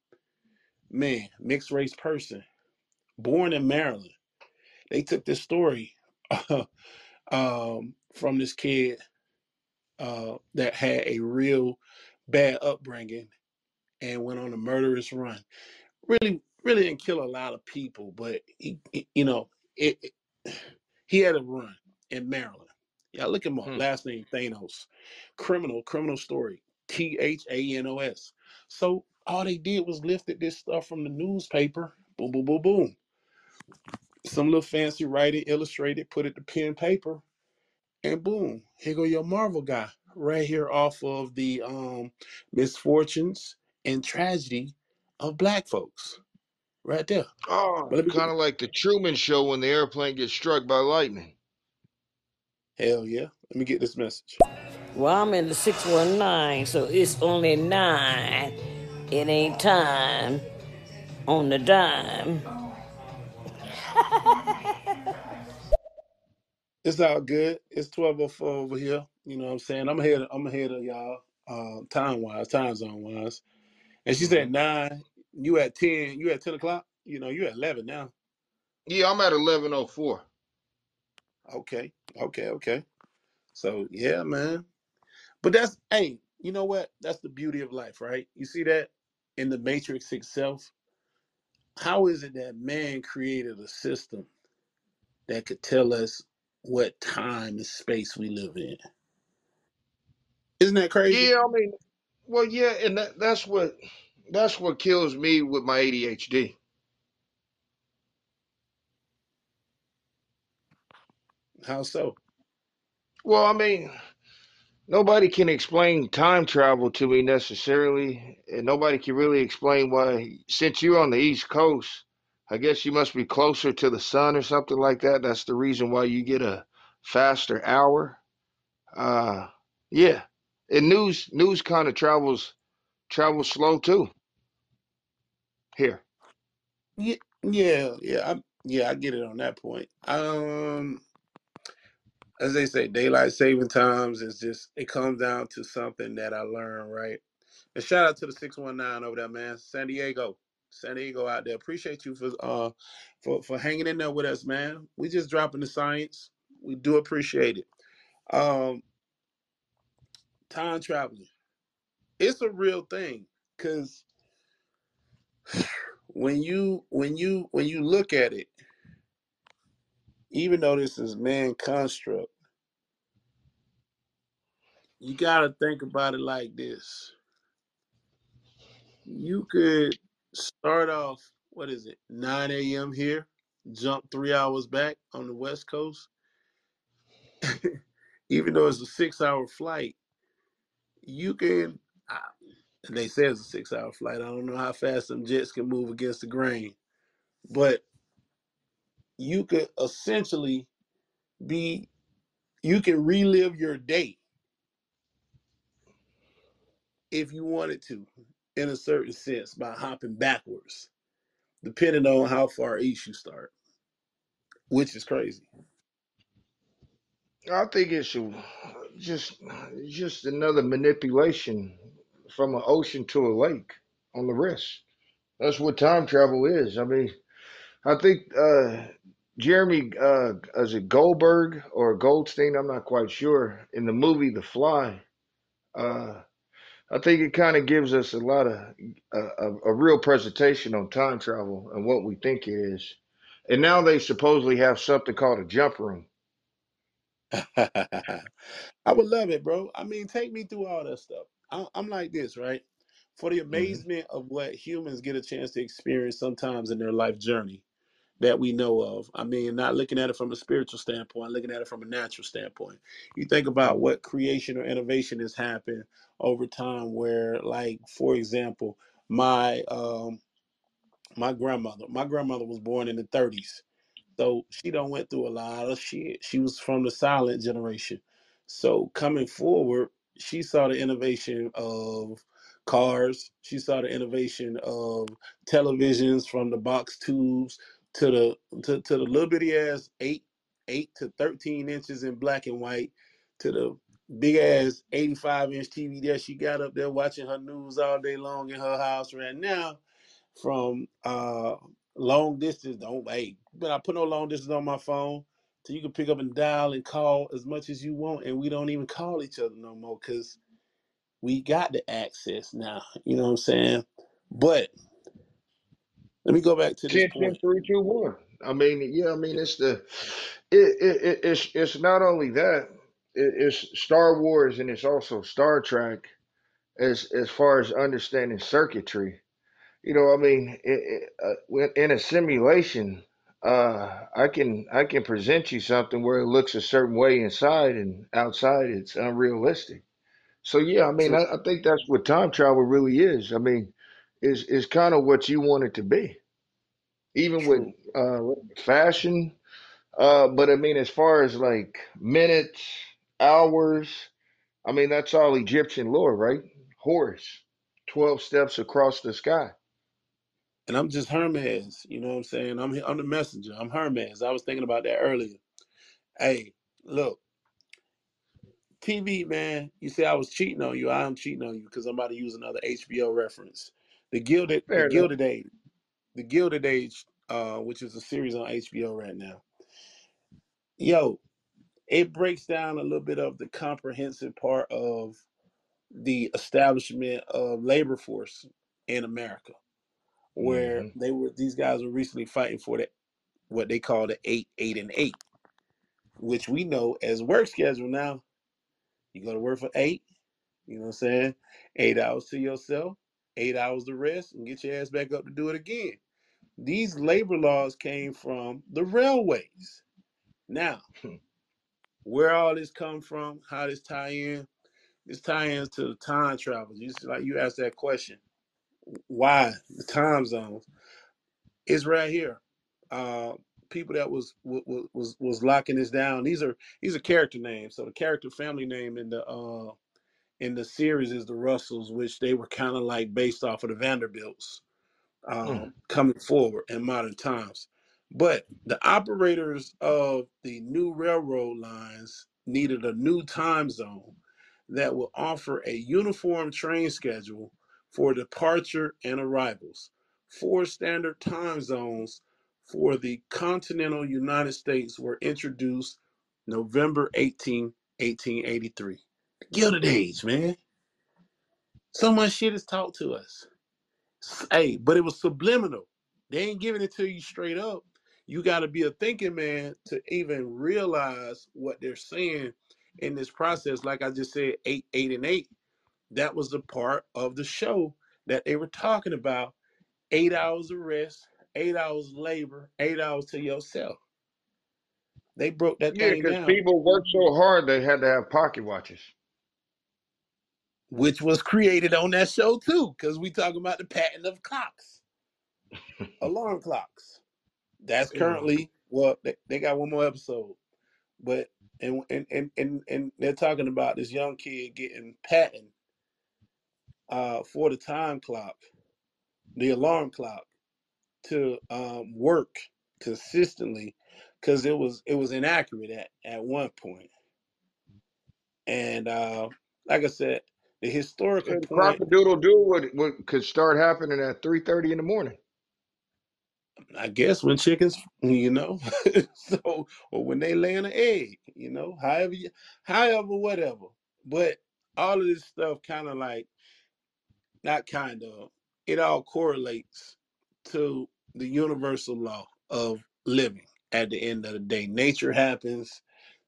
man, mixed-race person, born in Maryland. They took this story from this kid that had a real bad upbringing and went on a murderous run. Really didn't kill a lot of people, but he had a run in Maryland. Yeah, look him up. Last name Thanos. Criminal story. Thanos. So all they did was lifted this stuff from the newspaper. Boom, boom, boom, boom. Some little fancy writing, illustrated, put it to pen paper, and boom, here go your Marvel guy right here off of the misfortunes and tragedy of black folks, right there. Oh, kind of like the Truman Show when the airplane gets struck by lightning. Hell yeah. Let me get this message. Well, I'm in the 619, so it's only 9. It ain't time on the dime. It's all good. It's 12:04 over here. You know what I'm saying? I'm ahead of y'all time zone wise. And she said 9, you at 10, you at 10 o'clock, you at 11 now. Yeah, I'm at 11:04. Okay. So, yeah, man. But that's, hey, you know what? That's the beauty of life, right? You see that in the Matrix itself? How is it that man created a system that could tell us what time and space we live in? Isn't that crazy? Yeah, I mean, well, yeah, and that's what kills me with my ADHD. How so? Well, I mean, nobody can explain time travel to me necessarily, and nobody can really explain why, since you're on the East Coast, I guess you must be closer to the sun or something like that. That's the reason why you get a faster hour. Yeah. And news kind of travels slow too. Here. Yeah, I get it on that point. As they say, daylight saving times is just, it comes down to something that I learned, right? And shout out to the 619 over there, man. San Diego out there. Appreciate you for hanging in there with us, man. We just dropping the science. We do appreciate it. Time traveling. It's a real thing, because when you look at it, even though this is man construct, you gotta think about it like this. You could start off, 9 a.m. here, jump 3 hours back on the West Coast. Even though it's a 6-hour flight, you can, and they say it's a 6-hour flight. I don't know how fast some jets can move against the grain, but you could essentially you can relive your day if you wanted to, in a certain sense, by hopping backwards, depending on how far east you start, which is crazy. I think it's just another manipulation from an ocean to a lake on the wrist. That's what time travel is. I mean, I think Jeremy, is it Goldberg or Goldstein? I'm not quite sure. In the movie The Fly, I think it kind of gives us a lot of a real presentation on time travel and what we think it is. And now they supposedly have something called a jump room. I would love it, bro. I mean, take me through all that stuff. I'm like this, right? For the amazement of what humans get a chance to experience sometimes in their life journey that we know of. I mean, not looking at it from a spiritual standpoint, looking at it from a natural standpoint. You think about what creation or innovation has happened over time where, like, for example, my grandmother was born in the 30s. So she done went through a lot of shit. She was from the silent generation. So coming forward, she saw the innovation of cars. She saw the innovation of televisions, from the box tubes to the little bitty ass 8 to 13 inches in black and white, to the big ass 85-inch TV that she got up there watching her news all day long in her house right now, from long distance. But I put no long distance on my phone, so you can pick up and dial and call as much as you want, and we don't even call each other no more because we got the access now. You know what I'm saying? But let me go back to this 10, 10, 3, 2, 1. I mean, yeah, I mean, it's not only that. It's Star Wars, and it's also Star Trek, as far as understanding circuitry. You know, I mean, in a simulation, I can present you something where it looks a certain way inside, and outside it's unrealistic. So yeah, I mean, I think that's what time travel really is. I mean, is kind of what you want it to be, even with fashion. But I mean, as far as like minutes, hours, I mean, that's all Egyptian lore, right? Horus, 12 steps across the sky. And I'm just Hermes, you know what I'm saying? I'm the messenger. I'm Hermes. I was thinking about that earlier. Hey, look, TV, man, you say I was cheating on you. I am cheating on you because I'm about to use another HBO reference. The Gilded Age, which is a series on HBO right now. Yo, it breaks down a little bit of the comprehensive part of the establishment of labor force in America. where they were, these guys were recently fighting for the, what they call the 8, 8, and 8, which we know as work schedule now. You go to work for 8, you know what I'm saying? 8 hours to yourself, 8 hours to rest, and get your ass back up to do it again. These labor laws came from the railways. Now, where all this come from, how this tie in? This tie in to the time travel. You asked that question. Why the time zones? It's right here. People that was locking this down. These are character names. So the character family name in the series is the Russells, which they were kind of like based off of the Vanderbilts coming forward in modern times. But the operators of the new railroad lines needed a new time zone that would offer a uniform train schedule for departure and arrivals. 4 standard time zones for the continental United States were introduced November 18, 1883. The Gilded Age, man. So much shit is taught to us. Hey, but it was subliminal. They ain't giving it to you straight up. You got to be a thinking man to even realize what they're saying in this process. Like I just said, 8, 8, and 8. That was the part of the show that they were talking about. 8 hours of rest, 8 hours labor, 8 hours to yourself. They broke that thing down. Yeah, because people worked so hard they had to have pocket watches. Which was created on that show too, because we talking about the patent of clocks. Alarm clocks. That's currently, well, they got one more episode. But and they're talking about this young kid getting patent for the time clock, the alarm clock, to work consistently, because it was inaccurate at one point. And like I said, the historical Cock-a-doodle-doo could start happening at 3:30 in the morning. I guess when chickens, you know, so, or when they lay an egg, you know, however, whatever. But all of this stuff kind of like, not kind of, it all correlates to the universal law of living. At the end of the day, nature happens,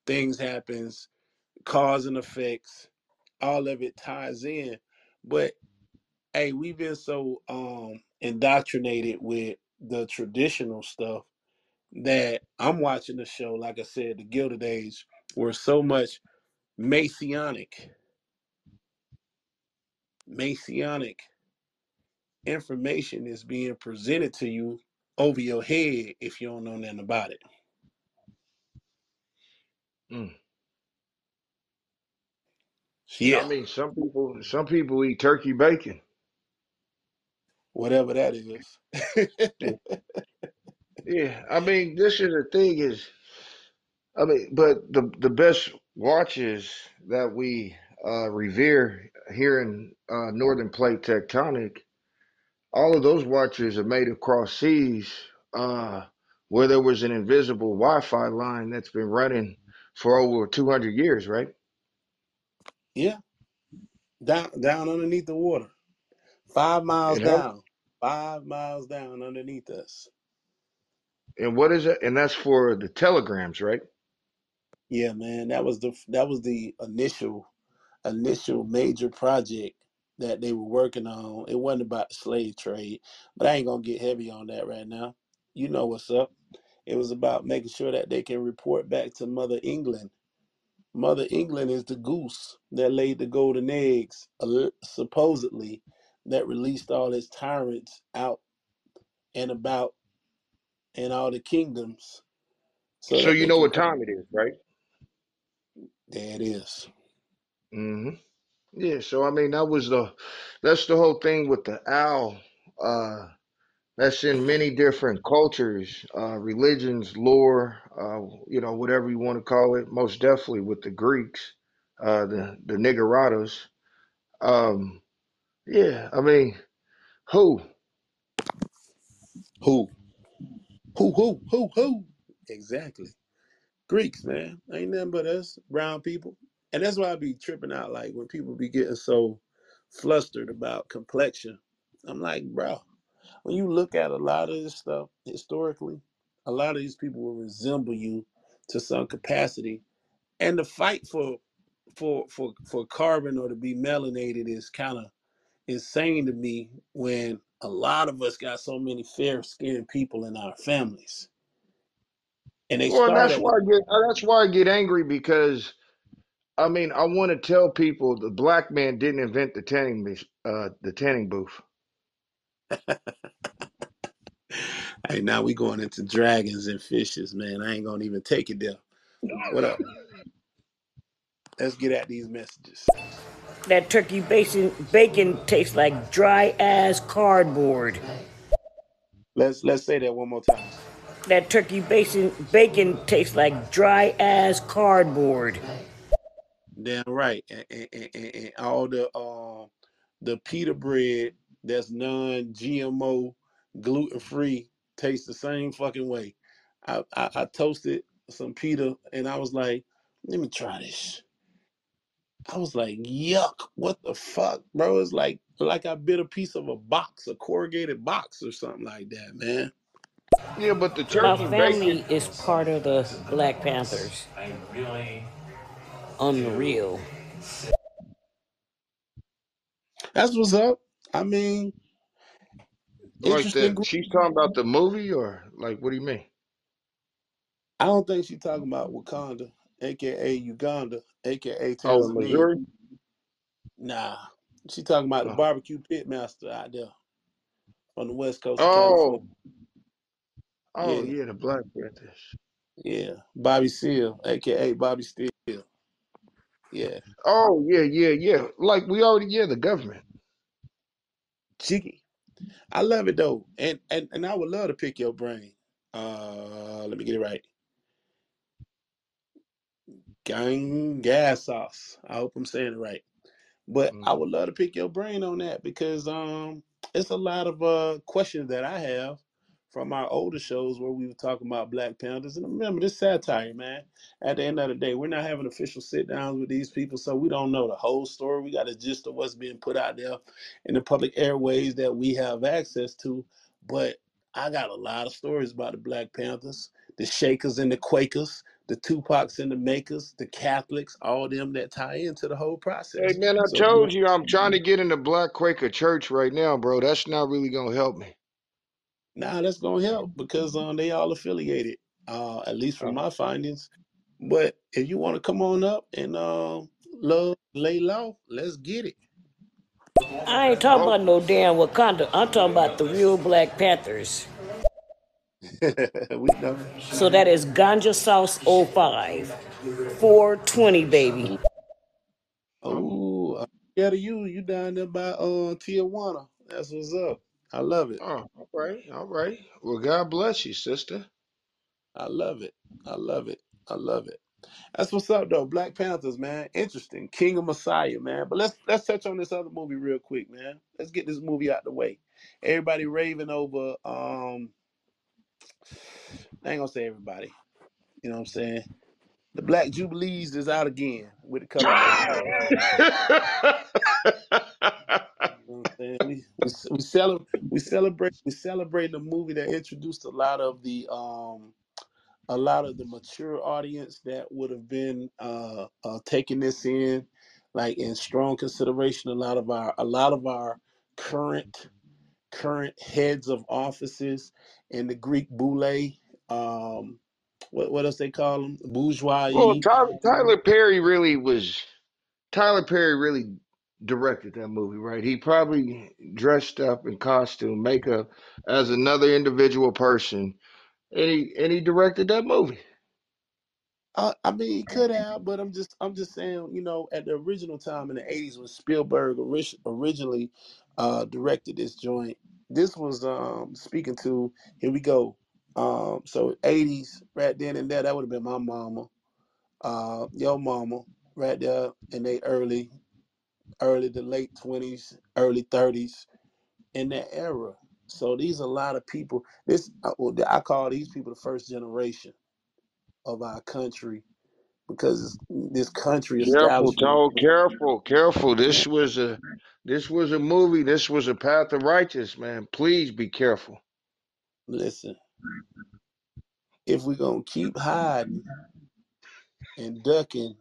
things happens, cause and effects, all of it ties in. But hey, we've been so indoctrinated with the traditional stuff that I'm watching the show, like I said, the Gilded Age, where so much Masonic information is being presented to you over your head if you don't know nothing about it. Yeah, I mean, some people eat turkey bacon, whatever that is. Yeah, I mean, this is the thing is, I mean, but the best watches that we revere here in Northern Plate Tectonic, all of those watches are made across seas where there was an invisible Wi-Fi line that's been running for over 200 years, right? Yeah, down underneath the water. 5 miles down. 5 miles down underneath us. And what is it? And that's for the telegrams, right? Yeah, man, that was the initial major project that they were working on. It wasn't about the slave trade, but I ain't gonna get heavy on that right now. You know what's up. It was about making sure that they can report back to Mother England. Mother England is the goose that laid the golden eggs, supposedly, that released all its tyrants out and about in all the kingdoms. So you know what time it is, right? There it is. Mm-hmm. Yeah, so I mean that's the whole thing with the owl. That's in many different cultures, religions, lore, you know, whatever you want to call it. Most definitely with the Greeks, the Nigerados. Yeah, I mean, who? Exactly. Greeks, man, ain't nothing but us brown people. And that's why I be tripping out, like when people be getting so flustered about complexion. I'm like, bro, When you look at a lot of this stuff historically, a lot of these people will resemble you to some capacity. And the fight for carbon or to be melanated is kind of insane to me when a lot of us got so many fair skinned people in our families. And they that's why I get angry, because I mean, I want to tell people the black man didn't invent the tanning booth. Hey, now we going into dragons and fishes, man. I ain't gonna even take it there. What up? Let's get at these messages. That turkey bacon tastes like dry ass cardboard. Let's say that one more time. That turkey bacon tastes like dry ass cardboard. Damn right. And all the pita bread that's non-GMO, gluten-free, tastes the same fucking way. I toasted some pita and I was like, let me try this. I was like, yuck, what the fuck, bro? It's like I bit a piece of a box, a corrugated box or something like that, man. Yeah, but the turkey bacon. My family is part of the Black Panthers. Unreal. That's what's up. I mean, like she's talking about the movie, or like, what do you mean? I don't think she's talking about Wakanda, aka Uganda, aka Tanzania. Oh, Missouri? Nah, she's talking about the barbecue pitmaster out there on the west coast. Oh, yeah, the Black Panthers. Yeah, Bobby Seale, aka Bobby Steele. Yeah. Oh yeah. Like we already the government. Cheeky. I love it though, and I would love to pick your brain. Let me get it right. Ganga sauce. I hope I'm saying it right. But I would love to pick your brain on that, because it's a lot of questions that I have from our older shows where we were talking about Black Panthers. And remember, this satire, man. At the end of the day, we're not having official sit-downs with these people, so we don't know the whole story. We got a gist of what's being put out there in the public airways that we have access to. But I got a lot of stories about the Black Panthers, the Shakers and the Quakers, the Tupacs and the Makers, the Catholics, all them that tie into the whole process. Hey, man, I told you I'm trying to get in the Black Quaker Church right now, bro. That's not really going to help me. Nah, that's going to help, because they all affiliated, at least from my findings. But if you want to come on up and love, lay low, let's get it. I ain't talking about no damn Wakanda. I'm talking about the real Black Panthers. We know. So that is Ganja Sauce 05. 420, baby. Oh, I'm scared of you. You down there by Tijuana. That's what's up. I love it. Oh, all right. Well, God bless you, sister. I love it. That's what's up, though. Black Panthers, man. Interesting. King of Messiah, man. But let's touch on this other movie real quick, man. Let's get this movie out the way. Everybody raving over. I ain't gonna say everybody. You know what I'm saying? The Black Jubilees is out again with the cover. We celebrate the movie that introduced a lot of the mature audience that would have been taking this in, like in strong consideration. A lot of our current heads of offices and the Greek boule, what else they call them, bourgeoisie. Well, Tyler Perry really directed that movie, right? He probably dressed up in costume, makeup, as another individual person, and he directed that movie. I mean, he could have, but I'm just saying, you know, at the original time in the 80s when Spielberg originally directed this joint, this was speaking to, here we go. So 80s, right then and there, that would have been my mama, your mama, right there in the early to late 20s, early 30s, in that era. So these are a lot of people. I call these people the first generation of our country because this country is careful. This was a movie. This was a path of righteous, man. Please be careful. Listen, if we're gonna keep hiding and ducking,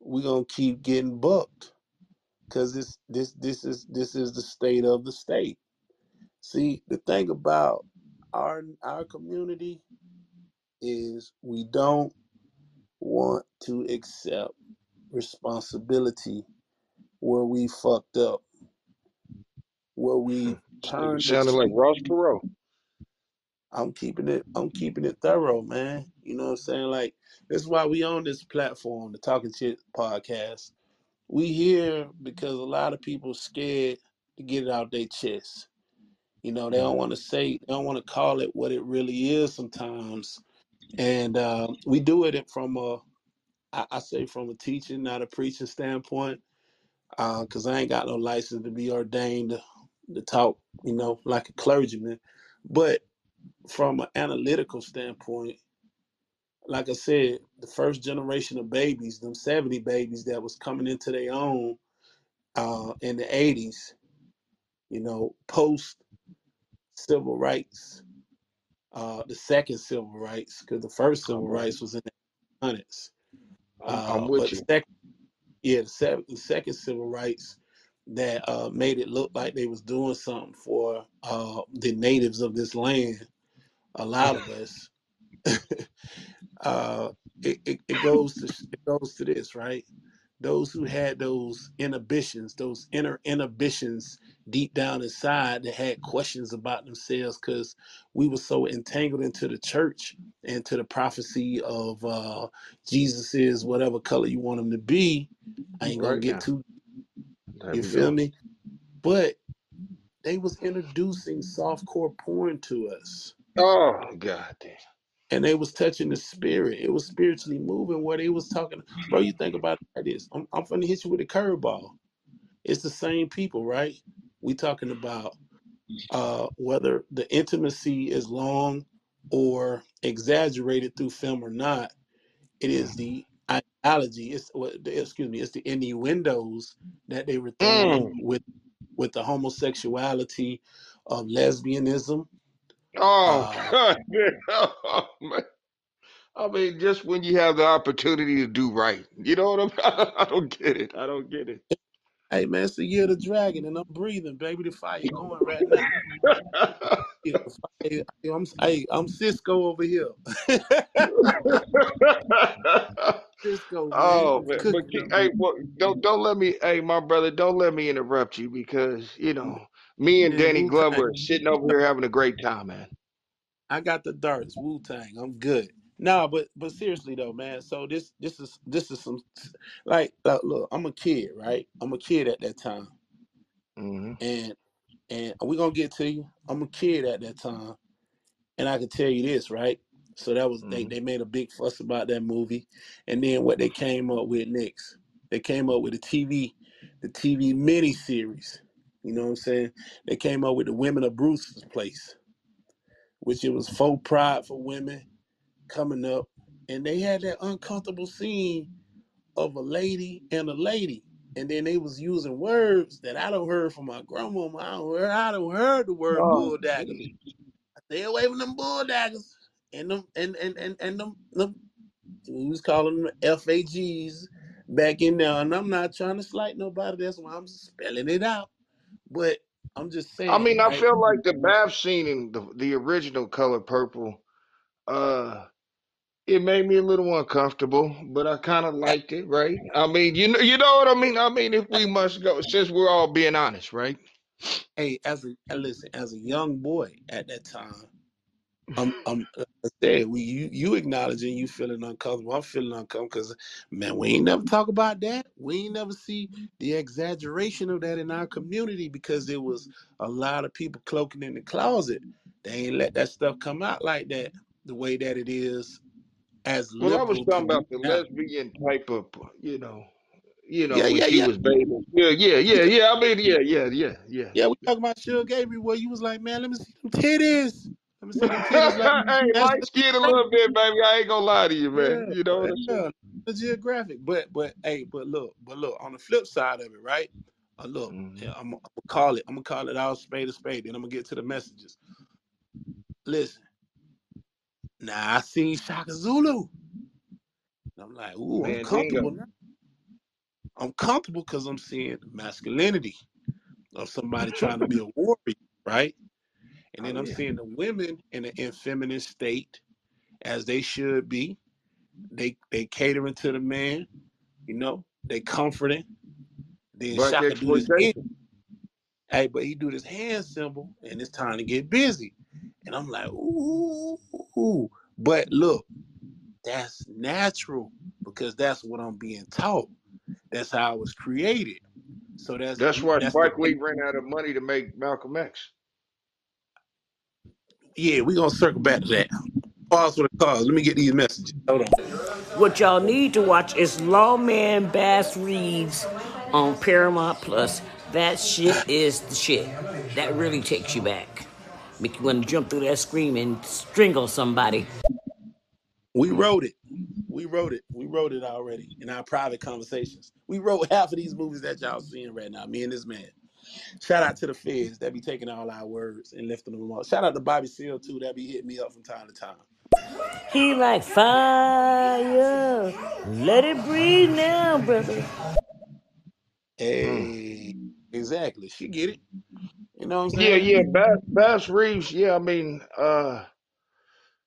we're gonna keep getting bucked, because this is the state of the state. See, the thing about our community is we don't want to accept responsibility where we fucked up, where we turned. Sounded like Ross Perot. I'm keeping it thorough, man. You know what I'm saying? Like, that's why we on this platform, the Talking Shit Podcast. We here because a lot of people scared to get it out their chest. You know, they don't want to call it what it really is sometimes. And we do it from a teaching, not a preaching standpoint, because I ain't got no license to be ordained to talk, you know, like a clergyman. But from an analytical standpoint, like I said, the first generation of babies, them 70 babies that was coming into their own in the 80s, you know, post-civil rights, the second civil rights, because the first civil rights was in the 1900s. I'm with you. The second civil rights that made it look like they was doing something for the natives of this land, a lot of us. It goes to this, right? Those who had those inhibitions, those inner inhibitions deep down inside, that had questions about themselves, because we were so entangled into the church and to the prophecy of Jesus is whatever color you want him to be. I ain't gonna get too, you feel me? But they was introducing softcore porn to us. Oh, God damn. And they was touching the spirit. It was spiritually moving where they was talking. Bro, you think about this. I'm finna hit you with a curveball. It's the same people, right? We talking about whether the intimacy is long or exaggerated through film or not. It is the ideology. It's the innuendos that they were throwing with the homosexuality of lesbianism. Oh, God. Oh, man. I mean, just when you have the opportunity to do right, you know what I'm? I don't get it. Hey, man, it's the year of the dragon, and I'm breathing, baby. The fire going right now. I'm Cisco over here. Cisco, oh, man. Don't let me. Hey, my brother, don't let me interrupt you, because you know. Me and Danny Glover are sitting over here having a great time, man. I got the darts, Wu-Tang. I'm good. No, but seriously though, man. So this is some, like look, I'm a kid, right? I'm a kid at that time, and we're gonna get to you. I'm a kid at that time, and I can tell you this, right? So that was they made a big fuss about that movie, and then what they came up with next, they came up with the TV miniseries. You know what I'm saying? They came up with the Women of Brewster's Place, which it was faux pride for women coming up. And they had that uncomfortable scene of a lady. And then they was using words that I don't heard from my grandmama. I don't heard the word bull daggers. Stay away from them bull daggers. And them and them we was calling them FAGs back in there. And I'm not trying to slight nobody, that's why I'm spelling it out. But I'm just saying. I mean, right? I feel like the bath scene in the original Color Purple, it made me a little uncomfortable, but I kind of liked it, right? I mean, you know what I mean. I mean, if we must go, since we're all being honest, right? Hey, as a young boy at that time, you acknowledging you feeling uncomfortable. I'm feeling uncomfortable because, man, we ain't never talk about that. We ain't never see the exaggeration of that in our community, because there was a lot of people cloaking in the closet. They ain't let that stuff come out like that, the way that it is. I was talking about the lesbian type of, when she was bathing. I mean, yeah. Yeah, we talking about Shug Avery, where you was like, man, let me see them titties. Them cicadas like hey, light skin a little bit, baby. I ain't gonna lie to you, man. Yeah, you know what I'm saying? The geographic, but look, on the flip side of it, right? Look, yeah, I'm gonna call it out spade to spade, then I'm gonna get to the messages. Listen, now I seen Shaka Zulu. And I'm like, ooh, man, I'm comfortable now. I'm comfortable because I'm seeing masculinity of somebody trying to be a warrior, right? And then seeing the women in an effeminate state, as they should be. They catering to the man, you know. They comforting. Then Shaka do his hand. Hey, but he do this hand symbol, and it's time to get busy. And I'm like, ooh. But look, that's natural because that's what I'm being taught. That's how I was created. So that's why Spike Lee ran out of money to make Malcolm X. Yeah, we're going to circle back to that. Pause for the cause. Let me get these messages. Hold on. What y'all need to watch is Lawman Bass Reeves on Paramount Plus. That shit is the shit. That really takes you back. Make you want to jump through that screen and strangle somebody. We wrote it already in our private conversations. We wrote half of these movies that y'all seeing right now, me and this man. Shout out to the feds that be taking all our words and lifting them up. Shout out to Bobby Seale too, that be hitting me up from time to time. He like fire. Let it breathe now, brother. Hey, exactly. She get it. You know what I'm saying? Yeah, Bass Reeves, yeah, I mean, yeah,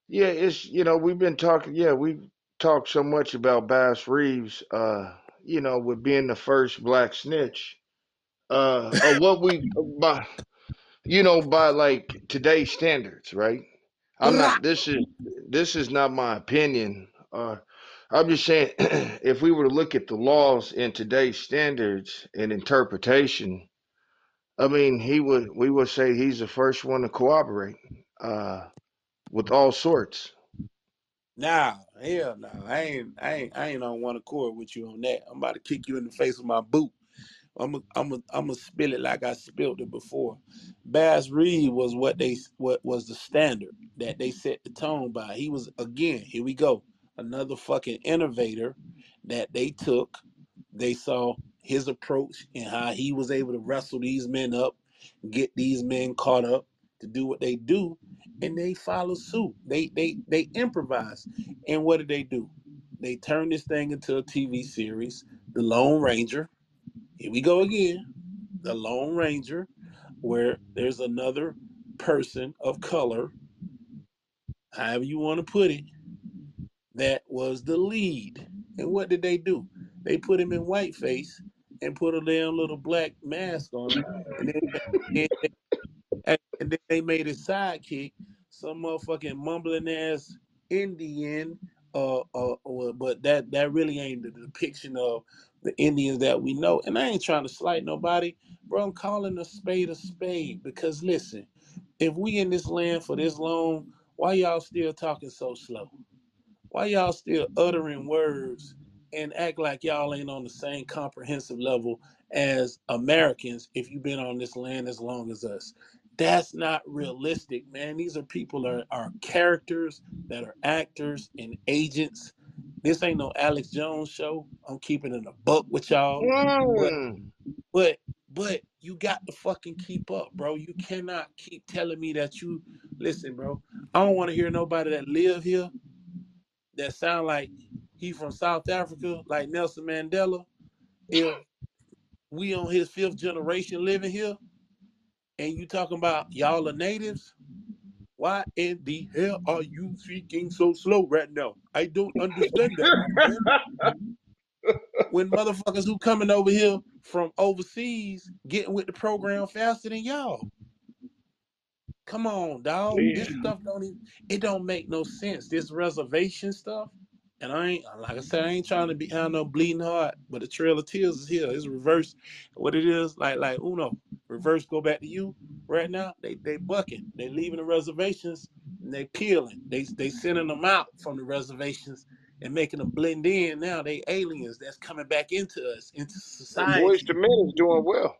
it's, you know, we've talked so much about Bass Reeves, you know, with being the first black snitch. Of what we, by, you know, by like today's standards, right? This is not my opinion. I'm just saying, if we were to look at the laws in today's standards and interpretation, I mean, we would say he's the first one to cooperate with all sorts. Nah, hell no, I ain't on one accord with you on that. I'm about to kick you in the face with my boot. I'm gonna spill it like I spilled it before. Bass Reeves was what was the standard that they set the tone by. He was, again, here we go, another fucking innovator that they took. They saw his approach and how he was able to wrestle these men up, get these men caught up to do what they do, and they follow suit. They improvise. And what did they do? They turned this thing into a TV series, The Lone Ranger. Here we go again, The Lone Ranger, where there's another person of color, however you want to put it, that was the lead. And what did they do? They put him in whiteface and put a damn little black mask on him. And then they made his sidekick some motherfucking mumbling ass Indian, but that really ain't the depiction of the Indians that we know. And I ain't trying to slight nobody, bro. I'm calling a spade because, listen, if we in this land for this long, why y'all still talking so slow? Why y'all still uttering words and act like y'all ain't on the same comprehensive level as Americans if you've been on this land as long as us? That's not realistic, man. These are people are characters that are actors and agents. This ain't no Alex Jones show. I'm keeping it a buck with y'all. But you got to fucking keep up, bro. You cannot keep telling me that you... Listen, bro, I don't want to hear nobody that live here that sound like he from South Africa, like Nelson Mandela. If we on his fifth generation living here, and you talking about y'all are natives, why in the hell are you speaking so slow right now? I don't understand that. When motherfuckers who coming over here from overseas getting with the program faster than y'all. Come on, dog. Damn. This stuff don't make no sense. This reservation stuff. And I ain't trying to be behind no bleeding heart, but the Trail of Tears is here. It's reverse. What it is, like Uno, reverse go back to you. Right now, they bucking. They leaving the reservations and they peeling. They sending them out from the reservations and making them blend in. Now they aliens that's coming back into us, into society. The Boys to Men is doing well.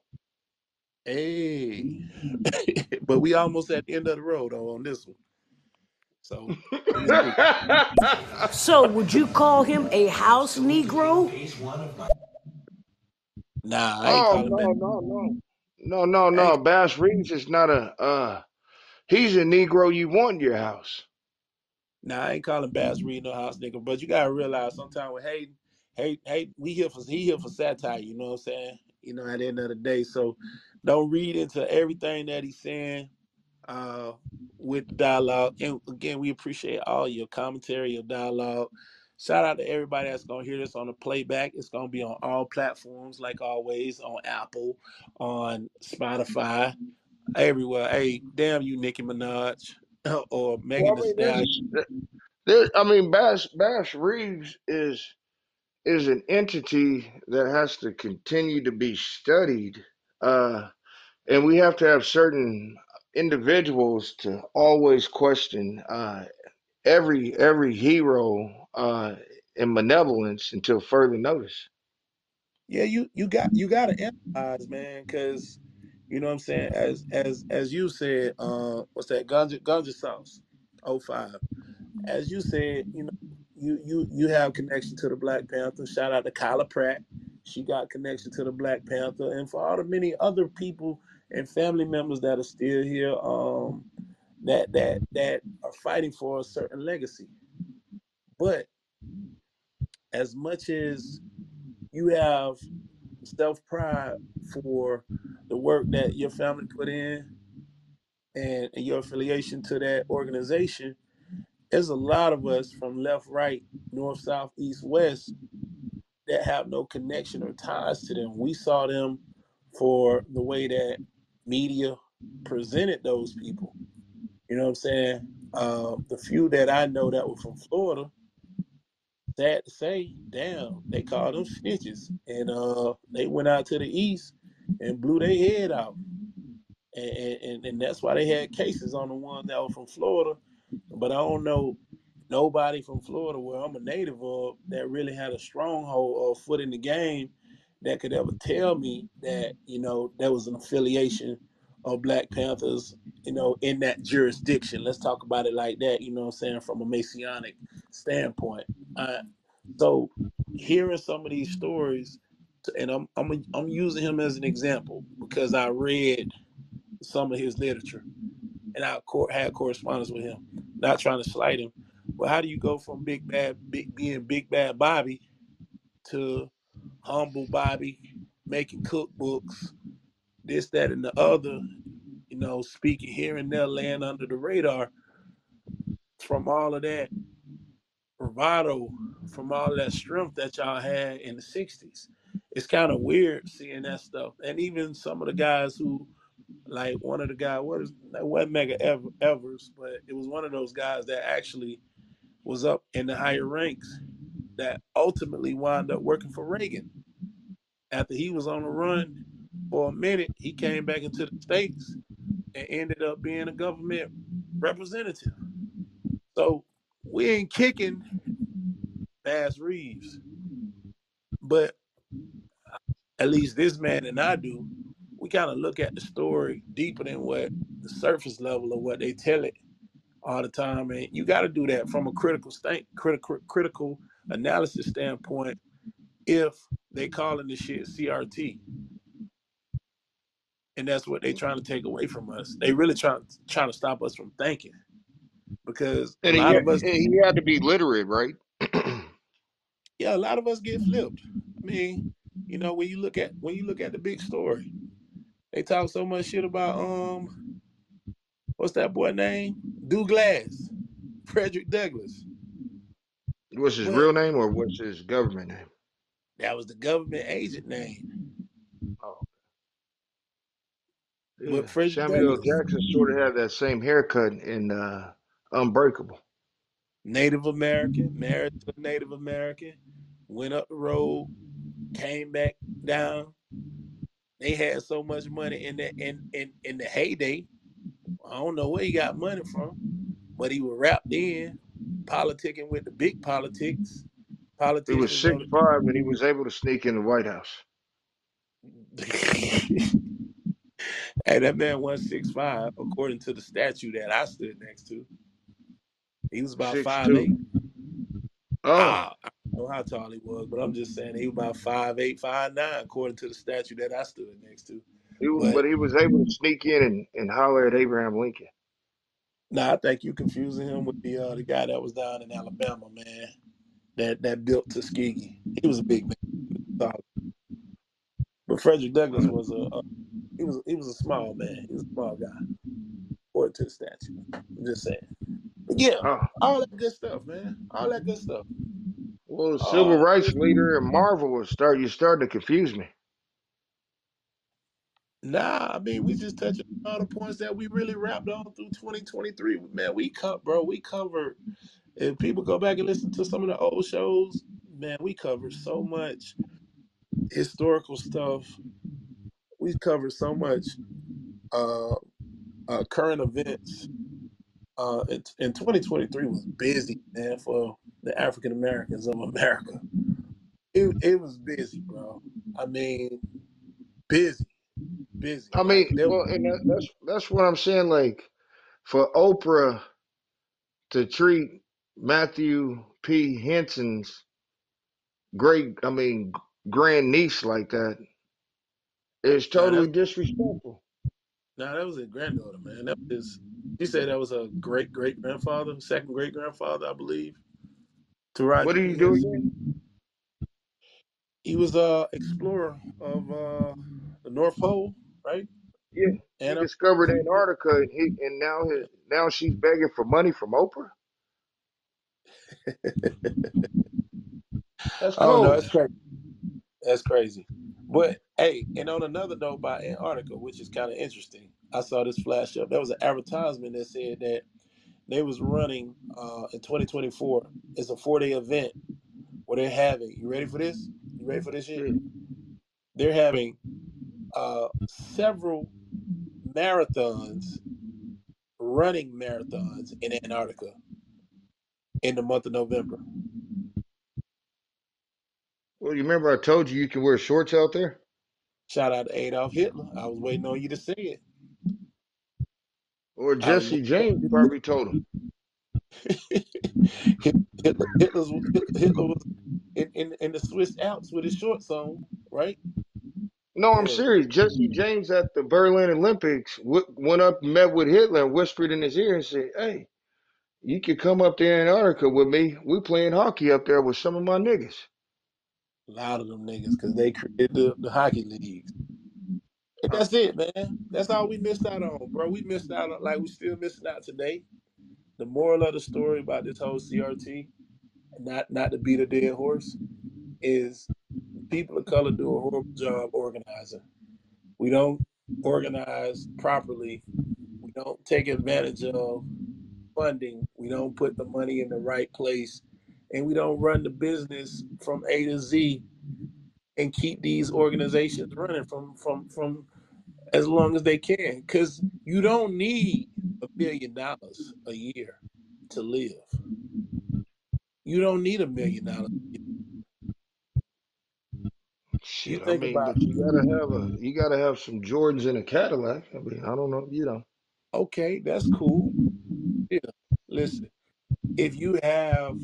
Hey. But we almost at the end of the road on this one. So, so would you call him a house Negro? Nah, I ain't no. Bass Reeves is not a. He's a Negro you want in your house. Nah, I ain't calling Bass Reeves no house nigga. But you gotta realize sometimes with Hayden, he here for satire. You know what I'm saying? You know, at the end of the day, so don't read into everything that he's saying. With dialogue, and again, we appreciate all your commentary, your dialogue. Shout out to everybody that's gonna hear this on the playback. It's gonna be on all platforms, like always, on Apple, on Spotify, everywhere. Hey, damn you, Nicki Minaj or Megan Thee Stallion. Bass Reeves is an entity that has to continue to be studied, and we have to have certain individuals to always question every hero in benevolence until further notice. Yeah, you got to analyze, man, because you know what I'm saying. As you said, what's that? Ganja Sauce, 05. As you said, you know, you have connection to the Black Panther. Shout out to Kyla Pratt. She got connection to the Black Panther, and for all the many other people and family members that are still here, that are fighting for a certain legacy. But as much as you have self-pride for the work that your family put in and your affiliation to that organization, there's a lot of us from left, right, north, south, east, west that have no connection or ties to them. We saw them for the way that media presented those people. You know what I'm saying? The few that I know that were from Florida, sad to say, damn, they called them snitches. And they went out to the East and blew their head out. And that's why they had cases on the ones that were from Florida. But I don't know nobody from Florida, where I'm a native of, that really had a stronghold or a foot in the game that could ever tell me that, you know, there was an affiliation of Black Panthers, you know, in that jurisdiction. Let's talk about it like that, you know what I'm saying, from a Masonic standpoint. So hearing some of these stories, and I'm using him as an example because I read some of his literature and I had correspondence with him, not trying to slight him, but how do you go from being Big Bad Bobby to Humble Bobby, making cookbooks, this, that, and the other, you know, speaking here and there, laying under the radar, from all of that bravado, from all that strength that y'all had in the 60s. It's kind of weird seeing that stuff. And even some of the guys who, like one of the guys, Mega Evers, but it was one of those guys that actually was up in the higher ranks that ultimately wound up working for Reagan. After he was on the run for a minute, he came back into the States and ended up being a government representative. So we ain't kicking Bass Reeves, but at least this man and I do, we kind of look at the story deeper than what the surface level of what they tell it all the time. And you got to do that from a critical analysis standpoint. If they calling this shit CRT, and that's what they trying to take away from us, they really trying to stop us from thinking, because a lot of us had to be literate, right? Yeah, a lot of us get flipped. I mean, you know, when you look at the big story, they talk so much shit about what's that boy name? Douglas, Frederick Douglass. What's his real name or what's his government name? That was the government agent name. Oh. Yeah. But Samuel Jackson sort of had that same haircut in Unbreakable. Native American, married to a Native American, went up the road, came back down. They had so much money in the heyday. I don't know where he got money from, but he was wrapped in politicking with the big politics. He was 6'5", and he was able to sneak in the White House. Hey, that man was 6'5", according to the statue that I stood next to. He was about 5'8". Oh. I don't know how tall he was, but I'm just saying he was about 5'8", 5'9", according to the statue that I stood next to. He was, but he was able to sneak in and holler at Abraham Lincoln. Nah, I think you're confusing him with the guy that was down in Alabama, man, that built Tuskegee. He was a big man. But Frederick Douglass was he was a small man. He was a small guy. According to the statue. I'm just saying. Yeah, all that good stuff, man. All that good stuff. Well, civil rights leader and Marvel was you're starting to confuse me. Nah, I mean, we just touched on all the points that we really wrapped on through 2023. Man, we covered. If people go back and listen to some of the old shows, man, we covered so much historical stuff. We covered so much current events. And 2023 was busy, man, for the African Americans of America. It was busy, bro. I mean, busy. I mean, that's what I'm saying. Like, for Oprah to treat Matthew P. Henson's grandniece like that is totally disrespectful. No, that was his granddaughter, man. That was his. He said that was a great grandfather, second great grandfather, I believe. To Roger. What did he do again? He was an explorer of the North Pole, right? Yeah. And he discovered Antarctica, and now she's begging for money from Oprah. That's cool. That's crazy. That's crazy. But hey, and on another note by Antarctica, which is kind of interesting, I saw this flash up. There was an advertisement that said that they was running in 2024. It's a 4-day event where they're having. You ready for this? You ready for this shit? They're having several marathons, running marathons in Antarctica in the month of November. Well, you remember I told you can wear shorts out there? Shout out to Adolf Hitler. I was waiting on you to say it. Or Jesse James probably told him. Hitler was in the Swiss Alps with his shorts on, right? No, I'm serious. Jesse James at the Berlin Olympics went up and met with Hitler and whispered in his ear and said, hey, you can come up there in Antarctica with me. We're playing hockey up there with some of my niggas. A lot of them niggas, because they created the hockey leagues. And that's it, man. That's all we missed out on, bro. We missed out on, like, we still missing out today. The moral of the story about this whole CRT, not to beat a dead horse, is people of color do a horrible job organizing. We don't organize properly. We don't take advantage of funding. We don't put the money in the right place. And we don't run the business from A to Z and keep these organizations running from as long as they can. Because you don't need $1 billion a year to live. You don't need $1 million. Shit, you think about it. You gotta have some Jordans in a Cadillac. I mean, I don't know, you know. Okay, that's cool. Yeah, listen, if you have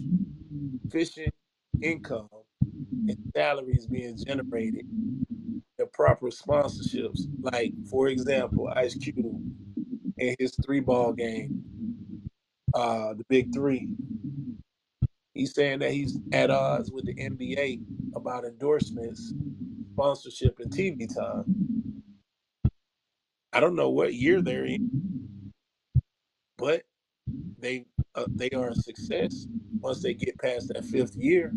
efficient income and salaries being generated, the proper sponsorships, like for example, Ice Cube and his 3-ball game, the Big Three. He's saying that he's at odds with the NBA about endorsements, sponsorship, and TV time. I don't know what year they're in, but they are a success once they get past that 5th year.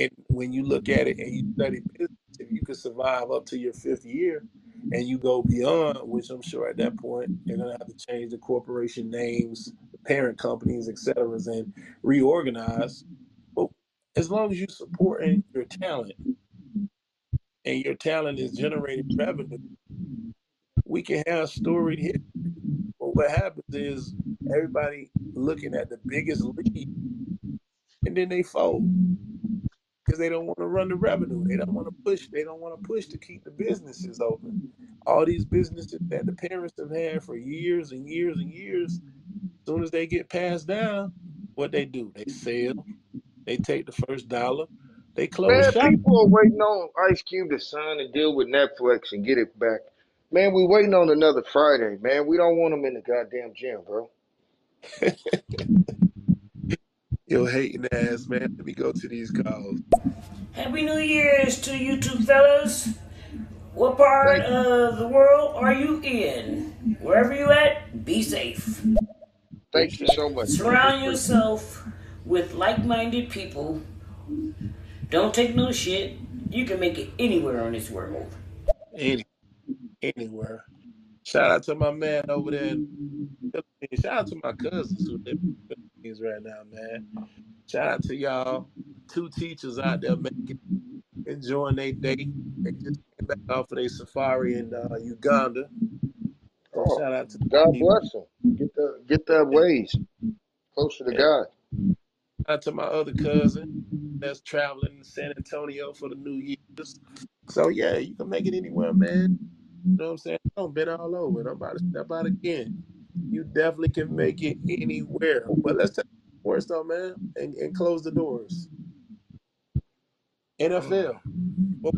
And when you look at it and you study business, if you can survive up to your 5th year and you go beyond, which I'm sure at that point, they're going to have to change the corporation names, the parent companies, et cetera, and reorganize. But as long as you're supporting your talent and your talent is generating revenue, we can have storied hits. But what happens is everybody looking at the biggest lead, and then they fold because they don't want to run the revenue. They don't want to push. They don't want to push to keep the businesses open. All these businesses that the parents have had for years and years and years, as soon as they get passed down, what they do. They sell. They take the first dollar. They close shop. People are waiting on Ice Cube to sign and deal with Netflix and get it back. Man, we waiting on another Friday, man. We don't want them in the goddamn gym, bro. Yo, hating ass, man. Let me go to these calls. Happy New Year's to you two fellas. What part of the world are you in? Wherever you at, be safe. Thank you so much. Surround yourself with like-minded people. Don't take no shit. You can make it anywhere on this world. Anywhere. Shout out to my man over there. Shout out to my cousins who live in the Philippines right now, man. Shout out to y'all. 2 teachers out there enjoying their day. They just came back off of their safari in Uganda. Oh, shout out to God bless them. Get that ways closer to God. Shout out to my other cousin that's traveling to San Antonio for the New Year's. So yeah, you can make it anywhere, man. You know what I'm saying? I've been all over. I'm about to step out again. You definitely can make it anywhere. But let's take the worst though, man, and close the doors. NFL. What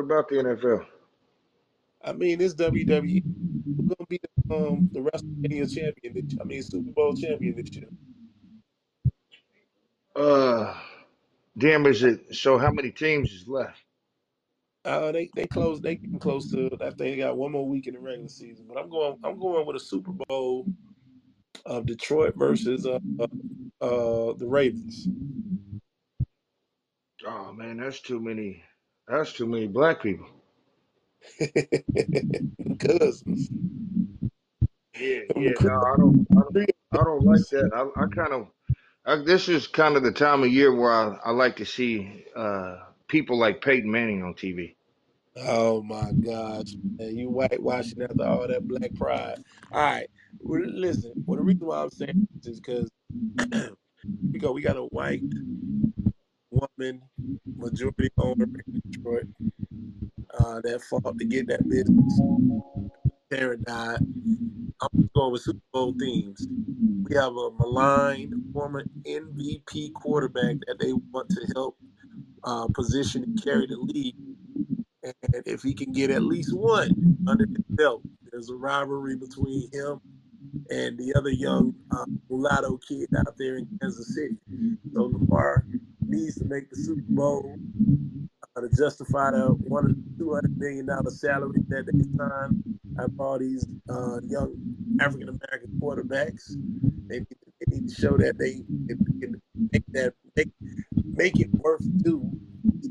about the NFL? I mean, it's WWE. We're gonna be the WrestleMania champion. Super Bowl champion this year. Damn, is it? So how many teams is left? They getting close to. I think they got one more week in the regular season. But I'm going with a Super Bowl of Detroit versus the Ravens. Oh man, that's too many. That's too many black people. Cousins. Yeah. No, I don't like that. This is kind of the time of year where I like to see people like Peyton Manning on TV. Oh my gosh, man. You whitewashing after all that black pride. All right, listen. Well, the reason why I'm saying this is because we got a white woman majority owner in Detroit that fought to get that business. Parent died. I'm going with Super Bowl themes. We have a maligned former MVP quarterback that they want to help position and carry the league. And if he can get at least one under the belt, there's a rivalry between him and the other young mulatto kid out there in Kansas City. So Lamar needs to make the Super Bowl to justify the $200 million salary that they signed of all these young African-American quarterbacks. They need to show that they can make it worth doing.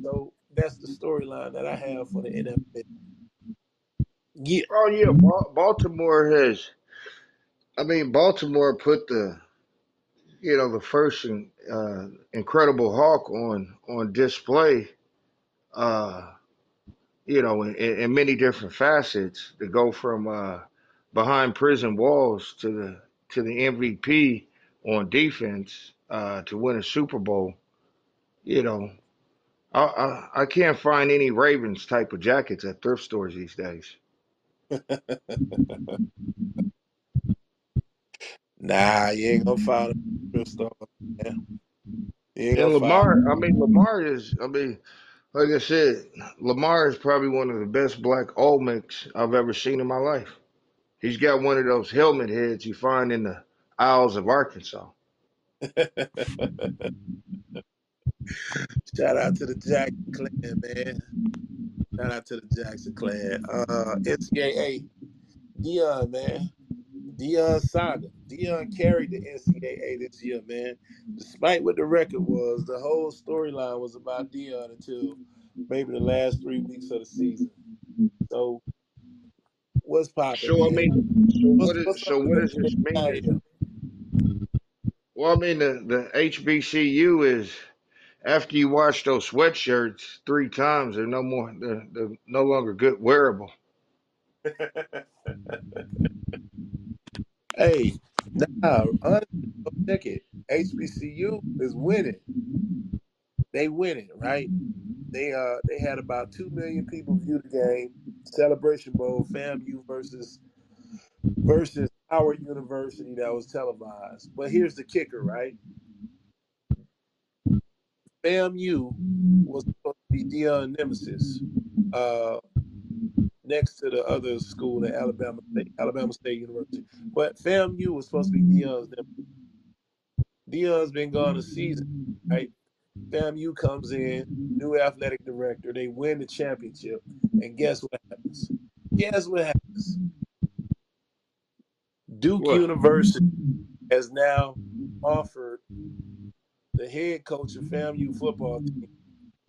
So that's the storyline that I have for the NFL. Yeah. Oh yeah, Baltimore put the first Incredible Hulk on display. In many different facets, to go from behind prison walls to the MVP on defense to win a Super Bowl. I can't find any Ravens type of jackets at thrift stores these days. Nah, you ain't gonna find them at thrift stores. Yeah. And Lamar is. Like I said, Lamar is probably one of the best black Olmecs I've ever seen in my life. He's got one of those helmet heads you find in the aisles of Arkansas. Shout out to the Jackson clan, man. Shout out to the Jackson clan. NCAA, Deion, man. Deion saga. Deion carried the NCAA this year, man. Despite what the record was, the whole storyline was about Deion until maybe the last 3 weeks of the season. So, what's popping? What does this mean? Well, I mean, the HBCU is, after you wash those sweatshirts 3 times, they're no longer good wearable. Hey, nah, honestly, check it. HBCU is winning. They winning, right? They had about 2 million people view the game. Celebration Bowl, FAMU versus Howard University that was televised. But here's the kicker, right? FAMU was supposed to be Deion Nemesis next to the other school at Alabama State University. But FAMU was supposed to be Deion's Nemesis. Deion's been gone a season, right? FAMU comes in, new athletic director. They win the championship. And guess what happens? Duke University has now offered the head coach of FAMU football team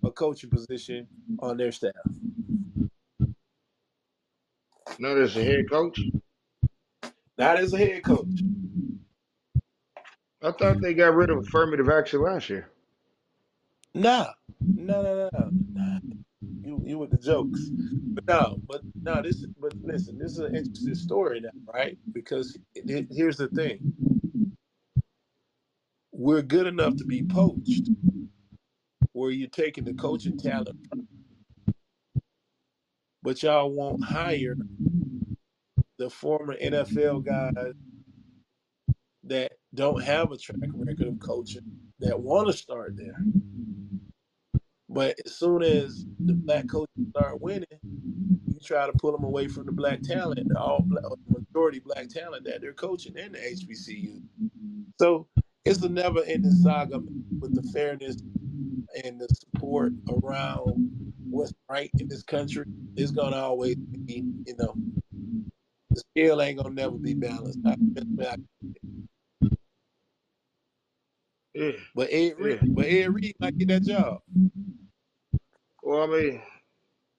a coaching position on their staff. Not as a head coach? Not as a head coach. I thought they got rid of affirmative action last year. No. You with the jokes. But listen, this is an interesting story now, right? Because here's the thing. We're good enough to be poached where you're taking the coaching talent, but y'all won't hire the former NFL guys that don't have a track record of coaching that want to start there. But as soon as the black coaches start winning, you try to pull them away from the black talent, the majority black talent that they're coaching in the HBCU. So it's a never-ending saga with the fairness and the support around what's right in this country. It's going to always be, you know, the scale ain't going to never be balanced. Yeah. But Ed Reed might get that job. Well, I mean,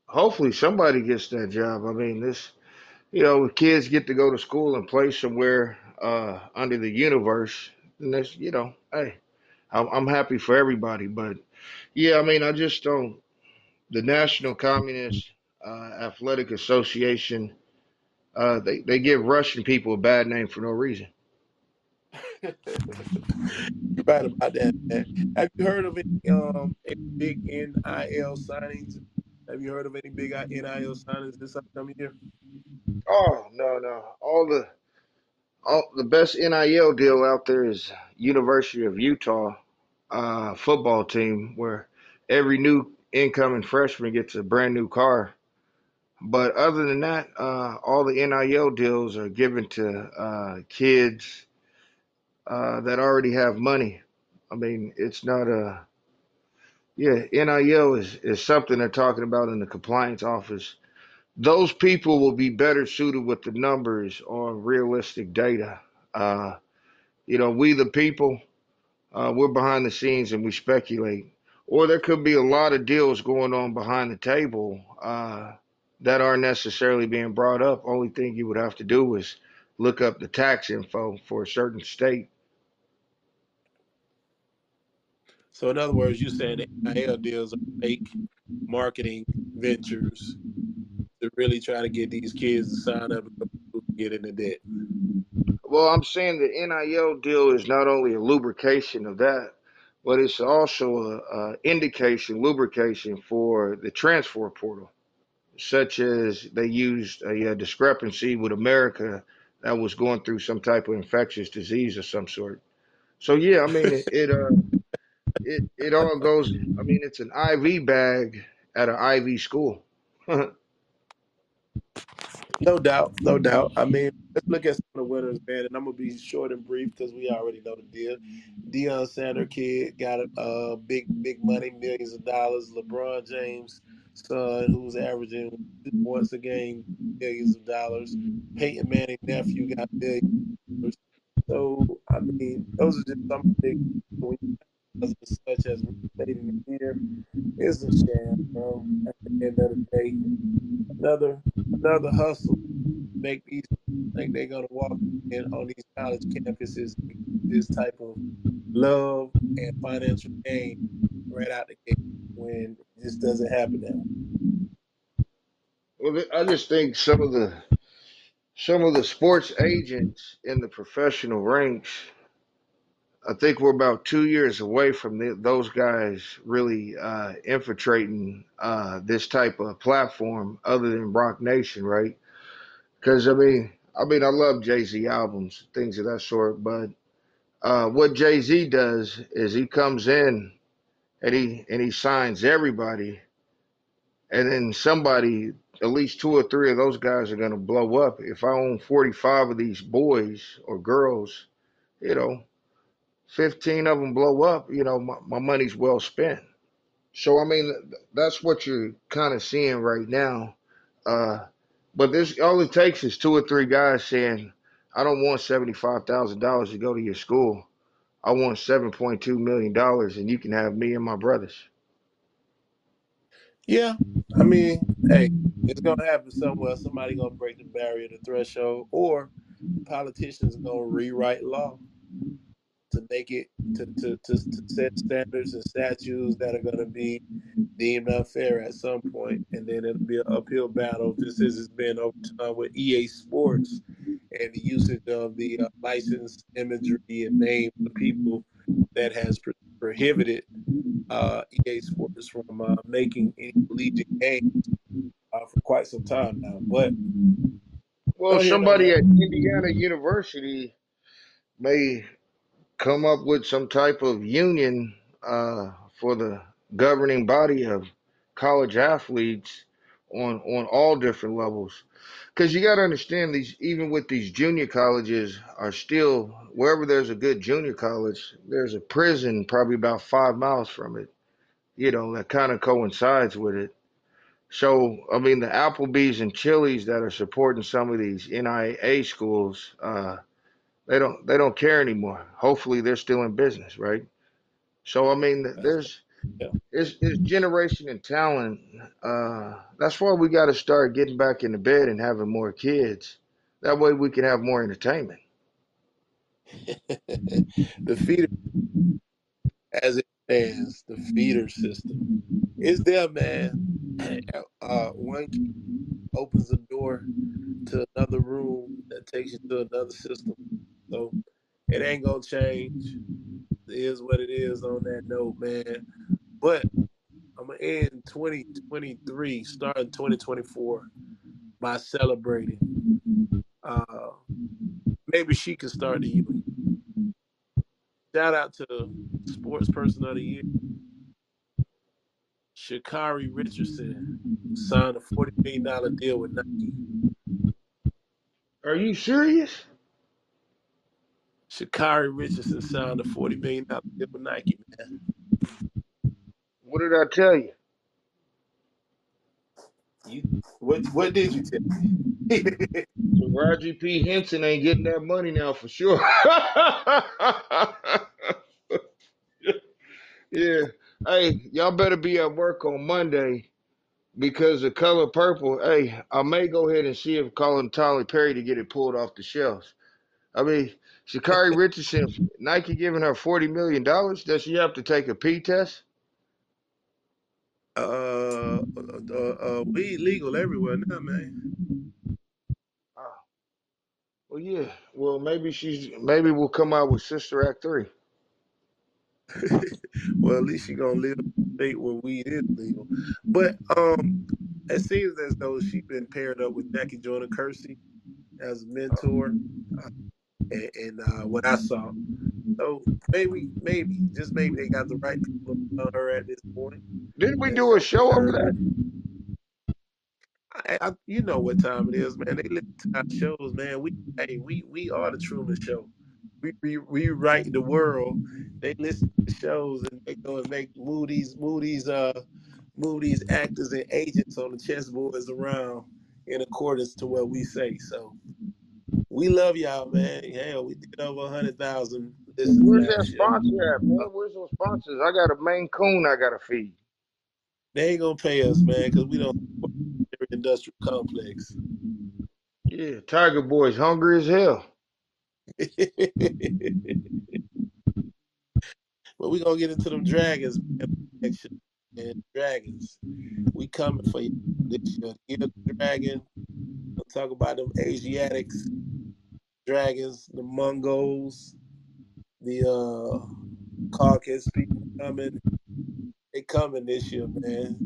hopefully somebody gets that job. I mean, this, you know, kids get to go to school and play somewhere under the universe. And that's, you know, hey, I'm happy for everybody. But, yeah, I mean, I just don't. The National Communist Athletic Association, they give Russian people a bad name for no reason. You're right about that, man. Have you heard of any big NIL signings? Have you heard of any big NIL signings this upcoming year? Oh, no. All the best NIL deal out there is University of Utah football team, where every new incoming freshman gets a brand new car. But other than that, all the NIL deals are given to kids that already have money. I mean, it's not a, yeah, NIL is something they're talking about in the compliance office. Those people will be better suited with the numbers on realistic data. You know, we the people, we're behind the scenes and we speculate. Or there could be a lot of deals going on behind the table that aren't necessarily being brought up. Only thing you would have to do is look up the tax info for a certain state. So in other words, you said NIL deals are fake marketing ventures to really try to get these kids to sign up and get into debt. Well, I'm saying the NIL deal is not only a lubrication of that, but it's also an indication, lubrication for the transfer portal, such as they used a discrepancy with America that was going through some type of infectious disease of some sort. So, yeah, I mean, it all goes, I mean, it's an IV bag at an IV school. No doubt. I mean, let's look at some of the winners, man, and I'm going to be short and brief because we already know the deal. Deion Sanders kid got big money, millions of dollars. LeBron James' son, who's averaging once a game, millions of dollars. Peyton Manning nephew got millions. So, I mean, those are just some things such as we stated here. It's a sham, bro. At the end of the day, another hustle make these think they're gonna walk in on these college campuses this type of love and financial gain right out the gate when this doesn't happen now. Well, I just think some of the sports agents in the professional ranks, I think we're about 2 years away from those guys really infiltrating this type of platform other than Roc Nation, right? Because, I mean, I mean, I love Jay-Z albums, things of that sort, but what Jay-Z does is he comes in and he signs everybody, and then somebody, at least two or three of those guys are going to blow up. If I own 45 of these boys or girls, you know, 15 of them blow up, you know, my money's well spent. So, I mean, that's what you're kind of seeing right now. But this, all it takes is two or three guys saying, I don't want $75,000 to go to your school. I want $7.2 million, and you can have me and my brothers. Yeah, I mean, hey, it's going to happen somewhere. Somebody's going to break the barrier, the threshold, or politicians are going to rewrite law to make it, to set standards and statutes that are going to be deemed unfair at some point. And then it'll be an uphill battle. This has been overturned with EA Sports and the usage of the licensed imagery and name of people that has prohibited EA Sports from making any collegiate games for quite some time now. But well, somebody at Indiana University may come up with some type of union for the governing body of college athletes on all different levels. Because you got to understand, these, even with these junior colleges, are still, wherever there's a good junior college, there's a prison probably about 5 miles from it, you know, that kind of coincides with it. So, I mean, the Applebee's and Chili's that are supporting some of these NIA schools, they don't care anymore. Hopefully they're still in business, right? So, I mean, there's, yeah. It's generation and talent. That's why we got to start getting back into bed and having more kids. That way we can have more entertainment. The feeder, as it stands, the feeder system is there, man. One key opens a door to another room that takes you to another system. So it ain't gonna change. It is what it is on that note, man. But I'm going to end 2023, starting 2024, by celebrating. Maybe she can start the year. Shout out to Sports Person of the Year. Sha'Carri Richardson signed a $40 million deal with Nike. Are you serious? Sha'Carri Richardson signed a $40 million deal with Nike, man. What did I tell you? What did you tell me? So Roger P. Henson ain't getting that money now for sure. Yeah. Hey, y'all better be at work on Monday because of Color Purple. Hey, I may go ahead and see if calling Tyler Perry to get it pulled off the shelves. I mean, Sha'Carri Richardson, Nike giving her $40 million. Does she have to take a P test? Weed legal everywhere now, man. Well, yeah. Well, maybe we'll come out with Sister Act 3. Well, at least she's gonna live in a state where weed is legal. But it seems as though she's been paired up with Jackie Joyner Kersey as a mentor, and what I saw. So maybe, just maybe they got the right people on her at this point. Didn't we do a show over that? You know what time it is, man. They listen to our shows, man. We are the Truman Show. We write the world. They listen to shows and they go and make movies, actors and agents on the chessboards around in accordance to what we say. So we love y'all, man. Hell, we did over 100,000. Where's that sponsor at, man? Where's those sponsors? I got a Maine Coon I got to feed. They ain't going to pay us, man, because we don't support their industrial complex. Yeah, Tiger Boy's hungry as hell. But we're going to get into them dragons, man. And dragons. We coming for you this year. Get a dragon. We'll talk about them Asiatics, dragons, the Mongols, the Caucasus people coming. They coming this year, man.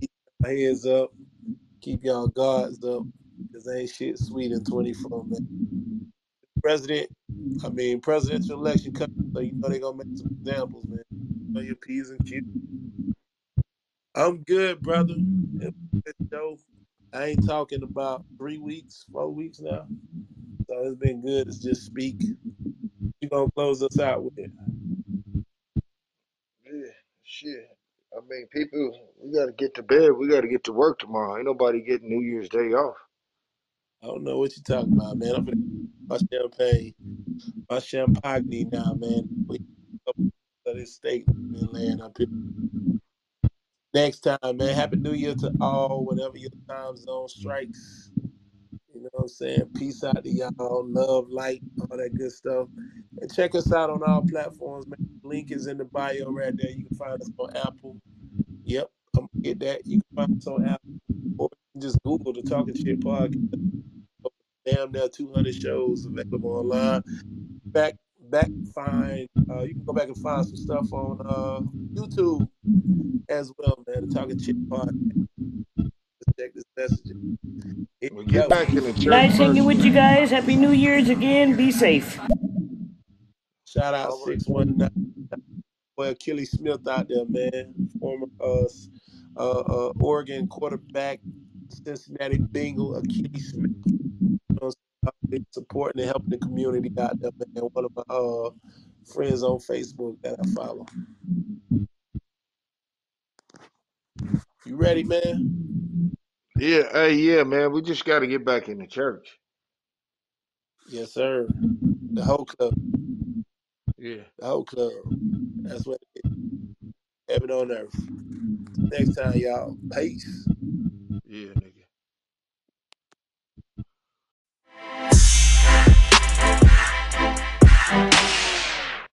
Keep our heads up. Keep y'all guards up. because ain't shit sweet in 24 minutes. Presidential election coming, so you know they're going to make some examples, man. On your P's and Q's. I'm good, brother. I ain't talking about 4 weeks now. So it's been good to just speak. You're going to close us out with it. Yeah, shit. People, we got to get to bed. We got to get to work tomorrow. Ain't nobody getting New Year's Day off. I don't know what you're talking about, man. I'm going to my champagne. My champagne now, man. We got this steak land up here. Next time, man. Happy New Year to all, whatever your time zone strikes. You know what I'm saying? Peace out to y'all. Love, light, all that good stuff. And check us out on all platforms, man. Link is in the bio right there. You can find us on Apple. Yep, I'm gonna get that. You can find us on Apple. Or you can just Google the Talking Shit Podcast. Damn, there are 200 shows available online. You can go back and find some stuff on YouTube as well, man. The Talking Shit Podcast. Let's check this message. We'll get back in the church. Nice hanging with you guys. Happy New Year's again. Be safe. Shout out 619. Boy, Achilles Smith out there, man. Former Oregon quarterback, Cincinnati Bengal, Achilles Smith. Supporting and helping the community out there, man. One of my friends on Facebook that I follow. You ready, man? Yeah, yeah, man. We just got to get back in the church. Yes, sir. The whole club. Yeah. The whole club. That's what it is. Heaven on earth. Next time, y'all. Peace.